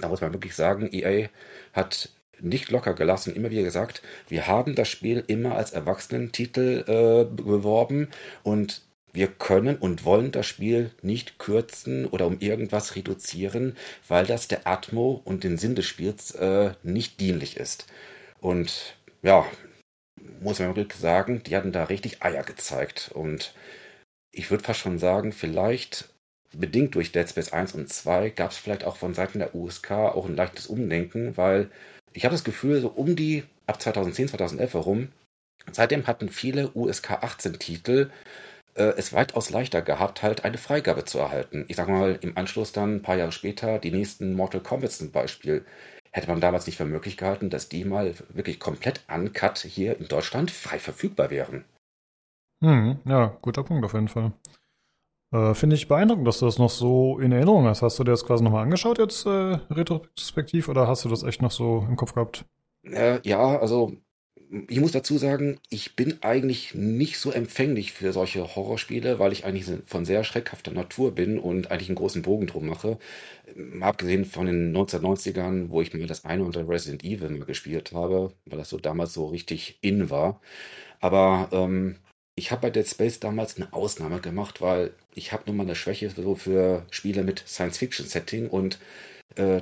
muss man wirklich sagen, EA hat nicht locker gelassen, immer wieder gesagt, wir haben das Spiel immer als Erwachsenentitel beworben und wir können und wollen das Spiel nicht kürzen oder um irgendwas reduzieren, weil das der Atmo und den Sinn des Spiels nicht dienlich ist. Und ja, muss man wirklich sagen, die hatten da richtig Eier gezeigt. Und ich würde fast schon sagen, vielleicht bedingt durch Dead Space 1 und 2 gab es vielleicht auch von Seiten der USK auch ein leichtes Umdenken, weil ich habe das Gefühl, so um die ab 2010, 2011 herum, seitdem hatten viele USK 18 Titel es weitaus leichter gehabt, halt eine Freigabe zu erhalten. Ich sag mal, im Anschluss dann, ein paar Jahre später, die nächsten Mortal Kombat zum Beispiel, hätte man damals nicht für möglich gehalten, dass die mal wirklich komplett uncut hier in Deutschland frei verfügbar wären. Ja, guter Punkt auf jeden Fall. Finde ich beeindruckend, dass du das noch so in Erinnerung hast. Hast du dir das quasi nochmal angeschaut jetzt retrospektiv oder hast du das echt noch so im Kopf gehabt? Ja, also ich muss dazu sagen, ich bin eigentlich nicht so empfänglich für solche Horrorspiele, weil ich eigentlich von sehr schreckhafter Natur bin und eigentlich einen großen Bogen drum mache. Abgesehen von den 1990ern, wo ich mir das eine unter Resident Evil mal gespielt habe, weil das so damals so richtig in war. Aber ich habe bei Dead Space damals eine Ausnahme gemacht, weil ich habe nun mal eine Schwäche so für Spiele mit Science-Fiction-Setting und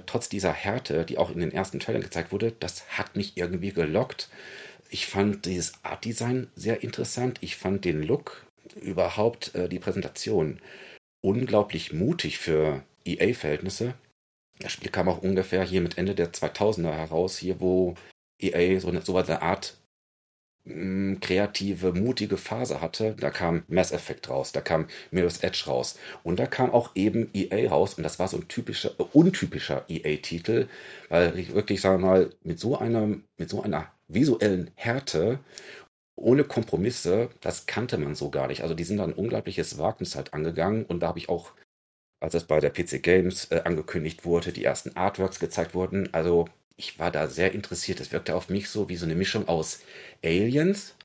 trotz dieser Härte, die auch in den ersten Trailern gezeigt wurde, das hat mich irgendwie gelockt. Ich fand dieses Art-Design sehr interessant. Ich fand den Look, überhaupt die Präsentation, unglaublich mutig für EA-Verhältnisse. Das Spiel kam auch ungefähr hier mit Ende der 2000er heraus, hier wo EA so eine Art kreative, mutige Phase hatte. Da kam Mass Effect raus, da kam Mirror's Edge raus und da kam auch eben EA raus und das war so ein untypischer EA-Titel, weil ich wirklich, sagen wir mal, mit so einer visuellen Härte, ohne Kompromisse, das kannte man so gar nicht. Also die sind da ein unglaubliches Wagnis halt angegangen und da habe ich auch, als das bei der PC Games angekündigt wurde, die ersten Artworks gezeigt wurden, also ich war da sehr interessiert. Es wirkte auf mich so wie so eine Mischung aus Aliens,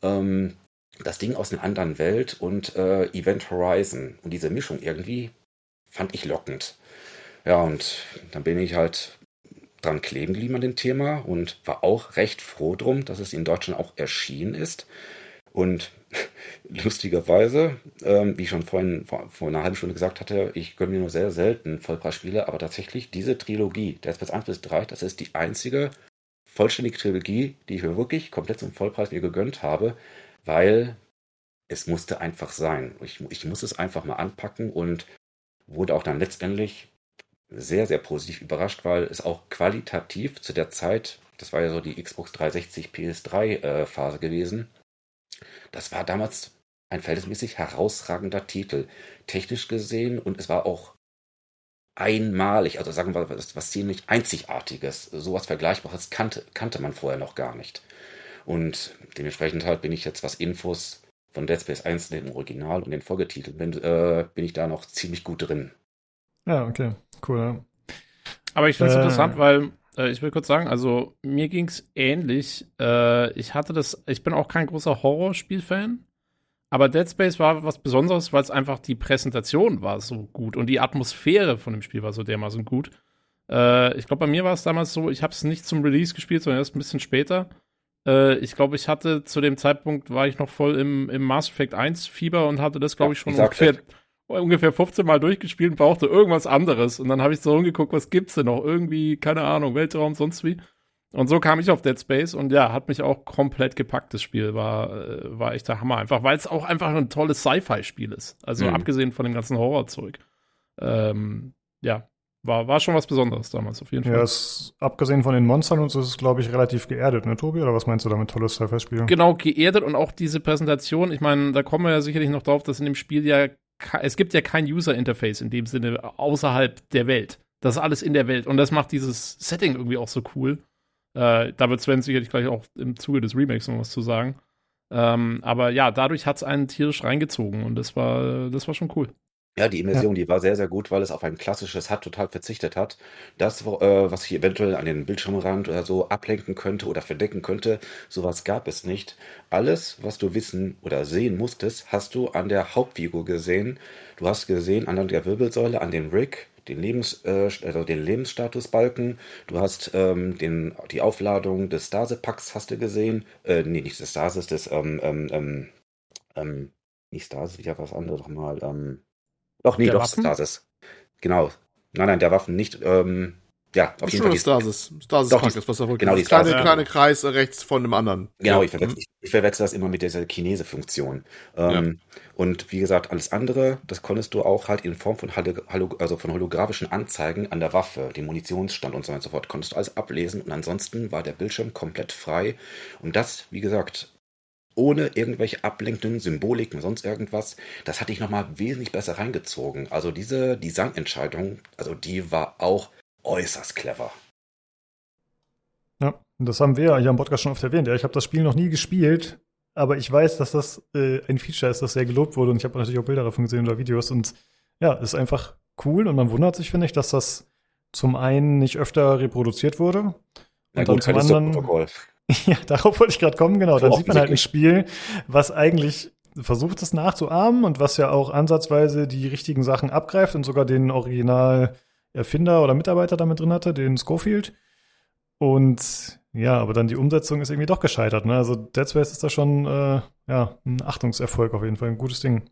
das Ding aus einer anderen Welt und Event Horizon. Und diese Mischung irgendwie fand ich lockend. Ja, und dann bin ich halt dran kleben geblieben an dem Thema und war auch recht froh drum, dass es in Deutschland auch erschienen ist. Und lustigerweise, wie ich schon vor einer halben Stunde gesagt hatte, ich gönne mir nur sehr selten Vollpreisspiele, aber tatsächlich diese Trilogie, Dead Space 1 bis 3, das ist die einzige vollständige Trilogie, die ich mir wirklich komplett zum Vollpreis mir gegönnt habe, weil es musste einfach sein. Ich musste es einfach mal anpacken und wurde auch dann letztendlich sehr, sehr positiv überrascht, weil es auch qualitativ zu der Zeit, das war ja so die Xbox 360 PS3 Phase gewesen, das war damals ein verhältnismäßig herausragender Titel, technisch gesehen, und es war auch einmalig, also sagen wir mal, was ziemlich Einzigartiges, sowas Vergleichbares kannte man vorher noch gar nicht. Und dementsprechend halt bin ich jetzt, was Infos von Dead Space 1, dem Original und den Folgetiteln, bin ich da noch ziemlich gut drin. Ja, okay, cool. Ja. Aber ich finde es interessant, weil ich will kurz sagen, also mir ging es ähnlich. Ich bin auch kein großer Horrorspiel-Fan, aber Dead Space war was Besonderes, weil es einfach die Präsentation war so gut und die Atmosphäre von dem Spiel war so dermaßen gut. Ich glaube, bei mir war es damals so, ich habe es nicht zum Release gespielt, sondern erst ein bisschen später. Ich glaube, ich hatte zu dem Zeitpunkt, war ich noch voll im Mass Effect 1 Fieber und hatte das, glaube ich, schon ungefähr 15 Mal durchgespielt und brauchte irgendwas anderes. Und dann habe ich so hingeguckt, was gibt's denn noch? Irgendwie, keine Ahnung, Weltraum, sonst wie. Und so kam ich auf Dead Space und ja, hat mich auch komplett gepackt, das Spiel. War echt der Hammer einfach, weil es auch einfach ein tolles Sci-Fi-Spiel ist. Also abgesehen von dem ganzen Horrorzeug. Ja, War schon was Besonderes damals, auf jeden Fall. Ja, abgesehen von den Monstern und so ist es, glaube ich, relativ geerdet, ne, Tobi? Oder was meinst du damit, tolles Sci-Fi-Spiel? Genau, geerdet und auch diese Präsentation. Ich meine, da kommen wir ja sicherlich noch drauf, dass in dem Spiel ja, es gibt ja kein User-Interface in dem Sinne außerhalb der Welt. Das ist alles in der Welt und das macht dieses Setting irgendwie auch so cool. Da wird Sven sicherlich gleich auch im Zuge des Remakes noch was zu sagen. Aber ja, dadurch hat es einen tierisch reingezogen und das war schon cool. Ja, die Immersion, die war sehr, sehr gut, weil es auf ein klassisches HUD total verzichtet hat. Das, was sich eventuell an den Bildschirmrand oder so ablenken könnte oder verdecken könnte, sowas gab es nicht. Alles, was du wissen oder sehen musstest, hast du an der Hauptfigur gesehen. Du hast gesehen an der Wirbelsäule, an dem Rig, den Lebensstatusbalken. Du hast die Aufladung des Stase-Packs hast du gesehen. Nicht des Stasis, nicht Stasis, ja was anderes nochmal, doch Stasis. Genau. Nein, der Waffen nicht, ja, auf jeden Fall. Stasis-Pack ist, was da wohl genau, ist. Kleine, kleine Kreis rechts von dem anderen. Genau, ja. Ich verwechsel das immer mit dieser Kinese-Funktion. Und wie gesagt, alles andere, das konntest du auch halt in Form von von holographischen Anzeigen an der Waffe, dem Munitionsstand und so weiter und so fort, konntest du alles ablesen und ansonsten war der Bildschirm komplett frei. Und das, wie gesagt, ohne irgendwelche ablenkenden Symboliken und sonst irgendwas, das hatte ich nochmal wesentlich besser reingezogen. Also diese Designentscheidung, die war auch äußerst clever. Ja, das haben wir ja hier am Podcast schon oft erwähnt. Ja, ich habe das Spiel noch nie gespielt, aber ich weiß, dass das ein Feature ist, das sehr gelobt wurde und ich habe natürlich auch Bilder davon gesehen oder Videos und ja, ist einfach cool und man wundert sich, finde ich, dass das zum einen nicht öfter reproduziert wurde. Na gut, Callisto Protocol. Ja, darauf wollte ich gerade kommen, genau. Dann sieht man halt ein Spiel, was eigentlich versucht, es nachzuahmen und was ja auch ansatzweise die richtigen Sachen abgreift und sogar den Originalerfinder oder Mitarbeiter damit drin hatte, den Schofield. Und ja, aber dann die Umsetzung ist irgendwie doch gescheitert, ne? Also Dead Space ist da schon ein Achtungserfolg auf jeden Fall, ein gutes Ding.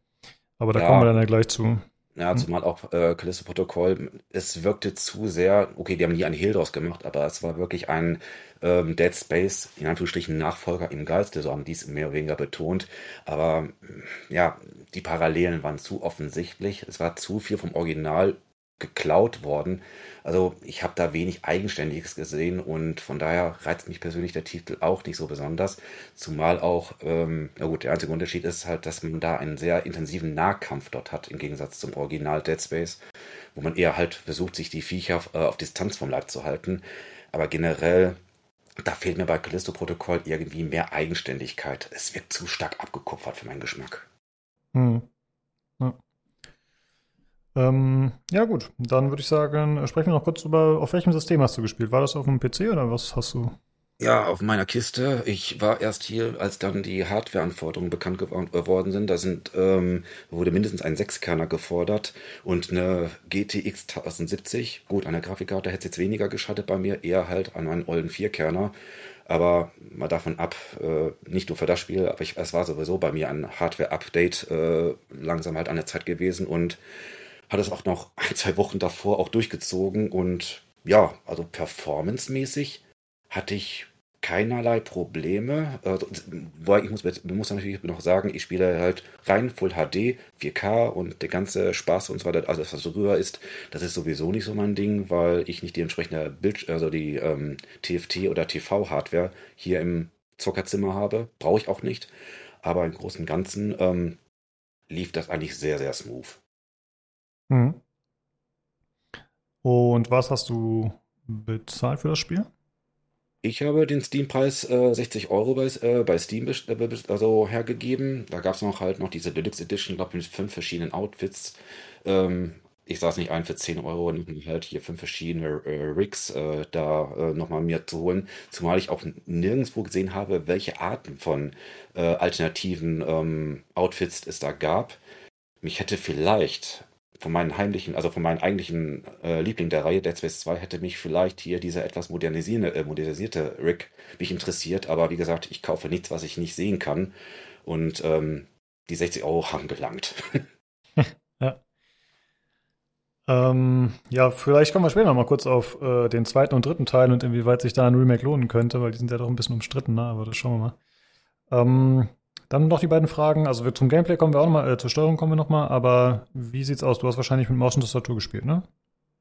Aber da kommen wir dann ja gleich zu. Ja, zumal auch Callisto Protocol, es wirkte zu sehr, okay, die haben nie einen Hehl draus gemacht, aber es war wirklich ein Dead Space, in Anführungsstrichen Nachfolger im Geiste, so haben die es mehr oder weniger betont, aber ja, die Parallelen waren zu offensichtlich, es war zu viel vom Original geklaut worden, also ich habe da wenig Eigenständiges gesehen und von daher reizt mich persönlich der Titel auch nicht so besonders, zumal auch, na gut, der einzige Unterschied ist halt, dass man da einen sehr intensiven Nahkampf dort hat, im Gegensatz zum Original Dead Space, wo man eher halt versucht, sich die Viecher auf Distanz vom Leib zu halten, aber generell, da fehlt mir bei Callisto Protocol irgendwie mehr Eigenständigkeit, es wird zu stark abgekupfert für meinen Geschmack. Ja. Ja gut, dann würde ich sagen, sprechen wir noch kurz über, auf welchem System hast du gespielt? War das auf dem PC oder was hast du? Ja, auf meiner Kiste. Ich war erst hier, als dann die Hardware-Anforderungen bekannt geworden sind. Da wurde mindestens ein 6-Kerner gefordert und eine GTX 1070. Gut, an der Grafikkarte hätte es jetzt weniger geschadet bei mir, eher halt an einen ollen 4-Kerner. Aber mal davon ab, nicht nur für das Spiel, aber es war sowieso bei mir ein Hardware-Update langsam halt an der Zeit gewesen und hat es auch noch 1-2 Wochen davor auch durchgezogen und ja, also performancemäßig hatte ich keinerlei Probleme. Also, ich muss natürlich noch sagen, ich spiele halt rein Full HD, 4K und der ganze Spaß und so weiter, alles was drüber ist, das ist sowieso nicht so mein Ding, weil ich nicht die entsprechende TFT oder TV-Hardware hier im Zockerzimmer habe, brauche ich auch nicht, aber im Großen und Ganzen lief das eigentlich sehr, sehr smooth. Mhm. Und was hast du bezahlt für das Spiel? Ich habe den Steam-Preis 60 € bei Steam hergegeben. Da gab es noch diese Deluxe Edition, glaube ich, mit 5 verschiedenen Outfits. Ich sah es nicht ein für 10 € und halt hier 5 verschiedene Rigs nochmal mir zu holen. Zumal ich auch nirgendwo gesehen habe, welche Arten von alternativen Outfits es da gab. Mich hätte vielleicht von meinem eigentlichen Liebling der Reihe, Dead Space 2, hätte mich vielleicht hier dieser etwas modernisierte Rig mich interessiert, aber wie gesagt, ich kaufe nichts, was ich nicht sehen kann und die 60 € haben gelangt. Ja. Ja, vielleicht kommen wir später noch mal kurz auf den zweiten und dritten Teil und inwieweit sich da ein Remake lohnen könnte, weil die sind ja doch ein bisschen umstritten, ne? Aber das schauen wir mal. Dann noch die beiden Fragen, also zum Gameplay kommen wir auch nochmal, zur Steuerung kommen wir nochmal, aber wie sieht's aus? Du hast wahrscheinlich mit Maus und Tastatur gespielt, ne?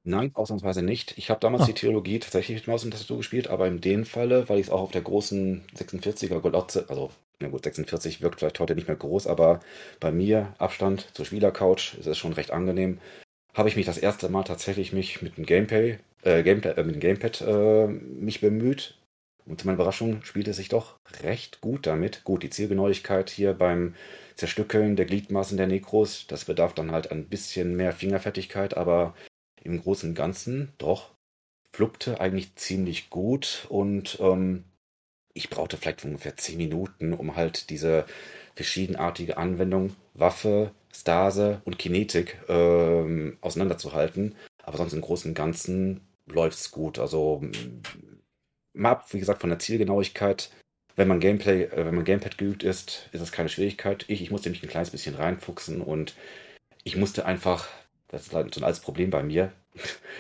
Nein, ausnahmsweise nicht. Ich habe damals die Trilogie tatsächlich mit Maus und Tastatur gespielt, aber in dem Falle, weil ich es auch auf der großen 46er Glotze, also na gut, 46 wirkt vielleicht heute nicht mehr groß, aber bei mir Abstand zur Spielercouch ist es schon recht angenehm, habe ich mich das erste Mal tatsächlich mit dem Gamepad bemüht. Und zu meiner Überraschung spielt es sich doch recht gut damit. Gut, die Zielgenauigkeit hier beim Zerstückeln der Gliedmaßen der Necros, das bedarf dann halt ein bisschen mehr Fingerfertigkeit, aber im Großen und Ganzen doch fluppte eigentlich ziemlich gut. Und ich brauchte vielleicht ungefähr 10 Minuten, um halt diese verschiedenartige Anwendung, Waffe, Stase und Kinetik auseinanderzuhalten. Aber sonst im Großen und Ganzen läuft es gut. Also mal ab, wie gesagt, von der Zielgenauigkeit. Wenn man Gamepad geübt ist, ist das keine Schwierigkeit. Ich musste mich ein kleines bisschen reinfuchsen und ich musste einfach, das ist halt so ein altes Problem bei mir.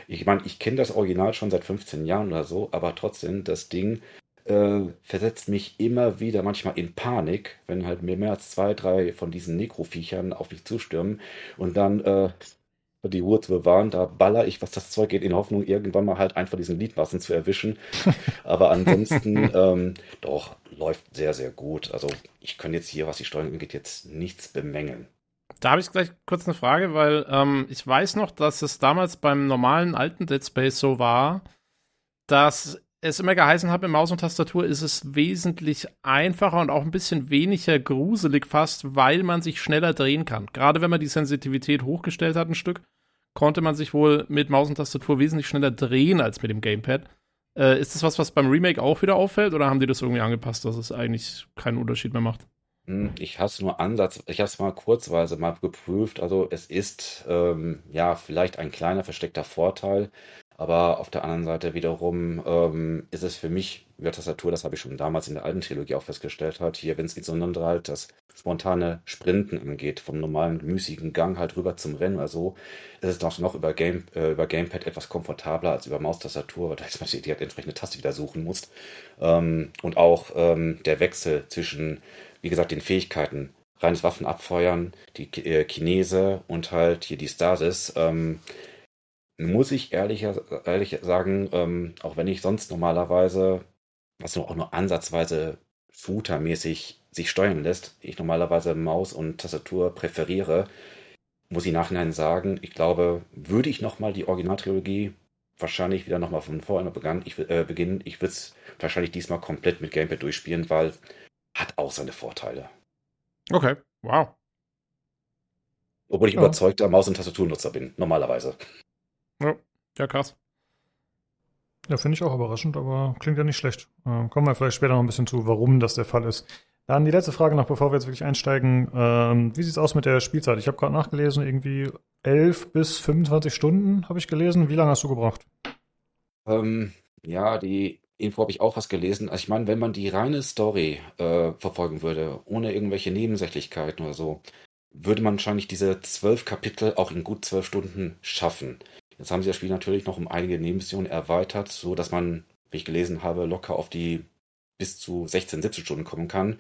Ich meine, ich kenne das Original schon seit 15 Jahren oder so, aber trotzdem, das Ding versetzt mich immer wieder manchmal in Panik, wenn halt mir mehr als 2, 3 von diesen Nekroviechern auf mich zustürmen und dann die Ruhe zu bewahren, da baller ich, was das Zeug geht, in Hoffnung, irgendwann mal halt einfach diesen Gliedmaßen zu erwischen. Aber ansonsten, doch, läuft sehr, sehr gut. Also ich kann jetzt hier, was die Steuerung angeht, jetzt nichts bemängeln. Da habe ich gleich kurz eine Frage, weil ich weiß noch, dass es damals beim normalen alten Dead Space so war, dass es immer geheißen hat, mit Maus und Tastatur ist es wesentlich einfacher und auch ein bisschen weniger gruselig fast, weil man sich schneller drehen kann. Gerade wenn man die Sensitivität hochgestellt hat ein Stück, konnte man sich wohl mit Maus und Tastatur wesentlich schneller drehen als mit dem Gamepad. Ist das was beim Remake auch wieder auffällt oder haben die das irgendwie angepasst, dass es eigentlich keinen Unterschied mehr macht? Ich habe es nur ich habe es mal kurzweise mal geprüft, also es ist vielleicht ein kleiner versteckter Vorteil, aber auf der anderen Seite wiederum ist es für mich über Tastatur, das habe ich schon damals in der alten Trilogie auch festgestellt, halt hier, wenn es insbesondere halt das spontane Sprinten angeht, vom normalen müßigen Gang halt rüber zum Rennen oder so, ist es doch noch über Gamepad etwas komfortabler als über Maustastatur, weil da jetzt die halt entsprechende Taste wieder suchen musst. Und auch der Wechsel zwischen, wie gesagt, den Fähigkeiten, reines Waffenabfeuern, die Kinese und halt hier die Stasis, muss ich ehrlich sagen, auch wenn ich sonst normalerweise, was auch nur ansatzweise Shooter-mäßig sich steuern lässt, ich normalerweise Maus und Tastatur präferiere, muss ich nachhinein sagen, ich glaube, würde ich nochmal die Originaltrilogie wahrscheinlich wieder nochmal von vorne beginnen, ich würde es wahrscheinlich diesmal komplett mit Gamepad durchspielen, weil hat auch seine Vorteile. Okay, wow. Obwohl ich überzeugter Maus- und Tastaturnutzer bin, normalerweise. Ja, krass. Ja, finde ich auch überraschend, aber klingt ja nicht schlecht. Kommen wir vielleicht später noch ein bisschen zu, warum das der Fall ist. Dann die letzte Frage noch, bevor wir jetzt wirklich einsteigen. Wie sieht es aus mit der Spielzeit? Ich habe gerade nachgelesen, irgendwie 11 bis 25 Stunden habe ich gelesen. Wie lange hast du gebraucht? Die Info habe ich auch was gelesen. Also ich meine, wenn man die reine Story verfolgen würde, ohne irgendwelche Nebensächlichkeiten oder so, würde man wahrscheinlich diese 12 Kapitel auch in gut 12 Stunden schaffen. Jetzt haben sie das Spiel natürlich noch um einige Nebenmissionen erweitert, sodass man, wie ich gelesen habe, locker auf die bis zu 16, 17 Stunden kommen kann.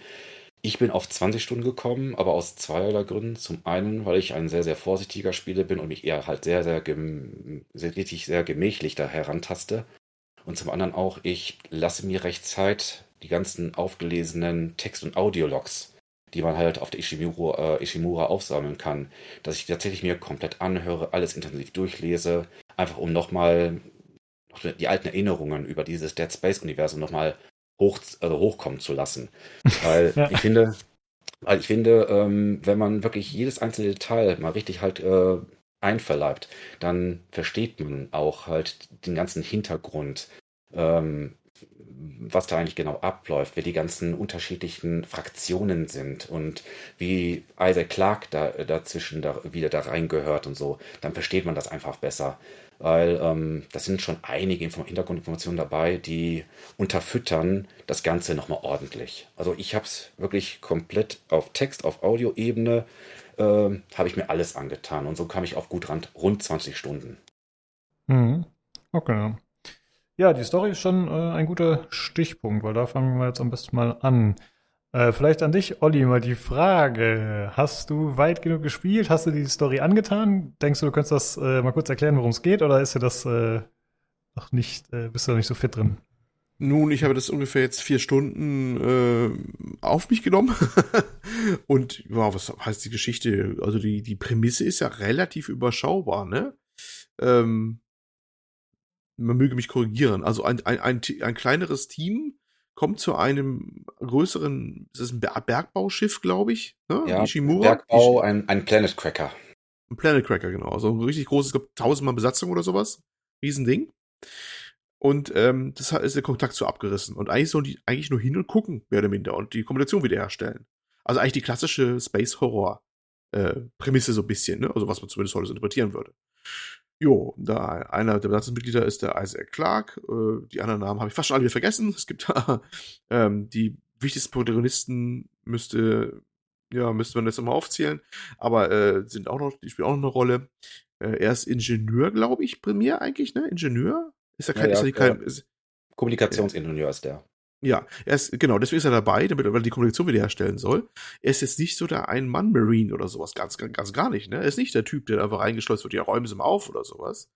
Ich bin auf 20 Stunden gekommen, aber aus zweierlei Gründen. Zum einen, weil ich ein sehr, sehr vorsichtiger Spieler bin und mich eher halt sehr gemächlich da herantaste. Und zum anderen auch, ich lasse mir recht Zeit, die ganzen aufgelesenen Text- und Audiologs, die man halt auf der Ishimura aufsammeln kann, dass ich tatsächlich mir komplett anhöre, alles intensiv durchlese, einfach um nochmal die alten Erinnerungen über dieses Dead Space-Universum nochmal hochkommen zu lassen. Weil ich finde, wenn man wirklich jedes einzelne Detail mal richtig halt einverleibt, dann versteht man auch halt den ganzen Hintergrund, was da eigentlich genau abläuft, wer die ganzen unterschiedlichen Fraktionen sind und wie Isaac Clarke dazwischen wieder da reingehört und so, dann versteht man das einfach besser. Weil das sind schon einige Hintergrundinformationen dabei, die unterfüttern das Ganze nochmal ordentlich. Also ich habe es wirklich komplett auf Text, auf Audioebene, habe ich mir alles angetan. Und so kam ich auf gut rund 20 Stunden. Okay. Ja, die Story ist schon ein guter Stichpunkt, weil da fangen wir jetzt am besten mal an. Vielleicht an dich, Olli, mal die Frage. Hast du weit genug gespielt? Hast du die Story angetan? Denkst du, du könntest das mal kurz erklären, worum es geht? Oder ist dir das noch nicht, bist du da nicht so fit drin? Nun, ich habe das ungefähr jetzt 4 Stunden auf mich genommen. Und, wow, was heißt die Geschichte? Also die Prämisse ist ja relativ überschaubar, ne? Man möge mich korrigieren. Also ein kleineres Team kommt zu einem größeren, das ist ein Bergbauschiff, glaube ich, ne? Ja, Ishimura. Bergbau, ein Planet Cracker. Ein Planet Cracker, genau. Also ein richtig großes, ich glaube, 1000-mal Besatzung oder sowas. Riesending. Und das ist der Kontakt so abgerissen. Und eigentlich sollen die eigentlich nur hin und gucken, mehr oder minder, und die Kommunikation wiederherstellen. Also eigentlich die klassische Space-Horror-Prämisse so ein bisschen, ne? Also was man zumindest heute so interpretieren würde. Jo, da einer der Besatzungsmitglieder ist der Isaac Clarke. Die anderen Namen habe ich fast schon alle wieder vergessen. Es gibt die wichtigsten Protagonisten, müsste man jetzt nochmal aufzählen, aber die spielen auch noch eine Rolle. Er ist Ingenieur, glaube ich, primär eigentlich, ne? Ingenieur? Ist er kein. Ja, Kommunikationsingenieur ist der. Ja, deswegen ist er dabei, damit er die Kommunikation wiederherstellen soll. Er ist jetzt nicht so der Ein-Mann-Marine oder sowas, ganz, ganz, ganz gar nicht, ne? Er ist nicht der Typ, der einfach reingeschleust wird, ja, räumen sie mal auf oder sowas.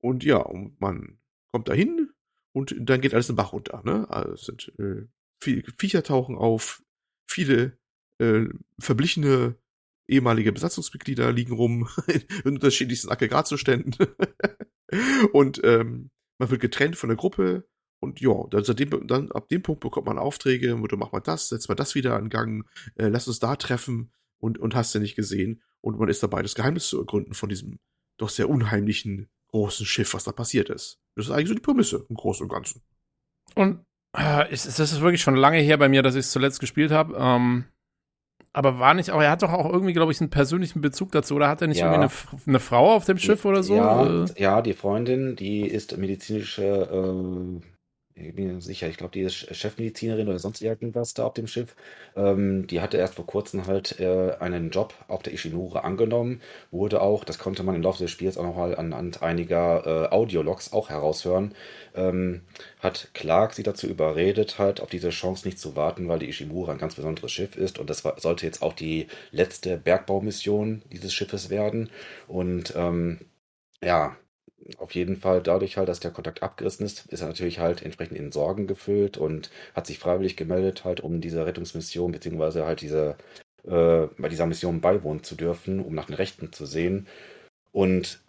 Und ja, und man kommt da hin und dann geht alles den Bach runter, ne? Also es sind viele Viecher tauchen auf, viele verblichene ehemalige Besatzungsmitglieder liegen rum in unterschiedlichsten Aggregatzuständen. Und man wird getrennt von der Gruppe. Und ja, dann ab dem Punkt bekommt man Aufträge, und du mach mal das, setz mal das wieder in Gang, lass uns da treffen und hast ja nicht gesehen. Und man ist dabei, das Geheimnis zu ergründen von diesem doch sehr unheimlichen großen Schiff, was da passiert ist. Das ist eigentlich so die Prämisse im Großen und Ganzen. Und das ist wirklich schon lange her bei mir, dass ich es zuletzt gespielt habe. Aber war nicht auch, er hat doch auch irgendwie, glaube ich, einen persönlichen Bezug dazu, oder hat er nicht irgendwie eine Frau auf dem Schiff oder so? Ja, die Freundin, die ist medizinische... Ich bin mir sicher, ich glaube, die ist Chefmedizinerin oder sonst irgendwas da auf dem Schiff. Die hatte erst vor kurzem halt einen Job auf der Ishimura angenommen, wurde auch, das konnte man im Laufe des Spiels auch nochmal anhand einiger Audiologs auch heraushören, hat Clarke sie dazu überredet, halt auf diese Chance nicht zu warten, weil die Ishimura ein ganz besonderes Schiff ist und das sollte jetzt auch die letzte Bergbaumission dieses Schiffes werden. Und auf jeden Fall dadurch halt, dass der Kontakt abgerissen ist er natürlich halt entsprechend in Sorgen gefüllt und hat sich freiwillig gemeldet halt, um diese Rettungsmission beziehungsweise halt bei dieser Mission beiwohnen zu dürfen, um nach den Rechten zu sehen. Und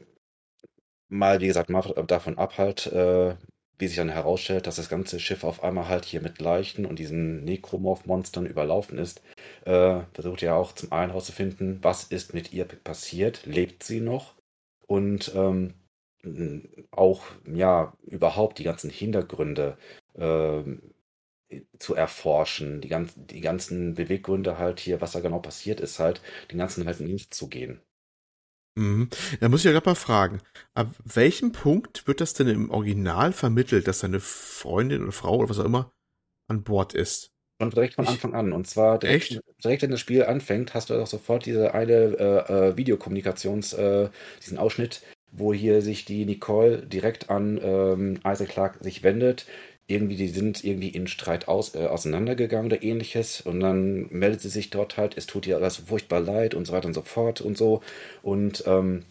mal, wie gesagt, mal davon ab halt, wie sich dann herausstellt, dass das ganze Schiff auf einmal halt hier mit Leichen und diesen Necromorph-Monstern überlaufen ist, versucht ja auch zum einen herauszufinden, was ist mit ihr passiert, lebt sie noch und auch, ja, überhaupt die ganzen Hintergründe zu erforschen, die ganzen Beweggründe halt hier, was da genau passiert ist, halt, den ganzen halt nicht zu gehen. Mhm. Da muss ich ja gerade mal fragen, ab welchem Punkt wird das denn im Original vermittelt, dass seine Freundin oder Frau oder was auch immer an Bord ist? Und direkt von Anfang an. Und zwar direkt, wenn das Spiel anfängt, hast du auch sofort diese eine diesen Ausschnitt, wo hier sich die Nicole direkt an Isaac Clarke sich wendet. Irgendwie, die sind irgendwie in Streit auseinandergegangen oder ähnliches. Und dann meldet sie sich dort halt, es tut ihr alles furchtbar leid und so weiter und so fort und so. Und dann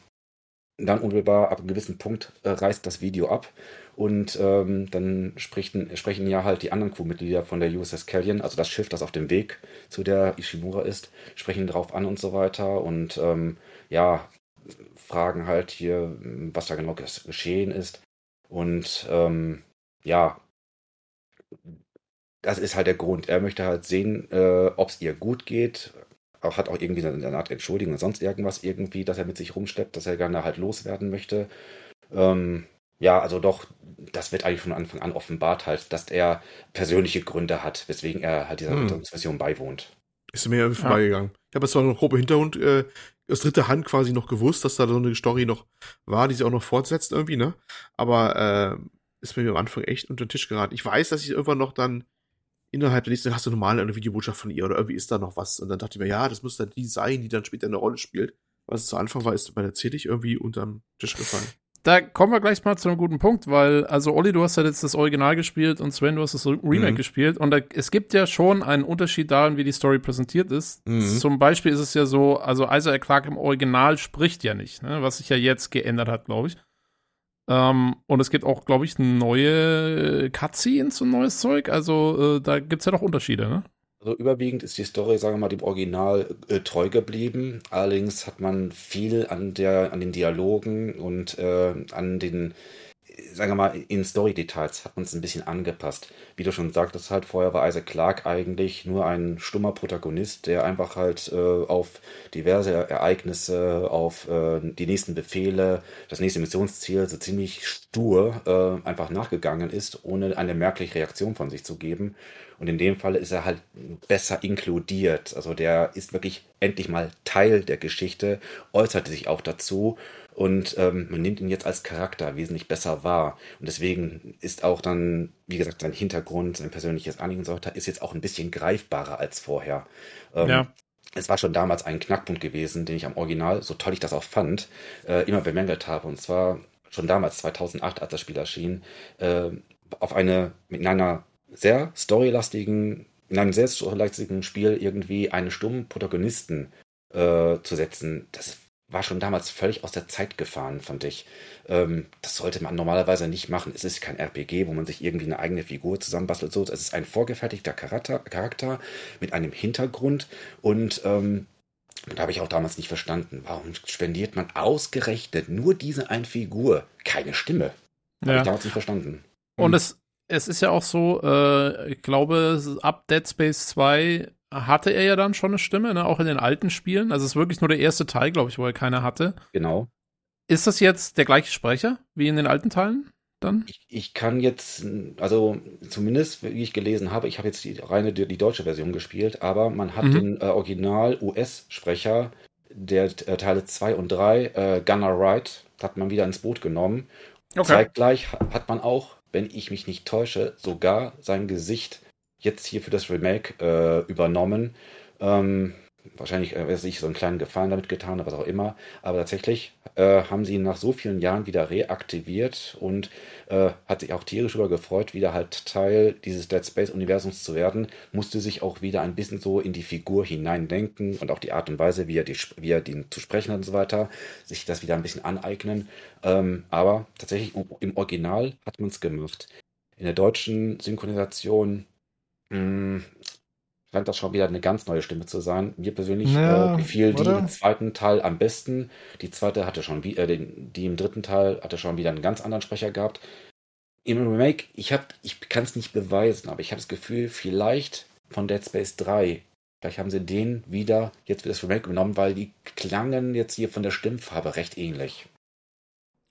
unmittelbar ab einem gewissen Punkt reißt das Video ab. Und dann sprechen ja halt die anderen Crewmitglieder von der USS Callion, also das Schiff, das auf dem Weg zu der Ishimura ist, sprechen drauf an und so weiter. Und fragen halt hier, was da genau geschehen ist. Und das ist halt der Grund. Er möchte halt sehen, ob es ihr gut geht. Er hat auch irgendwie eine Art Entschuldigung oder sonst irgendwas irgendwie, dass er mit sich rumschleppt, dass er gerne halt loswerden möchte. Das wird eigentlich von Anfang an offenbart halt, dass er persönliche Gründe hat, weswegen er halt dieser Mission beiwohnt. Ist mir irgendwie vorbeigegangen. Ich habe jetzt zwar noch einen groben Hintergrund aus dritter Hand quasi noch gewusst, dass da so eine Story noch war, die sie auch noch fortsetzt irgendwie, ne? Aber ist mir am Anfang echt unter den Tisch geraten. Ich weiß, dass ich irgendwann noch dann innerhalb der nächsten, hast du normal eine Videobotschaft von ihr oder irgendwie ist da noch was. Und dann dachte ich mir, ja, das muss dann die sein, die dann später eine Rolle spielt. Was es zu Anfang war, ist bei der CD irgendwie unterm Tisch gefallen. Da kommen wir gleich mal zu einem guten Punkt, weil, also Olli, du hast ja jetzt das Original gespielt und Sven, du hast das Remake gespielt und da, es gibt ja schon einen Unterschied darin, wie die Story präsentiert ist. Zum Beispiel ist es ja so, also Isaac Clarke im Original spricht ja nicht, ne, was sich ja jetzt geändert hat, glaube ich. Und es gibt auch, glaube ich, neue Cutscenes und neues Zeug, also da gibt es ja doch Unterschiede, ne? Also überwiegend ist die Story, sagen wir mal, dem Original treu geblieben. Allerdings hat man viel an den Dialogen und an den, sagen wir mal, in Story-Details hat man es ein bisschen angepasst. Wie du schon sagtest, halt vorher war Isaac Clarke eigentlich nur ein stummer Protagonist, der einfach halt auf diverse Ereignisse, auf die nächsten Befehle, das nächste Missionsziel so ziemlich stur einfach nachgegangen ist, ohne eine merkliche Reaktion von sich zu geben. Und in dem Fall ist er halt besser inkludiert. Also der ist wirklich endlich mal Teil der Geschichte, äußerte sich auch dazu und man nimmt ihn jetzt als Charakter wesentlich besser wahr. Und deswegen ist auch dann, wie gesagt, sein Hintergrund, sein persönliches Anliegen so, ist jetzt auch ein bisschen greifbarer als vorher. Ja. Es war schon damals ein Knackpunkt gewesen, den ich am Original, so toll ich das auch fand, immer bemängelt habe. Und zwar schon damals, 2008, als das Spiel erschien, in einem sehr storylastigen Spiel irgendwie einen stummen Protagonisten zu setzen, das war schon damals völlig aus der Zeit gefahren, fand ich. Das sollte man normalerweise nicht machen. Es ist kein RPG, wo man sich irgendwie eine eigene Figur zusammenbastelt. So, es ist ein vorgefertigter Charakter mit einem Hintergrund und da habe ich auch damals nicht verstanden, warum spendiert man ausgerechnet nur diese eine Figur? Keine Stimme. Ja. Habe ich damals nicht verstanden. Und es ist ja auch so, ich glaube, ab Dead Space 2 hatte er ja dann schon eine Stimme, ne? Auch in den alten Spielen. Also es ist wirklich nur der erste Teil, glaube ich, wo er keine hatte. Genau. Ist das jetzt der gleiche Sprecher wie in den alten Teilen dann? Ich kann jetzt, also zumindest, wie ich gelesen habe, ich habe jetzt die deutsche Version gespielt, aber man hat den Original-US-Sprecher der Teile 2 und 3, Gunnar Wright, hat man wieder ins Boot genommen. Okay. Zeitgleich hat man auch, wenn ich mich nicht täusche, sogar sein Gesicht jetzt hier für das Remake übernommen. Wahrscheinlich hat sich so einen kleinen Gefallen damit getan oder was auch immer. Aber tatsächlich haben sie ihn nach so vielen Jahren wieder reaktiviert und hat sich auch tierisch darüber gefreut, wieder halt Teil dieses Dead Space-Universums zu werden. Musste sich auch wieder ein bisschen so in die Figur hineindenken und auch die Art und Weise, wie er zu sprechen hat und so weiter, sich das wieder ein bisschen aneignen. Aber tatsächlich im Original hat man es gemacht. In der deutschen Synchronisation scheint das schon wieder eine ganz neue Stimme zu sein. Mir persönlich gefiel die im zweiten Teil am besten. Die zweite hatte schon die im dritten Teil hatte schon wieder einen ganz anderen Sprecher gehabt. Im Remake, ich kann es nicht beweisen, aber ich habe das Gefühl, vielleicht von Dead Space 3, vielleicht haben sie den wieder jetzt für das Remake genommen, weil die klangen jetzt hier von der Stimmfarbe recht ähnlich.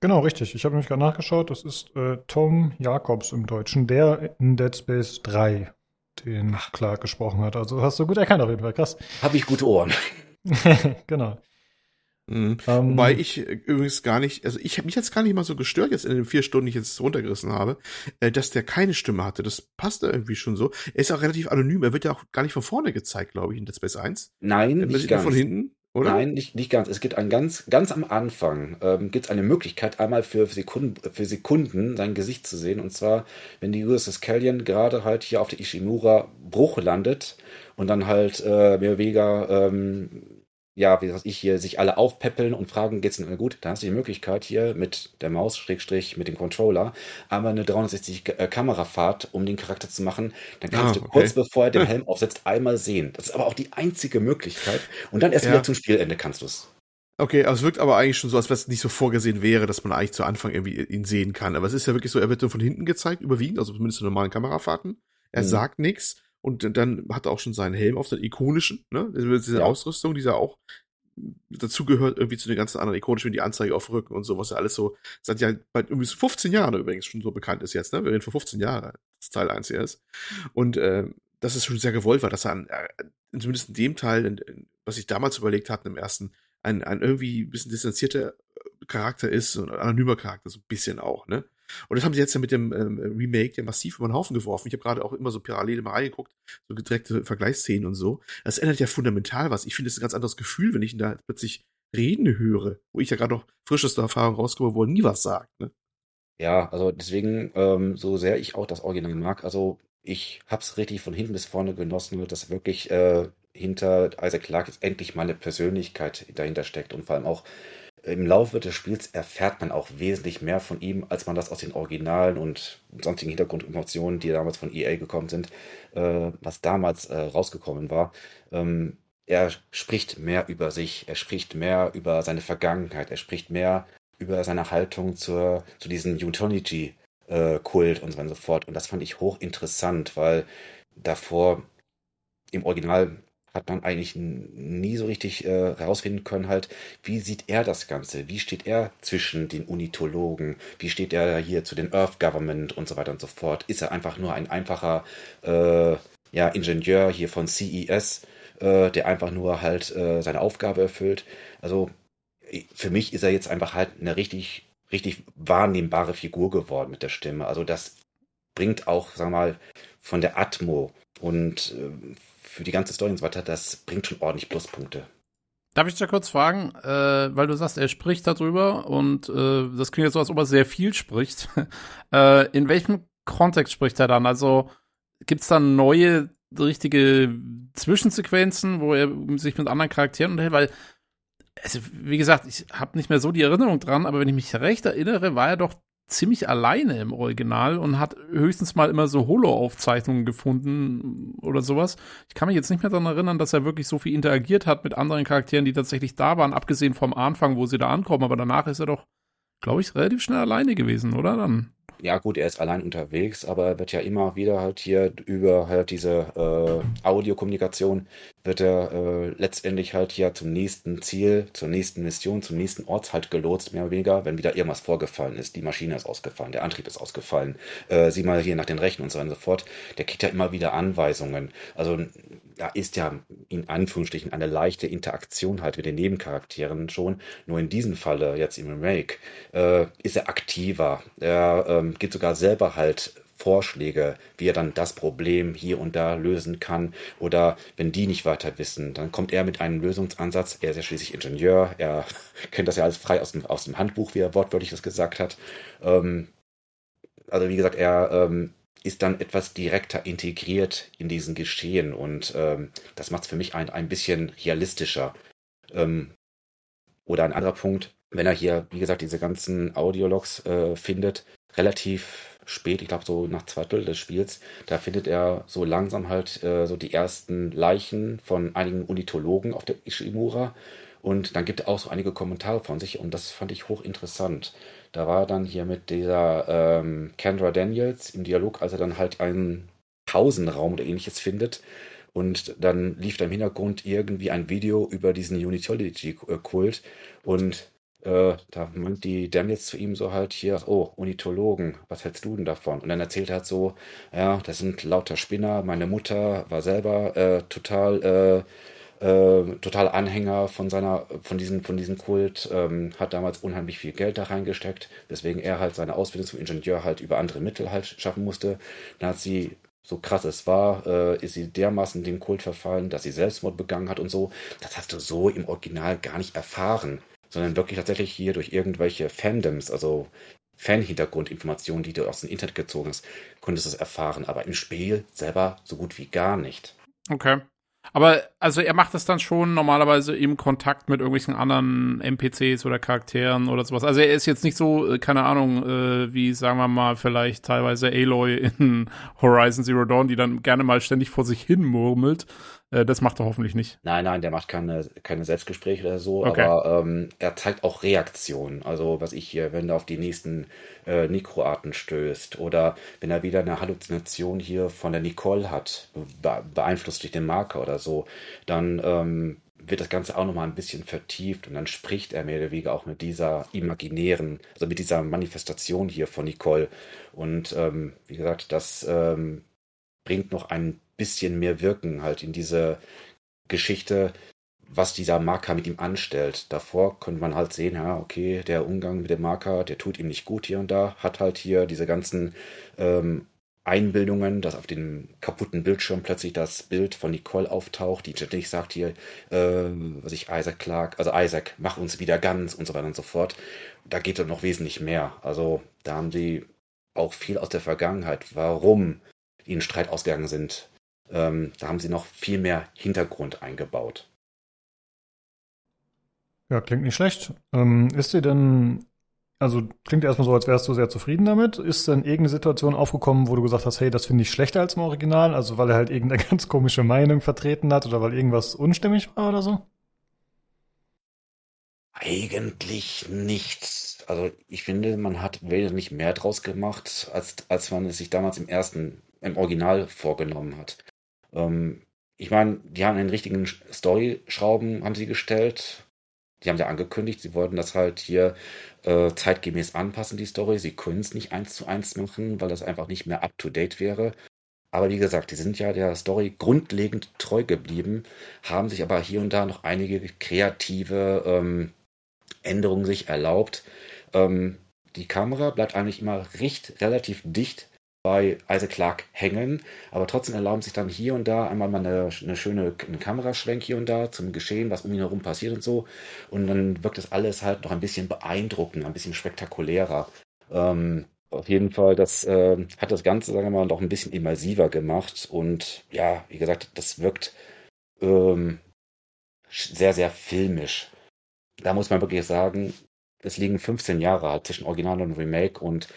Genau, richtig. Ich habe nämlich gerade nachgeschaut. Das ist Tom Jacobs im Deutschen, der in Dead Space 3 den Clarke gesprochen hat. Also hast du gut erkannt auf jeden Fall. Krass. Habe ich gute Ohren. Genau. Wobei ich übrigens gar nicht, also ich habe mich jetzt gar nicht mal so gestört, jetzt in den 4 Stunden, die ich jetzt runtergerissen habe, dass der keine Stimme hatte. Das passt da irgendwie schon so. Er ist auch relativ anonym. Er wird ja auch gar nicht von vorne gezeigt, glaube ich, in Dead Space 1. Nein, nicht ganz. Von hinten. Oder? Nein, nicht ganz. Es gibt ganz am Anfang gibt es eine Möglichkeit, einmal für Sekunden sein Gesicht zu sehen. Und zwar, wenn die USS Callion gerade halt hier auf der Ishimura Bruch landet und dann halt mehr oder weniger, sich alle aufpäppeln und fragen, geht's denn gut? Dann hast du die Möglichkeit hier mit der Maus, / mit dem Controller, einmal eine 360-Kamerafahrt, um den Charakter zu machen. Dann kannst du kurz bevor er den Helm aufsetzt, einmal sehen. Das ist aber auch die einzige Möglichkeit. Und dann erst wieder zum Spielende kannst du es. Okay, aber es wirkt aber eigentlich schon so, als wenn es nicht so vorgesehen wäre, dass man eigentlich zu Anfang irgendwie ihn sehen kann. Aber es ist ja wirklich so, er wird nur von hinten gezeigt, überwiegend, also zumindest in normalen Kamerafahrten. Er sagt nichts. Und dann hat er auch schon seinen Helm auf, seinen ikonischen, ne? Diese Ausrüstung, die ja auch dazu gehört, irgendwie zu den ganzen anderen ikonischen, wie die Anzeige auf Rücken und so, was ja alles so seit irgendwie 15 Jahren übrigens schon so bekannt ist jetzt, ne? Wir reden vor 15 Jahren, das Teil 1 hier ist. Und dass es schon sehr gewollt war, dass er zumindest in dem Teil, was ich damals überlegt hatte, im ersten, ein irgendwie ein bisschen distanzierter Charakter ist, ein anonymer Charakter, so ein bisschen auch, ne? Und das haben sie jetzt ja mit dem Remake ja massiv über den Haufen geworfen. Ich habe gerade auch immer so parallel mal reingeguckt, so direkte Vergleichsszenen und so. Das ändert ja fundamental was. Ich finde, es ist ein ganz anderes Gefühl, wenn ich ihn da plötzlich reden höre, wo ich ja gerade noch frischeste Erfahrung rauskomme, wo er nie was sagt, ne? Ja, also deswegen, so sehr ich auch das Original mag, also ich hab's richtig von hinten bis vorne genossen, dass wirklich hinter Isaac Clarke jetzt endlich mal eine Persönlichkeit dahinter steckt und vor allem auch im Laufe des Spiels erfährt man auch wesentlich mehr von ihm, als man das aus den Originalen und sonstigen Hintergrundinformationen, die damals von EA gekommen sind, was damals rausgekommen war. Er spricht mehr über sich, er spricht mehr über seine Vergangenheit, er spricht mehr über seine Haltung zu diesem Unity-Kult und so weiter und so fort. Und das fand ich hochinteressant, weil davor im Original hat man eigentlich nie so richtig herausfinden können, halt, wie sieht er das Ganze? Wie steht er zwischen den Unitologen? Wie steht er hier zu den Earth Government und so weiter und so fort? Ist er einfach nur ein einfacher Ingenieur hier von CES, der einfach nur halt seine Aufgabe erfüllt? Also für mich ist er jetzt einfach halt eine richtig, richtig wahrnehmbare Figur geworden mit der Stimme. Also das bringt auch, sagen wir mal, von der Atmo und für die ganze Story und so weiter, das bringt schon ordentlich Pluspunkte. Darf ich dich da kurz fragen, weil du sagst, er spricht darüber und das klingt jetzt so, als ob er sehr viel spricht. In welchem Kontext spricht er dann? Also gibt es dann neue, richtige Zwischensequenzen, wo er sich mit anderen Charakteren unterhält? Weil, also, wie gesagt, ich habe nicht mehr so die Erinnerung dran, aber wenn ich mich recht erinnere, war er doch ziemlich alleine im Original und hat höchstens mal immer so Holo-Aufzeichnungen gefunden oder sowas. Ich kann mich jetzt nicht mehr daran erinnern, dass er wirklich so viel interagiert hat mit anderen Charakteren, die tatsächlich da waren, abgesehen vom Anfang, wo sie da ankommen. Aber danach ist er doch, glaube ich, relativ schnell alleine gewesen, oder dann? Ja gut, er ist allein unterwegs, aber er wird ja immer wieder halt hier über halt diese Audiokommunikation wird er letztendlich halt hier zum nächsten Ziel, zur nächsten Mission, zum nächsten Ort halt gelotst, mehr oder weniger, wenn wieder irgendwas vorgefallen ist. Die Maschine ist ausgefallen, der Antrieb ist ausgefallen, sieh mal hier nach den Rechten und so weiter und so fort. Der kriegt ja immer wieder Anweisungen. Also da ist ja in Anführungsstrichen eine leichte Interaktion halt mit den Nebencharakteren schon. Nur in diesem Falle, jetzt im Remake, ist er aktiver. Er gibt sogar selber halt Vorschläge, wie er dann das Problem hier und da lösen kann. Oder wenn die nicht weiter wissen, dann kommt er mit einem Lösungsansatz. Er ist ja schließlich Ingenieur. Er kennt das ja alles frei aus dem Handbuch, wie er wortwörtlich das gesagt hat. Also wie gesagt, er ist dann etwas direkter integriert in diesen Geschehen. Und das macht es für mich ein bisschen realistischer. Oder ein anderer Punkt, wenn er hier, wie gesagt, diese ganzen Audiologs findet, relativ spät, ich glaube so nach zwei Drittel des Spiels, da findet er so langsam halt so die ersten Leichen von einigen Unitologen auf der Ishimura und dann gibt er auch so einige Kommentare von sich und das fand ich hochinteressant. Da war er dann hier mit dieser Kendra Daniels im Dialog, als er dann halt einen Pausenraum oder ähnliches findet und dann lief da im Hintergrund irgendwie ein Video über diesen Unitology-Kult und da meint die Daniels zu ihm so halt hier, oh, Unitologen, was hältst du denn davon? Und dann erzählt er halt so, ja, das sind lauter Spinner, meine Mutter war selber total Anhänger von diesem Kult, hat damals unheimlich viel Geld da reingesteckt, weswegen er halt seine Ausbildung zum Ingenieur halt über andere Mittel halt schaffen musste. Dann hat sie, so krass es war, ist sie dermaßen dem Kult verfallen, dass sie Selbstmord begangen hat und so. Das hast du so im Original gar nicht erfahren, sondern wirklich tatsächlich hier durch irgendwelche Fandoms, also Fan-Hintergrundinformationen, die du aus dem Internet gezogen hast, konntest du es erfahren, aber im Spiel selber so gut wie gar nicht. Okay. Aber also er macht das dann schon normalerweise im Kontakt mit irgendwelchen anderen NPCs oder Charakteren oder sowas. Also er ist jetzt nicht so, keine Ahnung, wie, sagen wir mal, vielleicht teilweise Aloy in Horizon Zero Dawn, die dann gerne mal ständig vor sich hin murmelt. Das macht er hoffentlich nicht. Nein, der macht keine Selbstgespräche oder so, okay. Aber er zeigt auch Reaktionen. Also was ich hier, wenn er auf die nächsten Nekroarten stößt oder wenn er wieder eine Halluzination hier von der Nicole hat, beeinflusst durch den Marker oder so, dann wird das Ganze auch nochmal ein bisschen vertieft und dann spricht er mehr oder weniger auch mit dieser imaginären, also mit dieser Manifestation hier von Nicole. Und wie gesagt, das bringt noch ein bisschen mehr Wirken halt in diese Geschichte, was dieser Marker mit ihm anstellt. Davor konnte man halt sehen, ja, okay, der Umgang mit dem Marker, der tut ihm nicht gut hier und da, hat halt hier diese ganzen Einbildungen, dass auf dem kaputten Bildschirm plötzlich das Bild von Nicole auftaucht, die ständig sagt hier, was ich Isaac Clarke, also Isaac, mach uns wieder ganz und so weiter und so fort. Da geht doch noch wesentlich mehr. Also da haben sie auch viel aus der Vergangenheit, warum die in Streit ausgegangen sind. Da haben sie noch viel mehr Hintergrund eingebaut. Ja, klingt nicht schlecht. Ist dir denn, also klingt erstmal so, als wärst du sehr zufrieden damit. Ist denn irgendeine Situation aufgekommen, wo du gesagt hast, hey, das finde ich schlechter als im Original, also weil er halt irgendeine ganz komische Meinung vertreten hat oder weil irgendwas unstimmig war oder so? Eigentlich nichts. Also ich finde, man hat wesentlich mehr draus gemacht, als man es sich damals im Original vorgenommen hat. Ich meine, die haben einen richtigen Story-Schrauben haben sie gestellt. Die haben ja angekündigt, sie wollten das halt hier zeitgemäß anpassen, die Story. Sie können es nicht 1:1 machen, weil das einfach nicht mehr up-to-date wäre. Aber wie gesagt, die sind ja der Story grundlegend treu geblieben, haben sich aber hier und da noch einige kreative Änderungen sich erlaubt. Die Kamera bleibt eigentlich immer relativ dicht bei Isaac Clarke hängen, aber trotzdem erlauben sich dann hier und da einmal mal eine schöne Kameraschwenk hier und da zum Geschehen, was um ihn herum passiert und so. Und dann wirkt das alles halt noch ein bisschen beeindruckender, ein bisschen spektakulärer. Auf jeden Fall, das hat das Ganze, sagen wir mal, noch ein bisschen immersiver gemacht. Und ja, wie gesagt, das wirkt sehr, sehr filmisch. Da muss man wirklich sagen, es liegen 15 Jahre halt zwischen Original und Remake und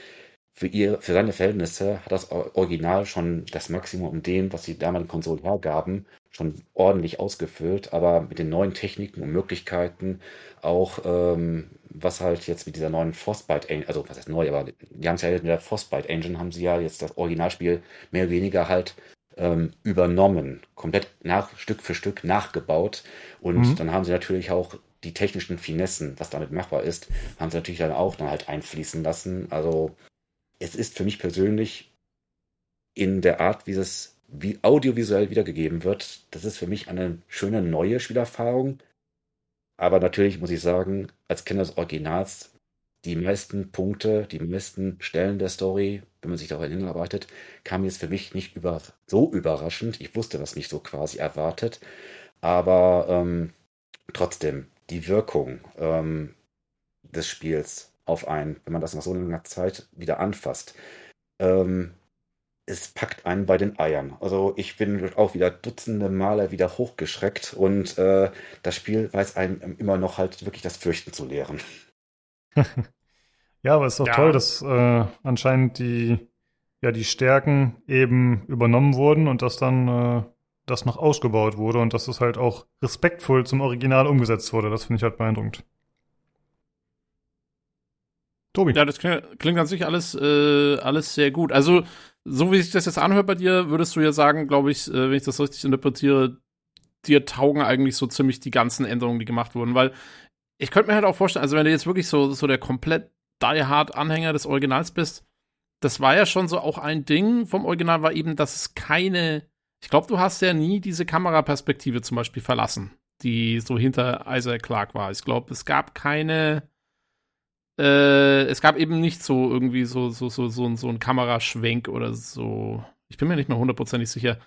für seine Verhältnisse hat das Original schon das Maximum um dem, was die damaligen Konsolen hergaben, schon ordentlich ausgefüllt. Aber mit den neuen Techniken und Möglichkeiten, auch was halt jetzt mit dieser neuen Frostbite Engine, also was heißt neu, aber die haben es ja mit der Frostbite Engine, haben sie ja jetzt das Originalspiel mehr oder weniger halt übernommen, komplett Stück für Stück nachgebaut. Und dann haben sie natürlich auch die technischen Finessen, was damit machbar ist, haben sie natürlich dann auch dann halt einfließen lassen. Also es ist für mich persönlich in der Art, wie es audiovisuell wiedergegeben wird, das ist für mich eine schöne neue Spielerfahrung. Aber natürlich muss ich sagen, als Kenner des Originals, die meisten Punkte, die meisten Stellen der Story, wenn man sich darauf hinarbeitet, kam jetzt für mich nicht so überraschend. Ich wusste, was mich so quasi erwartet. Aber trotzdem, die Wirkung des Spiels auf einen, wenn man das nach so einer Zeit wieder anfasst. Es packt einen bei den Eiern. Also ich bin auch wieder dutzende Male wieder hochgeschreckt und das Spiel weiß einem immer noch halt wirklich das Fürchten zu lehren. Ja, aber es ist doch toll, dass anscheinend die Stärken eben übernommen wurden und dass dann das noch ausgebaut wurde und dass es halt auch respektvoll zum Original umgesetzt wurde. Das finde ich halt beeindruckend. Tobi. Ja, das klingt an sich alles sehr gut. Also, so wie sich das jetzt anhört bei dir, würdest du ja sagen, glaube ich, wenn ich das richtig interpretiere, dir taugen eigentlich so ziemlich die ganzen Änderungen, die gemacht wurden. Weil ich könnte mir halt auch vorstellen, also wenn du jetzt wirklich so der komplett die-hard-Anhänger des Originals bist, das war ja schon so auch ein Ding vom Original, war eben, dass es keine, ich glaube, du hast ja nie diese Kameraperspektive zum Beispiel verlassen, die so hinter Isaac Clarke war. Ich glaube, es gab keine es gab eben nicht so irgendwie so einen Kameraschwenk oder so. Ich bin mir nicht mehr hundertprozentig sicher.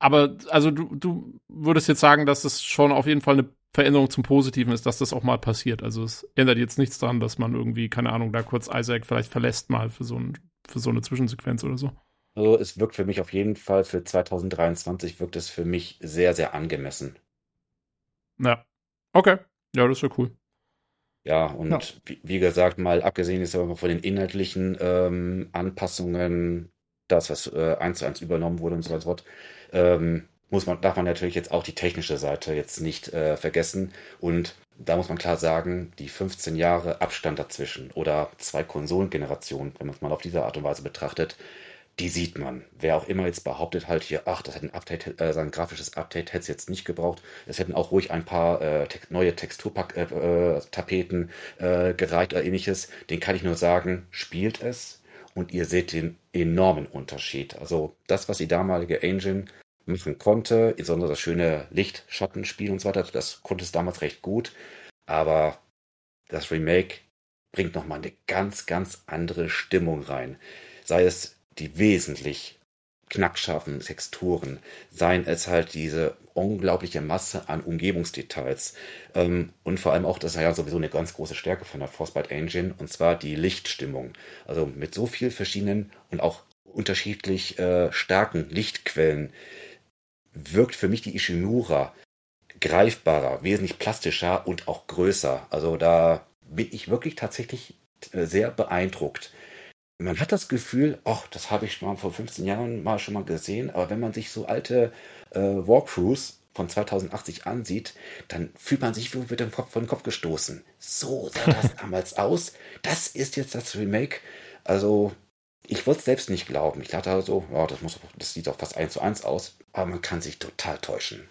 Aber also du würdest jetzt sagen, dass das schon auf jeden Fall eine Veränderung zum Positiven ist, dass das auch mal passiert. Also es ändert jetzt nichts daran, dass man irgendwie, keine Ahnung, da kurz Isaac vielleicht verlässt mal für so eine Zwischensequenz oder so. Also es wirkt für mich auf jeden Fall, für 2023 wirkt es für mich sehr, sehr angemessen. Ja, okay. Ja, das ist ja cool. Ja, und wie gesagt, mal abgesehen ist aber von den inhaltlichen Anpassungen, das, was 1:1 übernommen wurde und so weiter, darf man natürlich jetzt auch die technische Seite jetzt nicht vergessen. Und da muss man klar sagen, die 15 Jahre Abstand dazwischen oder 2 Konsolengenerationen, wenn man es mal auf diese Art und Weise betrachtet, die sieht man. Wer auch immer jetzt behauptet halt hier, ach, das hätte sein grafisches Update hätte es jetzt nicht gebraucht. Es hätten auch ruhig ein paar neue Texturtapeten gereicht oder ähnliches. Den kann ich nur sagen, spielt es und ihr seht den enormen Unterschied. Also das, was die damalige Engine machen konnte, insbesondere das schöne Licht-Schattenspiel und so weiter, das konnte es damals recht gut. Aber das Remake bringt nochmal eine ganz, ganz andere Stimmung rein. Sei es die wesentlich knackscharfen Texturen, seien es halt diese unglaubliche Masse an Umgebungsdetails und vor allem auch, das ist ja sowieso eine ganz große Stärke von der Frostbite Engine, und zwar die Lichtstimmung. Also mit so vielen verschiedenen und auch unterschiedlich starken Lichtquellen wirkt für mich die Ishimura greifbarer, wesentlich plastischer und auch größer. Also da bin ich wirklich tatsächlich sehr beeindruckt. Man hat das Gefühl, ach, das habe ich mal vor 15 Jahren mal schon mal gesehen, aber wenn man sich so alte Walkthroughs von 2080 ansieht, dann fühlt man sich wie mit dem Kopf vor den Kopf gestoßen. So sah das damals aus. Das ist jetzt das Remake. Also, ich wollte es selbst nicht glauben. Ich dachte so, also, oh, das sieht doch fast 1:1 aus, aber man kann sich total täuschen.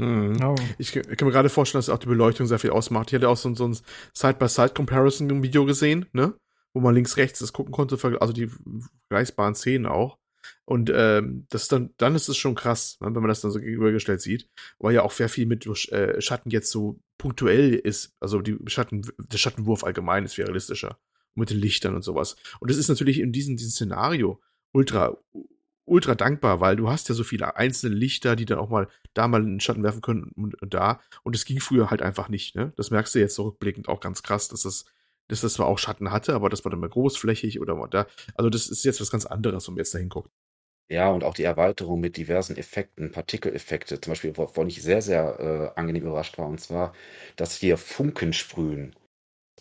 Oh. Ich kann mir gerade vorstellen, dass auch die Beleuchtung sehr viel ausmacht. Ich hatte auch so ein Side-by-Side-Comparison im Video gesehen, ne? Wo man links, rechts das gucken konnte, also die vergleichbaren Szenen auch. Und das dann ist es schon krass, wenn man das dann so gegenübergestellt sieht, weil ja auch sehr viel mit Schatten jetzt so punktuell ist, also der Schattenwurf allgemein ist viel realistischer. Und mit den Lichtern und sowas. Und das ist natürlich in diesem Szenario ultra dankbar, weil du hast ja so viele einzelne Lichter, die dann auch mal da mal einen Schatten werfen können und da. Und das ging früher halt einfach nicht, ne? Das merkst du jetzt so rückblickend auch ganz krass, dass das zwar auch Schatten hatte, aber das war dann mal großflächig oder mal da. Also das ist jetzt was ganz anderes, wenn man jetzt da hinguckt. Ja, und auch die Erweiterung mit diversen Effekten, Partikeleffekte, zum Beispiel, wovon ich sehr, sehr angenehm überrascht war, und zwar, dass hier Funken sprühen,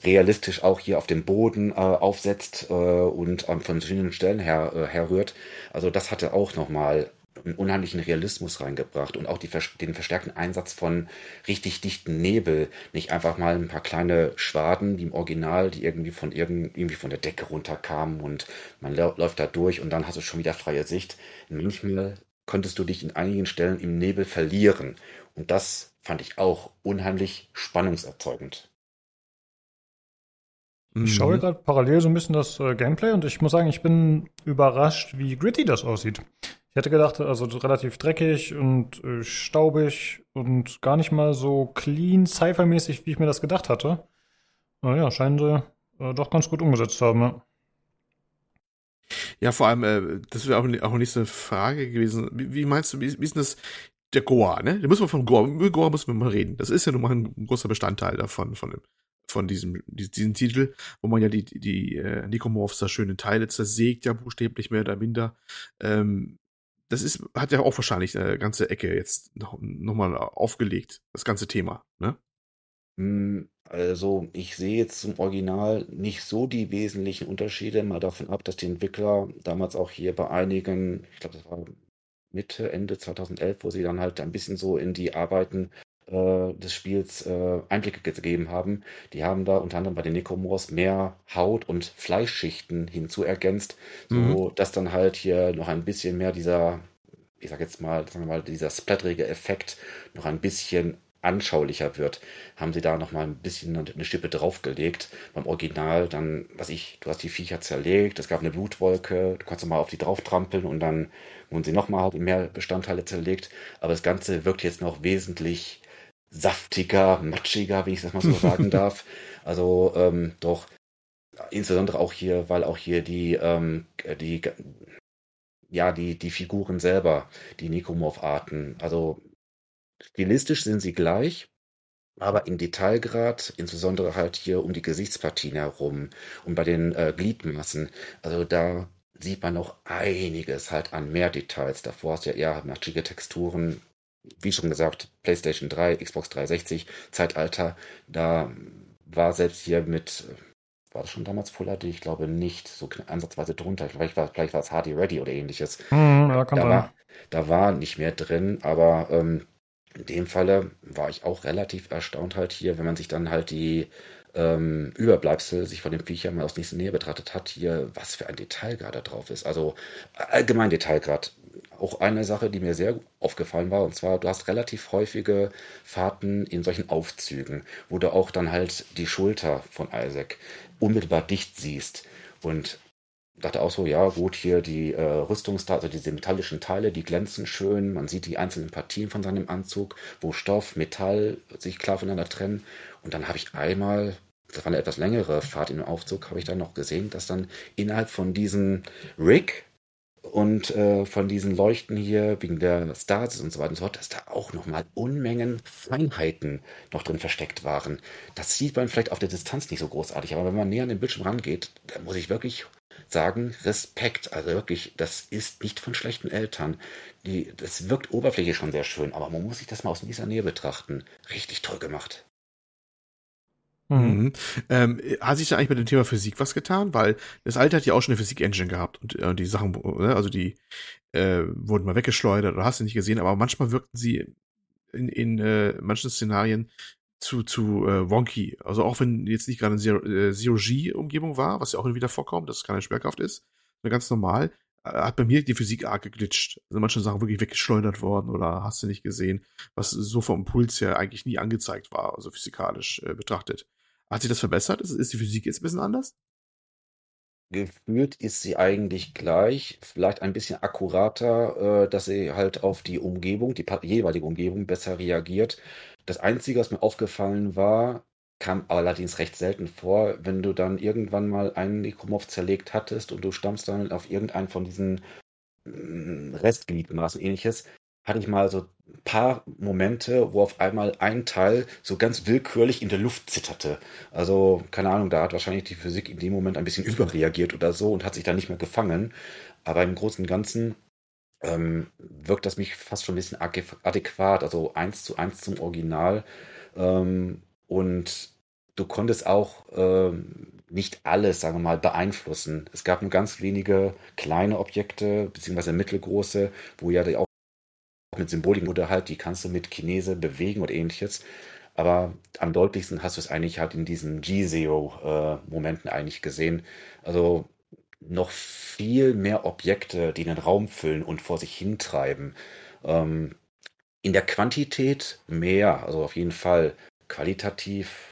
realistisch auch hier auf dem Boden aufsetzt und von verschiedenen Stellen herrührt. Also das hatte auch nochmal einen unheimlichen Realismus reingebracht und auch den verstärkten Einsatz von richtig dichten Nebel. Nicht einfach mal ein paar kleine Schwaden, die im Original, die irgendwie von der Decke runterkamen und man läuft da durch und dann hast du schon wieder freie Sicht. Manchmal konntest du dich in einigen Stellen im Nebel verlieren. Und das fand ich auch unheimlich spannungserzeugend. Ich schaue gerade parallel so ein bisschen das Gameplay und ich muss sagen, ich bin überrascht, wie gritty das aussieht. Ich hätte gedacht, also relativ dreckig und staubig und gar nicht mal so clean, sci-fi-mäßig, wie ich mir das gedacht hatte. Naja, scheinen sie doch ganz gut umgesetzt haben, ne? Ja, vor allem, das wäre auch eine nächste Frage gewesen. Wie meinst du, wie ist denn das, der Goa, ne? Da müssen wir über Goa müssen wir mal reden. Das ist ja nun mal ein großer Bestandteil davon, von diesem Titel, wo man ja die Necromorphs da schöne Teile zersägt, ja buchstäblich mehr oder minder. Das hat ja auch wahrscheinlich eine ganze Ecke jetzt nochmal aufgelegt, das ganze Thema, ne? Also ich sehe jetzt zum Original nicht so die wesentlichen Unterschiede, mal davon ab, dass die Entwickler damals auch hier bei einigen, ich glaube das war Mitte, Ende 2011, wo sie dann halt ein bisschen so in die Arbeiten des Spiels Einblicke gegeben haben. Die haben da unter anderem bei den Necromorphs mehr Haut- und Fleischschichten hinzuergänzt, so dass dann halt hier noch ein bisschen mehr dieser splatterige Effekt noch ein bisschen anschaulicher wird. Haben sie da noch mal ein bisschen eine Schippe draufgelegt. Beim Original dann, du hast die Viecher zerlegt, es gab eine Blutwolke, du kannst nochmal auf die drauftrampeln und dann wurden sie nochmal halt in mehr Bestandteile zerlegt. Aber das Ganze wirkt jetzt noch wesentlich saftiger, matschiger, wenn ich das mal so sagen darf. Also doch, insbesondere auch hier, weil auch hier die Figuren selber, die Necromorph-Arten, also stilistisch sind sie gleich, aber im Detailgrad, insbesondere halt hier um die Gesichtspartien herum und bei den Gliedmassen, also da sieht man noch einiges halt an mehr Details. Davor hast du ja eher matschige Texturen, wie schon gesagt, PlayStation 3, Xbox 360, Zeitalter, da war selbst hier mit, war das schon damals Full HD? Ich glaube nicht, so ansatzweise drunter, vielleicht war es HD Ready oder ähnliches. Ja, da war nicht mehr drin, aber in dem Falle war ich auch relativ erstaunt halt hier, wenn man sich dann halt die Überbleibsel sich von den Viechern mal aus nächster Nähe betrachtet hat, hier, was für ein Detailgrad da drauf ist. Also allgemein Detailgrad. Auch eine Sache, die mir sehr aufgefallen war, und zwar, du hast relativ häufige Fahrten in solchen Aufzügen, wo du auch dann halt die Schulter von Isaac unmittelbar dicht siehst. Und dachte auch so, ja gut, hier die Rüstungsteile, also diese metallischen Teile, die glänzen schön, man sieht die einzelnen Partien von seinem Anzug, wo Stoff, Metall sich klar voneinander trennen. Und dann habe ich einmal das war eine etwas längere Fahrt in den Aufzug, habe ich dann noch gesehen, dass dann innerhalb von diesem Rig und von diesen Leuchten hier wegen der Stars und so weiter und so fort, dass da auch nochmal Unmengen Feinheiten noch drin versteckt waren. Das sieht man vielleicht auf der Distanz nicht so großartig, aber wenn man näher an den Bildschirm rangeht, da muss ich wirklich sagen, Respekt. Also wirklich, das ist nicht von schlechten Eltern. Das wirkt oberflächlich schon sehr schön, aber man muss sich das mal aus dieser Nähe betrachten. Richtig toll gemacht. Mhm. Hat sich da eigentlich mit dem Thema Physik was getan? Weil das alte hat ja auch schon eine Physik-Engine gehabt und die Sachen, also die wurden mal weggeschleudert oder hast du nicht gesehen, aber manchmal wirkten sie in manchen Szenarien zu wonky. Also auch wenn jetzt nicht gerade eine Zero-G-Umgebung war, was ja auch wieder vorkommt, dass es keine Schwerkraft ist, sondern ganz normal, hat bei mir die Physik arg geglitscht. Also manche Sachen wirklich weggeschleudert worden oder hast du nicht gesehen, was so vom Puls her eigentlich nie angezeigt war, also physikalisch betrachtet. Hat sich das verbessert? Ist die Physik jetzt ein bisschen anders? Gefühlt ist sie eigentlich gleich, vielleicht ein bisschen akkurater, dass sie halt auf die Umgebung, die jeweilige Umgebung besser reagiert. Das Einzige, was mir aufgefallen war, kam allerdings recht selten vor, wenn du dann irgendwann mal einen Necromorph zerlegt hattest und du stammst dann auf irgendeinen von diesen Restgliedmaßen ähnliches, hatte ich mal so ein paar Momente, wo auf einmal ein Teil so ganz willkürlich in der Luft zitterte. Also, keine Ahnung, da hat wahrscheinlich die Physik in dem Moment ein bisschen überreagiert oder so und hat sich dann nicht mehr gefangen. Aber im Großen und Ganzen wirkt das mich fast schon ein bisschen adäquat, also 1:1 zum Original. Und du konntest auch nicht alles, sagen wir mal, beeinflussen. Es gab nur ganz wenige kleine Objekte, beziehungsweise mittelgroße, wo ja auch mit Symboliken oder halt, die kannst du mit Chinese bewegen oder ähnliches. Aber am deutlichsten hast du es eigentlich halt in diesen G-Zero-Momenten eigentlich gesehen. Also noch viel mehr Objekte, die den Raum füllen und vor sich hintreiben. In der Quantität mehr, also auf jeden Fall. Qualitativ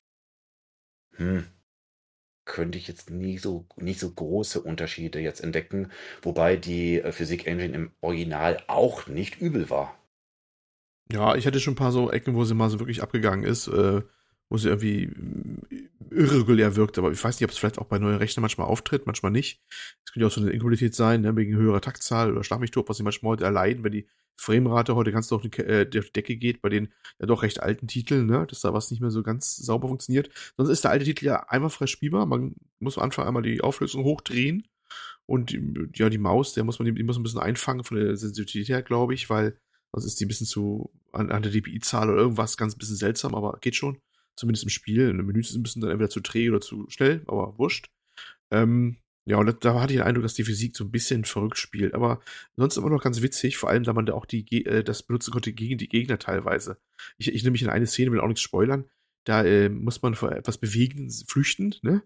könnte ich jetzt nicht so große Unterschiede jetzt entdecken, wobei die Physik-Engine im Original auch nicht übel war. Ja, ich hatte schon ein paar so Ecken, wo sie mal so wirklich abgegangen ist, wo sie irgendwie irregulär wirkt, aber ich weiß nicht, ob es vielleicht auch bei neuen Rechnern manchmal auftritt, manchmal nicht. Es könnte ja auch so eine Inqualität sein, ne, wegen höherer Taktzahl oder Schlagmichtop, was sie manchmal heute erleiden, wenn die Framerate heute ganz durch die Decke geht, bei den ja doch recht alten Titeln, ne, dass da was nicht mehr so ganz sauber funktioniert. Sonst ist der alte Titel ja einmal frei spielbar, man muss am Anfang einmal die Auflösung hochdrehen und ja, die Maus, die muss man ein bisschen einfangen von der Sensitivität her, glaube ich, weil sonst ist die ein bisschen zu an der DPI-Zahl oder irgendwas ganz ein bisschen seltsam, aber geht schon, zumindest im Spiel. In den Menüs ist ein bisschen dann entweder zu träge oder zu schnell, aber wurscht. Ja, und da hatte ich den Eindruck, dass die Physik so ein bisschen verrückt spielt. Aber sonst immer noch ganz witzig, vor allem, da man da auch das benutzen konnte gegen die Gegner teilweise. Ich nehme mich in eine Szene, will auch nichts spoilern. Da muss man vor etwas bewegen, flüchtend, ne?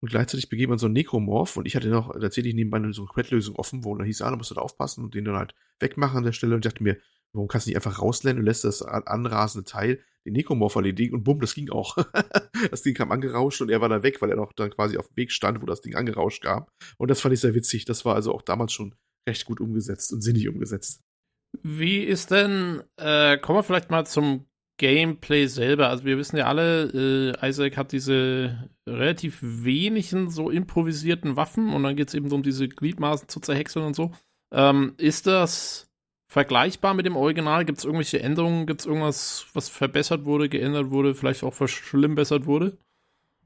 Und gleichzeitig begeht man so einen Necromorph. Und ich hatte noch tatsächlich nebenbei so eine Questlösung offen, wo dann hieß, da musst du da aufpassen und den dann halt wegmachen an der Stelle. Und ich dachte mir, warum kannst du nicht einfach rauslernen und lässt das anrasende Teil den Necromorph erledigen und bumm, das ging auch. Das Ding kam angerauscht und er war da weg, weil er noch dann quasi auf dem Weg stand, wo das Ding angerauscht kam. Und das fand ich sehr witzig. Das war also auch damals schon recht gut umgesetzt und sinnig umgesetzt. Wie ist denn, kommen wir vielleicht mal zum Gameplay selber. Also wir wissen ja alle, Isaac hat diese relativ wenigen so improvisierten Waffen und dann geht es eben so um diese Gliedmaßen zu zerhäckseln und so. Ist das vergleichbar mit dem Original? Gibt es irgendwelche Änderungen? Gibt es irgendwas, was verbessert wurde, geändert wurde, vielleicht auch verschlimmbessert wurde?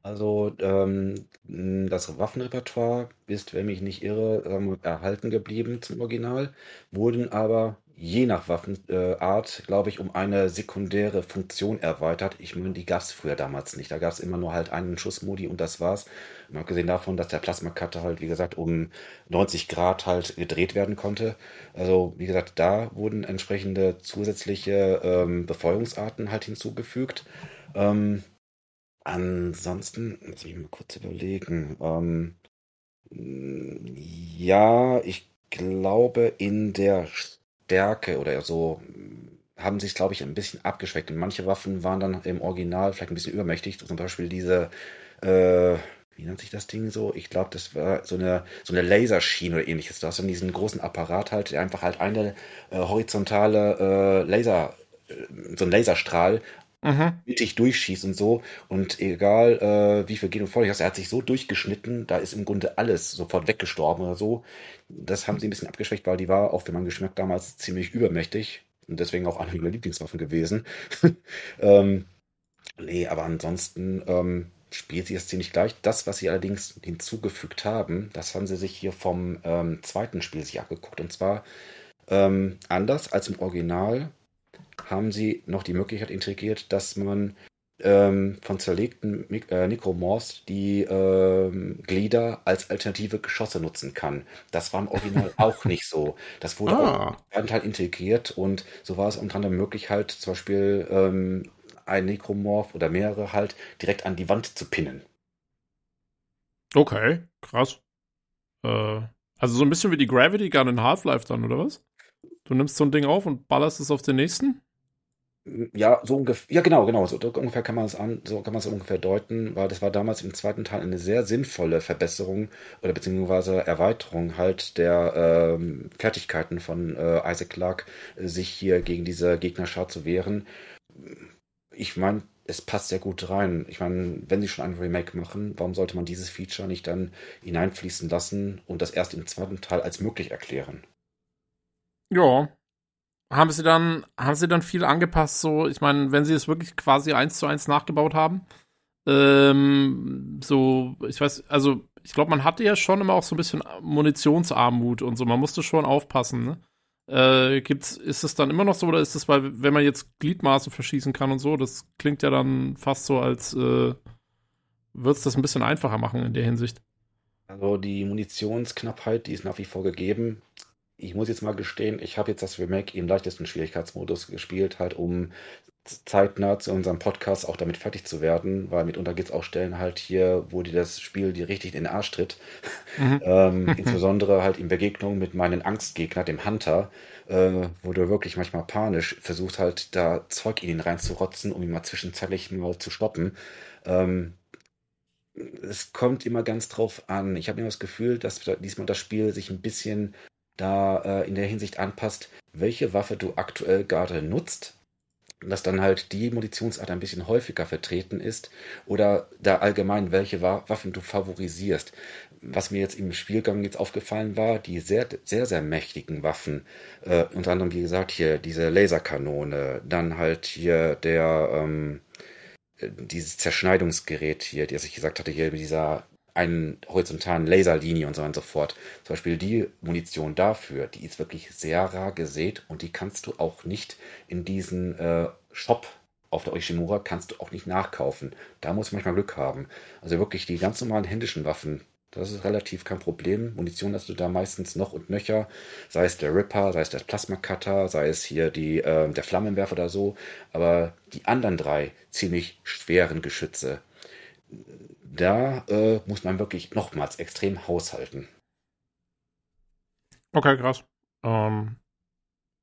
Also das Waffenrepertoire ist, wenn mich nicht irre, erhalten geblieben zum Original, wurden aber je nach Waffenart, glaube ich, um eine sekundäre Funktion erweitert. Ich meine, die gab es früher damals nicht. Da gab es immer nur halt einen Schussmodi und das war's. Und abgesehen davon, dass der Plasma-Cutter halt, wie gesagt, um 90 Grad halt gedreht werden konnte. Also, wie gesagt, da wurden entsprechende zusätzliche Befeuerungsarten halt hinzugefügt. Ansonsten, muss ich mal kurz überlegen. Ja, ich glaube, in der Stärke oder so haben sich, glaube ich, ein bisschen abgeschwächt. Und manche Waffen waren dann im Original vielleicht ein bisschen übermächtig. Zum Beispiel diese, wie nennt sich das Ding so? Ich glaube, das war so eine Laserschiene oder ähnliches. Du hast dann diesen großen Apparat halt, der einfach halt eine horizontale so einen Laserstrahl mittig durchschießt und so. Und egal, wie viel Gen und Voll, er hat sich so durchgeschnitten, da ist im Grunde alles sofort weggestorben oder so. Das haben sie ein bisschen abgeschwächt, weil die war auch für meinen Geschmack damals ziemlich übermächtig und deswegen auch eine meiner Lieblingswaffen gewesen. Nee, aber ansonsten spielt sie es ziemlich gleich. Das, was sie allerdings hinzugefügt haben, das haben sie sich hier vom zweiten Spiel sich abgeguckt. Und zwar anders als im Original haben sie noch die Möglichkeit integriert, dass man von zerlegten Necromorphs die Glieder als alternative Geschosse nutzen kann. Das war im Original auch nicht so. Das wurde auch im Teil integriert und so war es unter anderem möglich, halt zum Beispiel ein Necromorph oder mehrere halt direkt an die Wand zu pinnen. Okay, krass. Also so ein bisschen wie die Gravity Gun in Half-Life dann, oder was? Du nimmst so ein Ding auf und ballerst es auf den nächsten? Ja, so ungefähr, ja genau, so ungefähr kann man es deuten, weil das war damals im zweiten Teil eine sehr sinnvolle Verbesserung oder beziehungsweise Erweiterung halt der Fertigkeiten von Isaac Clarke, sich hier gegen diese Gegnerschar zu wehren. Ich meine, es passt sehr gut rein. Ich meine, wenn sie schon ein Remake machen, warum sollte man dieses Feature nicht dann hineinfließen lassen und das erst im zweiten Teil als möglich erklären? Ja. Haben sie dann viel angepasst, so, ich meine, wenn sie es wirklich quasi 1:1 nachgebaut haben, so, ich weiß, also, ich glaube, man hatte ja schon immer auch so ein bisschen Munitionsarmut und so, man musste schon aufpassen, ne? Ist es dann immer noch so, oder ist es, weil, wenn man jetzt Gliedmaßen verschießen kann und so, das klingt ja dann fast so, als würde es das ein bisschen einfacher machen in der Hinsicht. Also die Munitionsknappheit, die ist nach wie vor gegeben. Ich muss jetzt mal gestehen, ich habe jetzt das Remake im leichtesten Schwierigkeitsmodus gespielt, halt um zeitnah zu unserem Podcast auch damit fertig zu werden, weil mitunter gibt es auch Stellen halt hier, wo dir das Spiel dir richtig in den Arsch tritt. Insbesondere halt in Begegnung mit meinem Angstgegner, dem Hunter, wo du wirklich manchmal panisch versuchst halt da Zeug in ihn reinzurotzen, um ihn mal zwischenzeitlich mal zu stoppen. Es kommt immer ganz drauf an. Ich habe immer das Gefühl, dass diesmal das Spiel sich ein bisschen da in der Hinsicht anpasst, welche Waffe du aktuell gerade nutzt, dass dann halt die Munitionsart ein bisschen häufiger vertreten ist oder da allgemein welche Waffen du favorisierst. Was mir jetzt im Spielgang jetzt aufgefallen war, die sehr, sehr, sehr mächtigen Waffen, unter anderem, wie gesagt, hier diese Laserkanone, dann halt hier dieses Zerschneidungsgerät hier, das ich gesagt hatte, hier mit dieser einen horizontalen Laserlinie und so weiter und so fort. Zum Beispiel die Munition dafür, die ist wirklich sehr rar gesät und die kannst du auch nicht in diesen Shop auf der Ishimura nachkaufen. Da musst du manchmal Glück haben. Also wirklich die ganz normalen händischen Waffen, das ist relativ kein Problem. Munition hast du da meistens noch und nöcher, sei es der Ripper, sei es der Plasma-Cutter, sei es hier der Flammenwerfer oder so, aber die anderen drei ziemlich schweren Geschütze, da muss man wirklich nochmals extrem haushalten. Okay, krass.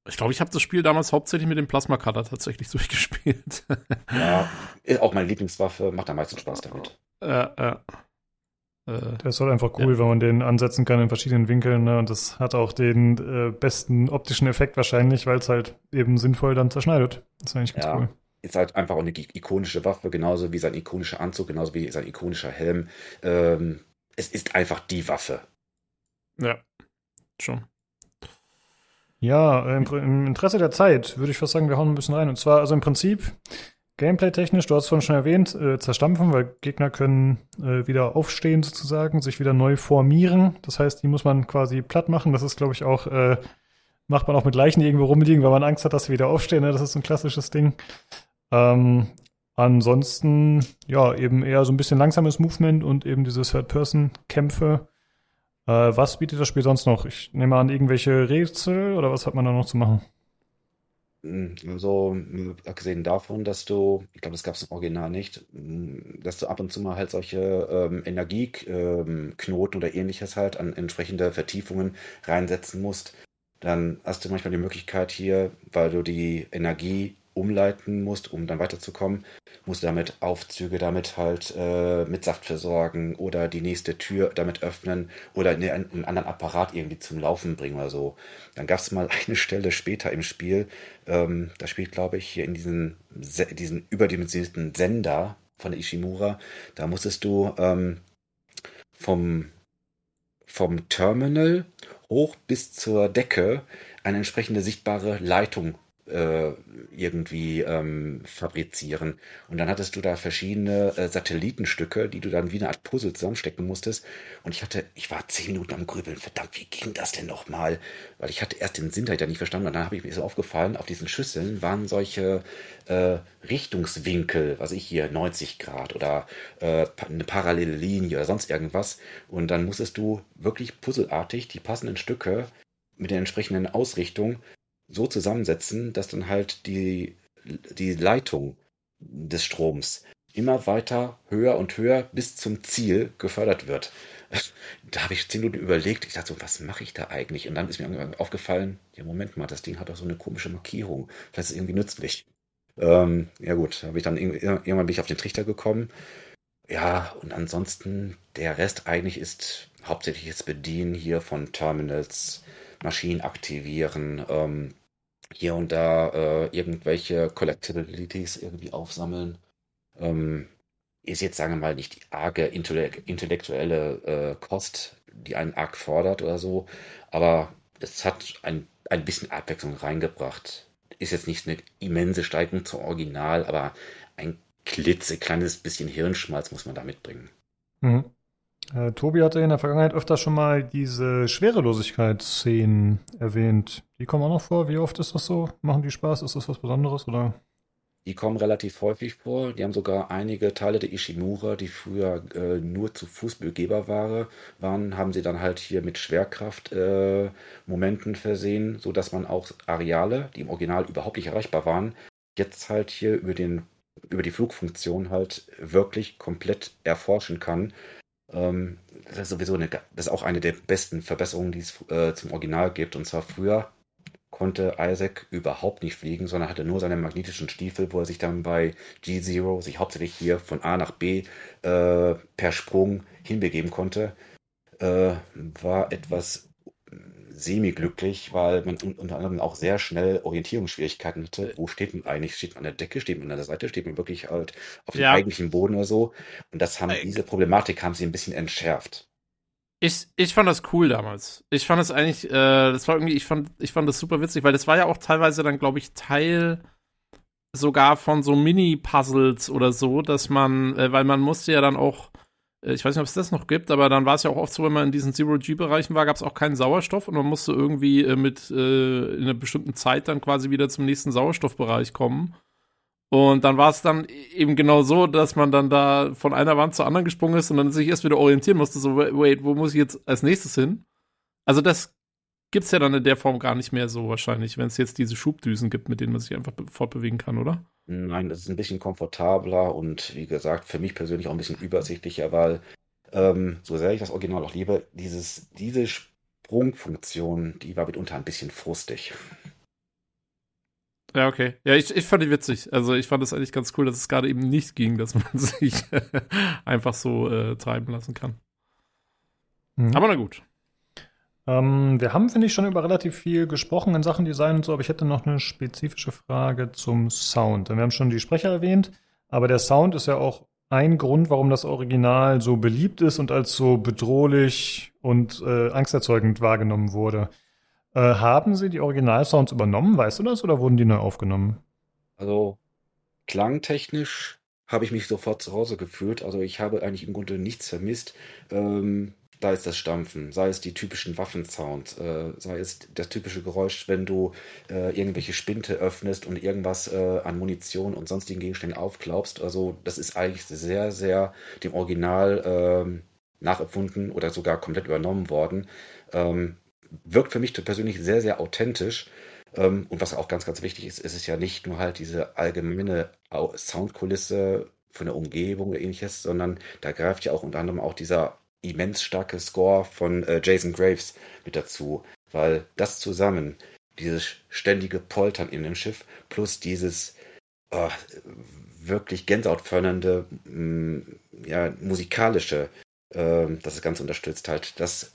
Ich glaube, ich habe das Spiel damals hauptsächlich mit dem Plasma-Cutter tatsächlich durchgespielt. Ja, ist auch meine Lieblingswaffe, macht am meisten Spaß damit. Der ist halt einfach cool, wenn man den ansetzen kann in verschiedenen Winkeln, ne? Und das hat auch den besten optischen Effekt wahrscheinlich, weil es halt eben sinnvoll dann zerschneidet. Das ist eigentlich ganz cool. Ist halt einfach auch eine ikonische Waffe, genauso wie sein ikonischer Anzug, genauso wie sein ikonischer Helm. Es ist einfach die Waffe. Ja, schon. Ja, im Interesse der Zeit würde ich fast sagen, wir hauen ein bisschen rein. Und zwar, also im Prinzip, gameplay-technisch, du hast es vorhin schon erwähnt, zerstampfen, weil Gegner können wieder aufstehen sozusagen, sich wieder neu formieren. Das heißt, die muss man quasi platt machen. Das ist, glaube ich, auch macht man auch mit Leichen irgendwo rumliegen, weil man Angst hat, dass sie wieder aufstehen. Ne? Das ist so ein klassisches Ding. Ansonsten, ja, eben eher so ein bisschen langsames Movement und eben diese Third-Person-Kämpfe. Was bietet das Spiel sonst noch? Ich nehme an, irgendwelche Rätsel oder was hat man da noch zu machen? So, abgesehen davon, dass du, ich glaube, das gab es im Original nicht, dass du ab und zu mal halt solche Energieknoten oder ähnliches halt an entsprechende Vertiefungen reinsetzen musst. Dann hast du manchmal die Möglichkeit hier, weil du die Energie umleiten musst, um dann weiterzukommen, musst du damit Aufzüge damit halt mit Saft versorgen oder die nächste Tür damit öffnen oder einen anderen Apparat irgendwie zum Laufen bringen oder so. Dann gab es mal eine Stelle später im Spiel, da spielt, glaube ich, hier in diesen überdimensionierten Sender von der Ishimura, da musstest du vom Terminal hoch bis zur Decke eine entsprechende sichtbare Leitung irgendwie fabrizieren. Und dann hattest du da verschiedene Satellitenstücke, die du dann wie eine Art Puzzle zusammenstecken musstest. Und ich war 10 Minuten am Grübeln. Verdammt, wie ging das denn nochmal? Weil ich hatte erst den Sinn dahinter nicht verstanden. Und dann habe ich mir so aufgefallen, auf diesen Schüsseln waren solche Richtungswinkel, was ich hier, 90 Grad oder eine parallele Linie oder sonst irgendwas. Und dann musstest du wirklich puzzelartig die passenden Stücke mit der entsprechenden Ausrichtung so zusammensetzen, dass dann halt die Leitung des Stroms immer weiter höher und höher bis zum Ziel gefördert wird. Da habe ich 10 Minuten überlegt. Ich dachte so, was mache ich da eigentlich? Und dann ist mir aufgefallen, ja Moment mal, das Ding hat doch so eine komische Markierung. Vielleicht ist es irgendwie nützlich. Ja gut, habe ich dann irgendwann bin ich auf den Trichter gekommen. Ja, und ansonsten, der Rest eigentlich ist hauptsächlich jetzt Bedienen hier von Terminals, Maschinen aktivieren, hier und da irgendwelche Collectibilities irgendwie aufsammeln. Ist jetzt, sagen wir mal, nicht die arge intellektuelle Kost, die einen arg fordert oder so, aber es hat ein bisschen Abwechslung reingebracht. Ist jetzt nicht eine immense Steigung zum Original, aber ein klitzekleines bisschen Hirnschmalz muss man da mitbringen. Mhm. Tobi hatte in der Vergangenheit öfter schon mal diese Schwerelosigkeitsszenen erwähnt. Die kommen auch noch vor. Wie oft ist das so? Machen die Spaß? Ist das was Besonderes, oder? Die kommen relativ häufig vor. Die haben sogar einige Teile der Ishimura, die früher nur zu Fuß begehbar waren, haben sie dann halt hier mit Schwerkraft-Momenten versehen, sodass man auch Areale, die im Original überhaupt nicht erreichbar waren, jetzt halt hier über die Flugfunktion halt wirklich komplett erforschen kann. Das ist sowieso das ist auch eine der besten Verbesserungen, die es zum Original gibt. Und zwar früher konnte Isaac überhaupt nicht fliegen, sondern hatte nur seine magnetischen Stiefel, wo er sich dann bei G-Zero sich hauptsächlich hier von A nach B per Sprung hinbegeben konnte. War etwas semi-glücklich, weil man unter anderem auch sehr schnell Orientierungsschwierigkeiten hatte. Wo steht man eigentlich? Steht man an der Decke? Steht man an der Seite? Steht man wirklich halt auf dem eigentlichen Boden oder so? Und diese Problematik haben sie ein bisschen entschärft. Ich fand das cool damals. Ich fand das eigentlich, ich fand das super witzig, weil das war ja auch teilweise dann, glaube ich, Teil sogar von so Mini-Puzzles oder so, dass man, weil man musste ja dann auch, ich weiß nicht, ob es das noch gibt, aber dann war es ja auch oft so, wenn man in diesen Zero-G-Bereichen war, gab es auch keinen Sauerstoff und man musste irgendwie in einer bestimmten Zeit dann quasi wieder zum nächsten Sauerstoffbereich kommen. Und dann war es dann eben genau so, dass man dann da von einer Wand zur anderen gesprungen ist und dann sich erst wieder orientieren musste, so, wait, wo muss ich jetzt als nächstes hin? Also das gibt's ja dann in der Form gar nicht mehr so wahrscheinlich, wenn es jetzt diese Schubdüsen gibt, mit denen man sich einfach fortbewegen kann, oder? Nein, das ist ein bisschen komfortabler und wie gesagt, für mich persönlich auch ein bisschen übersichtlicher, weil so sehr ich das Original auch liebe, diese Sprungfunktion, die war mitunter ein bisschen frustig. Ja, okay. Ja, ich fand die witzig. Also ich fand es eigentlich ganz cool, dass es gerade eben nicht ging, dass man sich einfach so treiben lassen kann. Mhm. Aber na gut. Wir haben, finde ich, schon über relativ viel gesprochen in Sachen Design und so, aber ich hätte noch eine spezifische Frage zum Sound. Denn wir haben schon die Sprecher erwähnt, aber der Sound ist ja auch ein Grund, warum das Original so beliebt ist und als so bedrohlich und angsterzeugend wahrgenommen wurde. Haben Sie die Originalsounds übernommen, weißt du das, oder wurden die neu aufgenommen? Also klangtechnisch habe ich mich sofort zu Hause gefühlt. Also ich habe eigentlich im Grunde nichts vermisst. Sei es das Stampfen, sei es die typischen Waffensounds, sei es das typische Geräusch, wenn du irgendwelche Spinte öffnest und irgendwas an Munition und sonstigen Gegenständen aufklaubst. Also das ist eigentlich sehr, sehr dem Original nachempfunden oder sogar komplett übernommen worden. Wirkt für mich persönlich sehr, sehr authentisch. Und was auch ganz, ganz wichtig ist, ist es ja nicht nur halt diese allgemeine Soundkulisse von der Umgebung oder ähnliches, sondern da greift ja auch unter anderem auch dieser immens starke Score von Jason Graves mit dazu, weil das zusammen, dieses ständige Poltern in dem Schiff plus dieses wirklich gänsehautfördernde, ja, musikalische, das ist ganz unterstützt halt. Das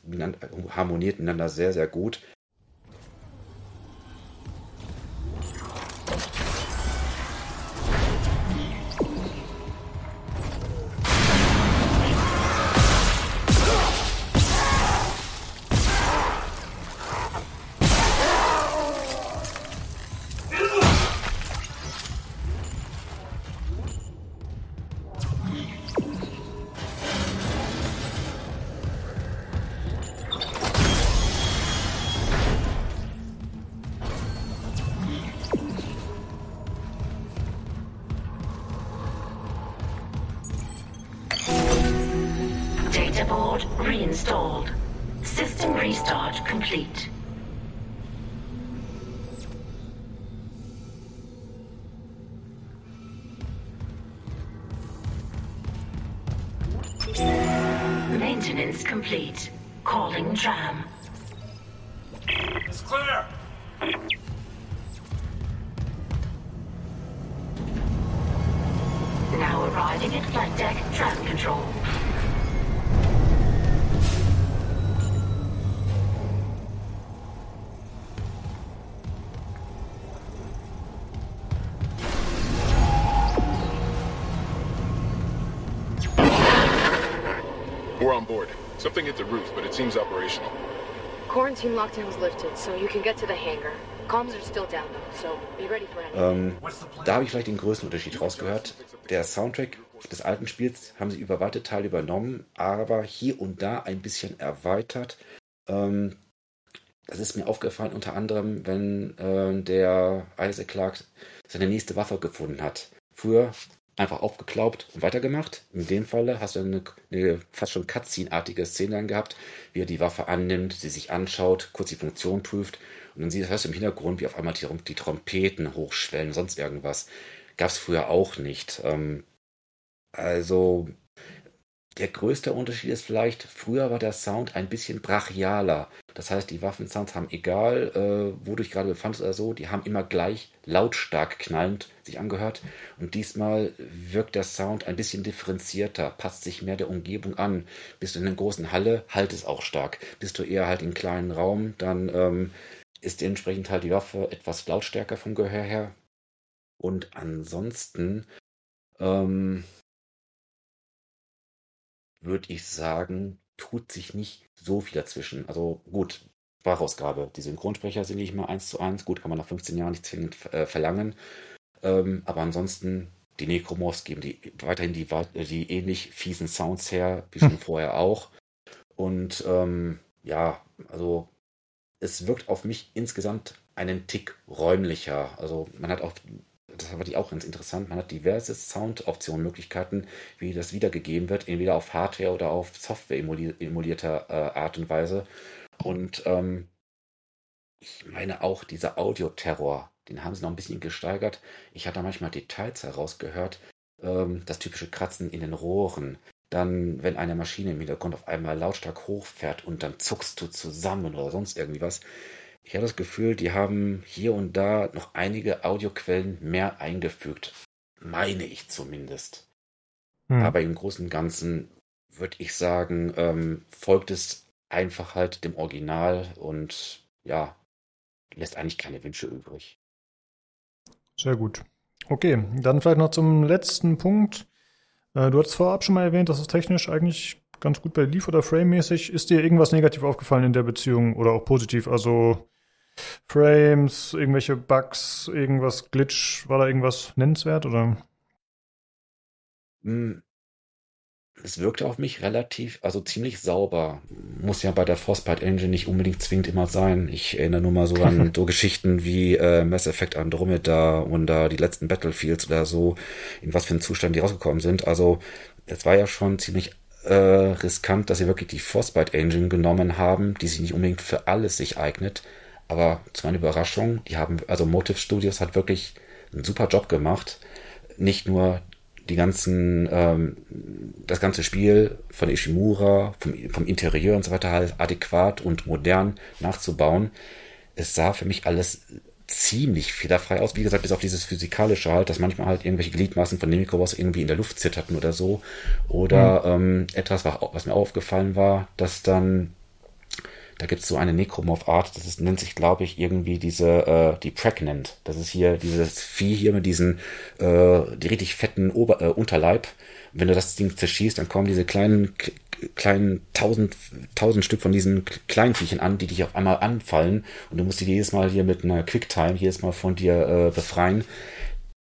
harmoniert miteinander sehr, sehr gut. Something hit the roof, but it seems operational. Quarantine lockdown was lifted, so you can get to the hangar. Comms are still down though, so be ready for anything. Da habe ich vielleicht den größten Unterschied rausgehört. Der Soundtrack des alten Spiels haben sie über weite Teile übernommen, aber hier und da ein bisschen erweitert. Das ist mir aufgefallen unter anderem, wenn der Isaac Clarke seine nächste Waffe gefunden hat. Früher einfach aufgeklaubt und weitergemacht. In dem Falle hast du eine fast schon Cutscene-artige Szene dann gehabt, wie er die Waffe annimmt, sie sich anschaut, kurz die Funktion prüft und dann hörst du im Hintergrund, wie auf einmal die Trompeten hochschwellen und sonst irgendwas. Gab es früher auch nicht. Also der größte Unterschied ist vielleicht, früher war der Sound ein bisschen brachialer. Das heißt, die Waffensounds haben, egal wo du dich gerade befandest oder so, die haben immer gleich lautstark knallend sich angehört. Und diesmal wirkt der Sound ein bisschen differenzierter, passt sich mehr der Umgebung an. Bist du in einer großen Halle, halt es auch stark. Bist du eher halt im kleinen Raum, dann ist dementsprechend halt die Waffe etwas lautstärker vom Gehör her. Und ansonsten würde ich sagen, tut sich nicht so viel dazwischen. Also gut, Sprachausgabe. Die Synchronsprecher sind nicht mal 1:1. Gut, kann man nach 15 Jahren nicht zwingend verlangen. Aber ansonsten, die Necromorphs geben die weiterhin die ähnlich fiesen Sounds her, wie schon vorher auch. Und ja, also es wirkt auf mich insgesamt einen Tick räumlicher. Also man hat auch, das fand ich auch ganz interessant, man hat diverse Soundoptionen, Möglichkeiten, wie das wiedergegeben wird, entweder auf Hardware oder auf Software emulierter Art und Weise. Und ich meine auch, dieser Audio-Terror, den haben sie noch ein bisschen gesteigert. Ich hatte manchmal Details herausgehört, das typische Kratzen in den Rohren. Dann, wenn eine Maschine im Hintergrund auf einmal lautstark hochfährt und dann zuckst du zusammen oder sonst irgendwie was. Ich habe das Gefühl, die haben hier und da noch einige Audioquellen mehr eingefügt. Meine ich zumindest. Hm. Aber im Großen und Ganzen würde ich sagen, folgt es einfach halt dem Original und ja, lässt eigentlich keine Wünsche übrig. Sehr gut. Okay, dann vielleicht noch zum letzten Punkt. Du hattest vorab schon mal erwähnt, dass es technisch eigentlich ganz gut bei lief oder frame-mäßig. Ist dir irgendwas negativ aufgefallen in der Beziehung oder auch positiv? Also Frames, irgendwelche Bugs, irgendwas Glitch, war da irgendwas nennenswert oder? Es wirkte auf mich relativ, also ziemlich sauber. Muss ja bei der Frostbite Engine nicht unbedingt zwingend immer sein. Ich erinnere nur mal so an so Geschichten wie Mass Effect Andromeda und da die letzten Battlefields oder so, in was für einem Zustand die rausgekommen sind. Also es war ja schon ziemlich riskant, dass sie wirklich die Frostbite Engine genommen haben, die sich nicht unbedingt für alles sich eignet. Aber zu meiner Überraschung, die haben, also Motive Studios hat wirklich einen super Job gemacht. Nicht nur die ganzen, das ganze Spiel von Ishimura, vom Interieur und so weiter halt adäquat und modern nachzubauen. Es sah für mich alles ziemlich fehlerfrei aus. Wie gesagt, bis auf dieses Physikalische halt, dass manchmal halt irgendwelche Gliedmaßen von Necromorphs irgendwie in der Luft zitterten oder so. Oder etwas, was mir auch aufgefallen war, dass dann, da gibt's so eine Necromorph-Art, das ist, nennt sich, glaube ich, irgendwie die Pregnant. Das ist hier dieses Vieh hier mit diesen die richtig fetten Unterleib. Wenn du das Ding zerschießt, dann kommen diese kleinen tausend Stück von diesen kleinen Viechchen an, die dich auf einmal anfallen, und du musst die jedes Mal hier mit einer Quicktime jedes Mal von dir befreien.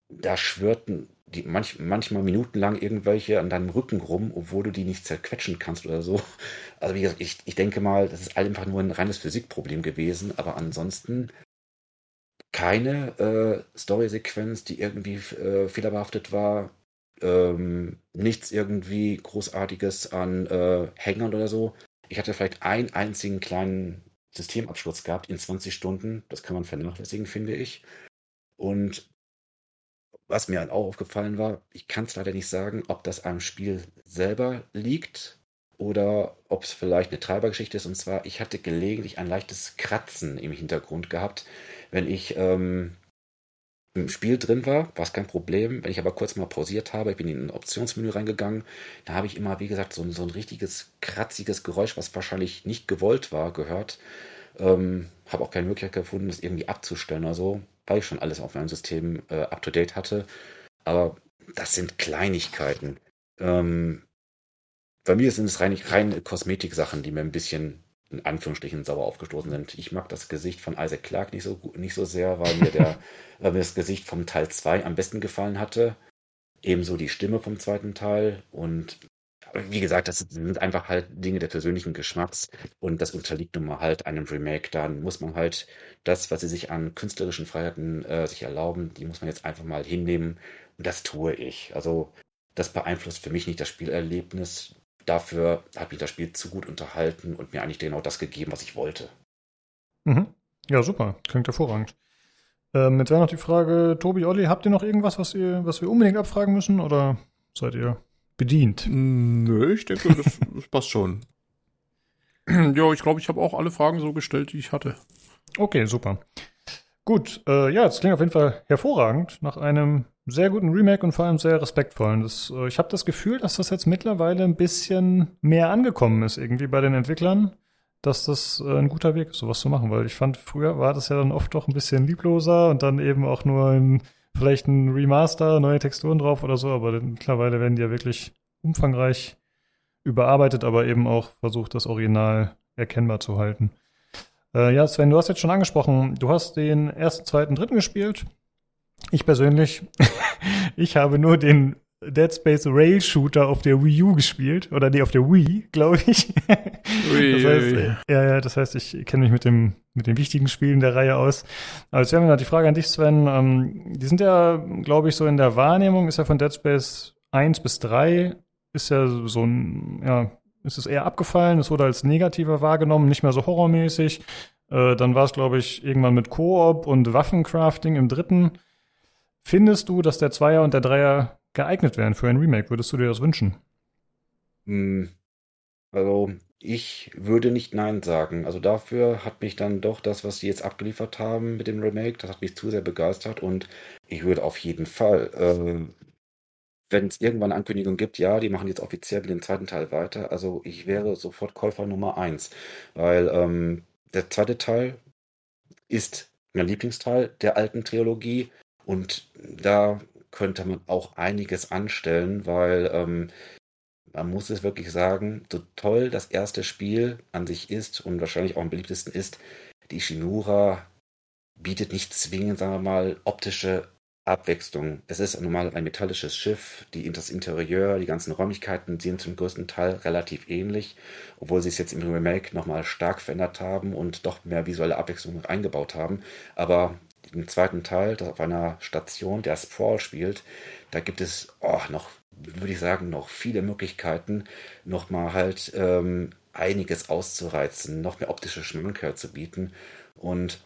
Da schwirrten die manchmal minutenlang irgendwelche an deinem Rücken rum, obwohl du die nicht zerquetschen kannst oder so. Also wie gesagt, ich denke mal, das ist einfach nur ein reines Physikproblem gewesen, aber ansonsten keine Story-Sequenz, die irgendwie fehlerbehaftet war. Nichts irgendwie Großartiges an Hängern oder so. Ich hatte vielleicht einen einzigen kleinen Systemabsturz gehabt in 20 Stunden. Das kann man vernachlässigen, finde ich. Und was mir auch aufgefallen war, ich kann es leider nicht sagen, ob das am Spiel selber liegt oder ob es vielleicht eine Treibergeschichte ist. Und zwar, ich hatte gelegentlich ein leichtes Kratzen im Hintergrund gehabt, wenn ich im Spiel drin war es kein Problem. Wenn ich aber kurz mal pausiert habe, ich bin in ein Optionsmenü reingegangen, da habe ich immer, wie gesagt, so ein richtiges kratziges Geräusch, was wahrscheinlich nicht gewollt war, gehört. Habe auch keine Möglichkeit gefunden, das irgendwie abzustellen oder so, weil ich schon alles auf meinem System up-to-date hatte. Aber das sind Kleinigkeiten. Bei mir sind es rein Kosmetik-Sachen, die mir ein bisschen in Anführungsstrichen sauer aufgestoßen sind. Ich mag das Gesicht von Isaac Clarke nicht so sehr, weil mir das Gesicht vom Teil 2 am besten gefallen hatte. Ebenso die Stimme vom zweiten Teil. Und wie gesagt, das sind einfach halt Dinge der persönlichen Geschmacks. Und das unterliegt nun mal halt einem Remake. Dann muss man halt das, was sie sich an künstlerischen Freiheiten sich erlauben, die muss man jetzt einfach mal hinnehmen. Und das tue ich. Also das beeinflusst für mich nicht das Spielerlebnis. Dafür hat mich das Spiel zu gut unterhalten und mir eigentlich genau das gegeben, was ich wollte. Mhm. Ja, super. Klingt hervorragend. Jetzt wäre noch die Frage, Tobi, Olli, habt ihr noch irgendwas, was wir unbedingt abfragen müssen? Oder seid ihr bedient? Nö, ich denke, das passt schon. Ja, ich glaube, ich habe auch alle Fragen so gestellt, die ich hatte. Okay, super. Gut, ja, das klingt auf jeden Fall hervorragend nach einem sehr guten Remake und vor allem sehr respektvollen. Ich habe das Gefühl, dass das jetzt mittlerweile ein bisschen mehr angekommen ist irgendwie bei den Entwicklern, dass das ein guter Weg ist, sowas zu machen. Weil ich fand, früher war das ja dann oft doch ein bisschen liebloser und dann eben auch nur vielleicht ein Remaster, neue Texturen drauf oder so. Aber mittlerweile werden die ja wirklich umfangreich überarbeitet, aber eben auch versucht, das Original erkennbar zu halten. Ja, Sven, du hast jetzt schon angesprochen, du hast den 1., 2., 3. gespielt. Ich persönlich, ich habe nur den Dead Space Rail Shooter auf der Wii U gespielt. Oder nee, auf der Wii, glaube ich. Ui, das heißt, das heißt, ich kenne mich mit den wichtigen Spielen der Reihe aus. Aber jetzt wäre mir noch die Frage an dich, Sven. Die sind ja, glaube ich, so in der Wahrnehmung, ist ja von Dead Space 1 bis 3, ist ja so ein, ja, es ist eher abgefallen, es wurde als negativer wahrgenommen, nicht mehr so horrormäßig. Dann war es, glaube ich, irgendwann mit Koop und Waffencrafting im 3. Findest du, dass der 2er und der 3er geeignet wären für ein Remake? Würdest du dir das wünschen? Also, ich würde nicht Nein sagen. Also dafür hat mich dann doch das, was sie jetzt abgeliefert haben mit dem Remake, das hat mich zu sehr begeistert, und ich würde auf jeden Fall wenn es irgendwann eine Ankündigung gibt, ja, die machen jetzt offiziell mit dem zweiten Teil weiter, also ich wäre sofort Käufer Nummer 1, weil der zweite Teil ist mein Lieblingsteil der alten Trilogie, und da könnte man auch einiges anstellen, weil man muss es wirklich sagen, so toll das erste Spiel an sich ist und wahrscheinlich auch am beliebtesten ist, die Ishimura bietet nicht zwingend, sagen wir mal, optische Abwechslung. Es ist normal ein metallisches Schiff, das Interieur, die ganzen Räumlichkeiten sind zum größten Teil relativ ähnlich, obwohl sie es jetzt im Remake nochmal stark verändert haben und doch mehr visuelle Abwechslung eingebaut haben. Aber im zweiten Teil, das auf einer Station, der Sprawl spielt, da gibt es noch viele Möglichkeiten, nochmal halt einiges auszureizen, noch mehr optische Schmankerl zu bieten. Und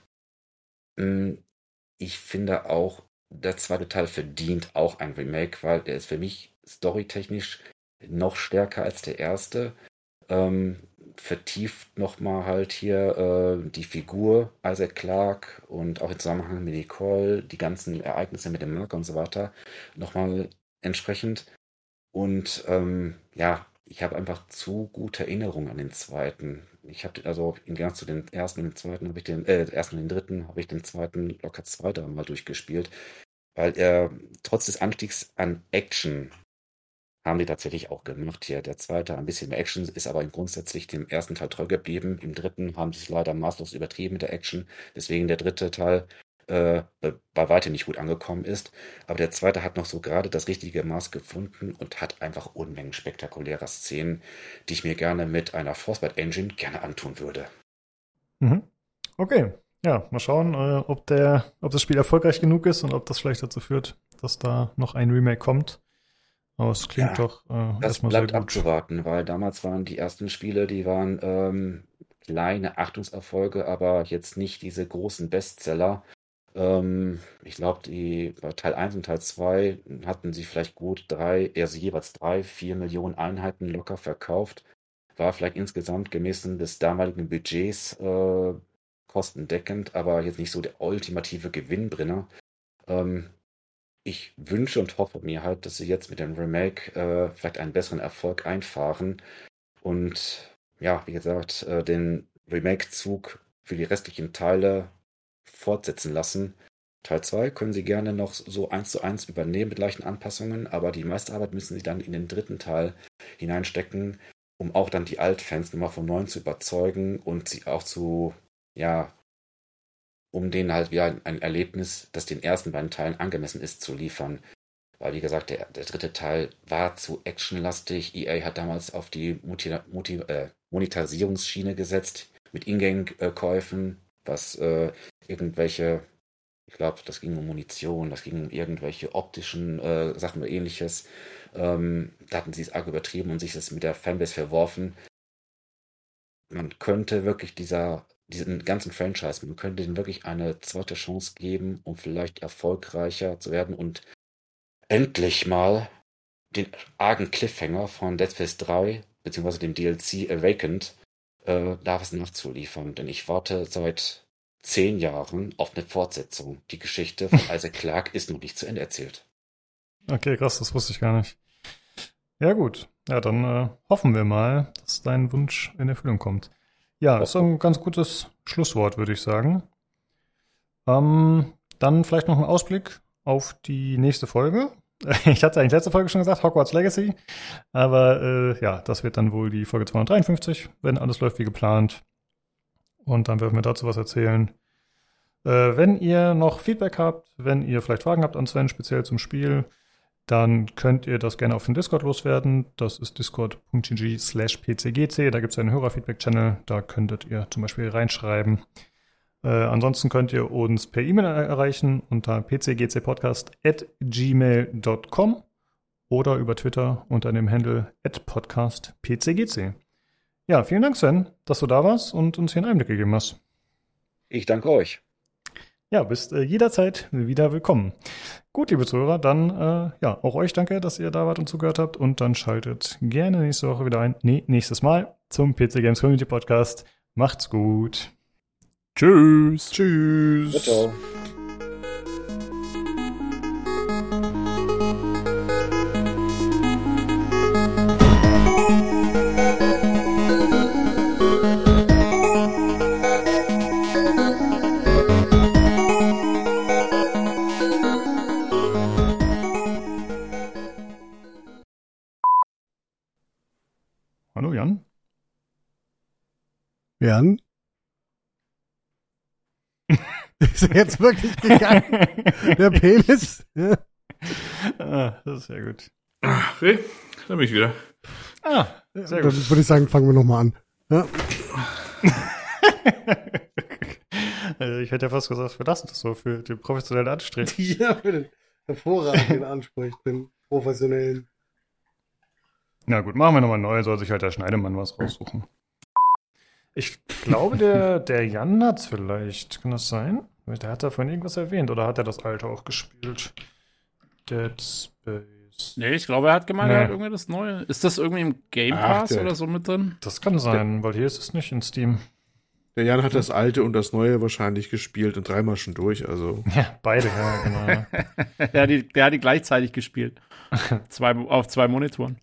ich finde auch, der zweite Teil verdient auch ein Remake, weil der ist für mich storytechnisch noch stärker als der erste. vertieft nochmal halt hier die Figur Isaac Clarke und auch im Zusammenhang mit Nicole, die ganzen Ereignisse mit dem Marker und so weiter nochmal entsprechend. Und ich habe einfach zu gute Erinnerungen an den zweiten. Ich habe also im Gegensatz zu den ersten und den zweiten habe ich den zweiten locker zwei da mal durchgespielt, weil trotz des Anstiegs an Action haben die tatsächlich auch gemacht hier. Der zweite ein bisschen mehr Action, ist aber grundsätzlich dem ersten Teil treu geblieben. Im dritten haben sie es leider maßlos übertrieben mit der Action, deswegen der dritte Teil bei weitem nicht gut angekommen ist. Aber der zweite hat noch so gerade das richtige Maß gefunden und hat einfach Unmengen spektakulärer Szenen, die ich mir gerne mit einer Frostbite Engine gerne antun würde. Mhm. Okay, ja, mal schauen, ob das Spiel erfolgreich genug ist und ob das vielleicht dazu führt, dass da noch ein Remake kommt. Aber es klingt doch erstmal sehr gut. Das bleibt abzuwarten, weil damals waren die ersten Spiele, die waren kleine Achtungserfolge, aber jetzt nicht diese großen Bestseller. Ich glaube, die bei Teil 1 und Teil 2 hatten sie vielleicht gut 4 Millionen Einheiten locker verkauft. War vielleicht insgesamt gemessen des damaligen Budgets kostendeckend, aber jetzt nicht so der ultimative Gewinnbringer. Ich wünsche und hoffe mir halt, dass sie jetzt mit dem Remake vielleicht einen besseren Erfolg einfahren und ja, wie gesagt, den Remake-Zug für die restlichen Teile fortsetzen lassen. Teil 2 können sie gerne noch so 1:1 übernehmen mit leichten Anpassungen, aber die meiste Arbeit müssen sie dann in den dritten Teil hineinstecken, um auch dann die Altfans nochmal vom Neuen zu überzeugen und sie auch zu, um denen halt wieder ein Erlebnis, das den ersten beiden Teilen angemessen ist, zu liefern. Weil, wie gesagt, der dritte Teil war zu actionlastig. EA hat damals auf die Monetarisierungsschiene gesetzt mit Ingame-Käufen, was irgendwelche, ich glaube, das ging um Munition, das ging um irgendwelche optischen Sachen oder Ähnliches. Da hatten sie es arg übertrieben und sich das mit der Fanbase verworfen. Man könnte wirklich diesen ganzen Franchise, man könnte denen wirklich eine zweite Chance geben, um vielleicht erfolgreicher zu werden und endlich mal den argen Cliffhanger von Dead Space 3, beziehungsweise dem DLC Awakened, da was nachzuliefern, denn ich warte seit 10 Jahren auf eine Fortsetzung. Die Geschichte von Isaac Clarke ist noch nicht zu Ende erzählt. Okay, krass, das wusste ich gar nicht. Ja gut, dann hoffen wir mal, dass dein Wunsch in Erfüllung kommt. Ja, das ist ein ganz gutes Schlusswort, würde ich sagen. Dann vielleicht noch ein Ausblick auf die nächste Folge. Ich hatte eigentlich letzte Folge schon gesagt, Hogwarts Legacy. Aber das wird dann wohl die Folge 253, wenn alles läuft wie geplant. Und dann werden wir dazu was erzählen. Wenn ihr noch Feedback habt, wenn ihr vielleicht Fragen habt an Sven, speziell zum Spiel, dann könnt ihr das gerne auf dem Discord loswerden. Das ist discord.gg/pcgc. Da gibt es einen Hörerfeedback-Channel. Da könntet ihr zum Beispiel reinschreiben. Ansonsten könnt ihr uns per E-Mail erreichen unter pcgcpodcast@gmail.com oder über Twitter unter dem Handle @podcastpcgc. Ja, vielen Dank, Sven, dass du da warst und uns hier einen Einblick gegeben hast. Ich danke euch. Ja, bist jederzeit wieder willkommen. Gut, liebe Zuhörer, dann auch euch danke, dass ihr da wart und zugehört habt und dann schaltet gerne nächste Woche wieder ein. Nee, nächstes Mal zum PC Games Community Podcast. Macht's gut. Tschüss. Tschüss. Ciao. Hallo Jan. Jan? Ist er jetzt wirklich gegangen? Der Penis? Ja. Ah, das ist sehr gut. Hey, da bin ich wieder. Ah, sehr gut. Dann würde ich sagen, fangen wir nochmal an. Ja. Ich hätte ja fast gesagt, wir lassen das so für den professionellen Anstrich. Ja, für den hervorragenden Anspruch, den professionellen. Na gut, machen wir nochmal neu, soll sich halt der Schneidemann was raussuchen. Ich glaube, der Jan hat's vielleicht. Kann das sein? Der hat da vorhin irgendwas erwähnt. Oder hat er das alte auch gespielt? Dead Space. Nee, ich glaube, er hat gemeint, er hat irgendwie das Neue. Ist das irgendwie im Game Pass oder so mit drin? Das kann sein, weil hier ist es nicht in Steam. Der Jan hat das Alte und das Neue wahrscheinlich gespielt und dreimal schon durch, also. Ja, beide, ja, genau. Der hat die gleichzeitig gespielt. Auf zwei Monitoren.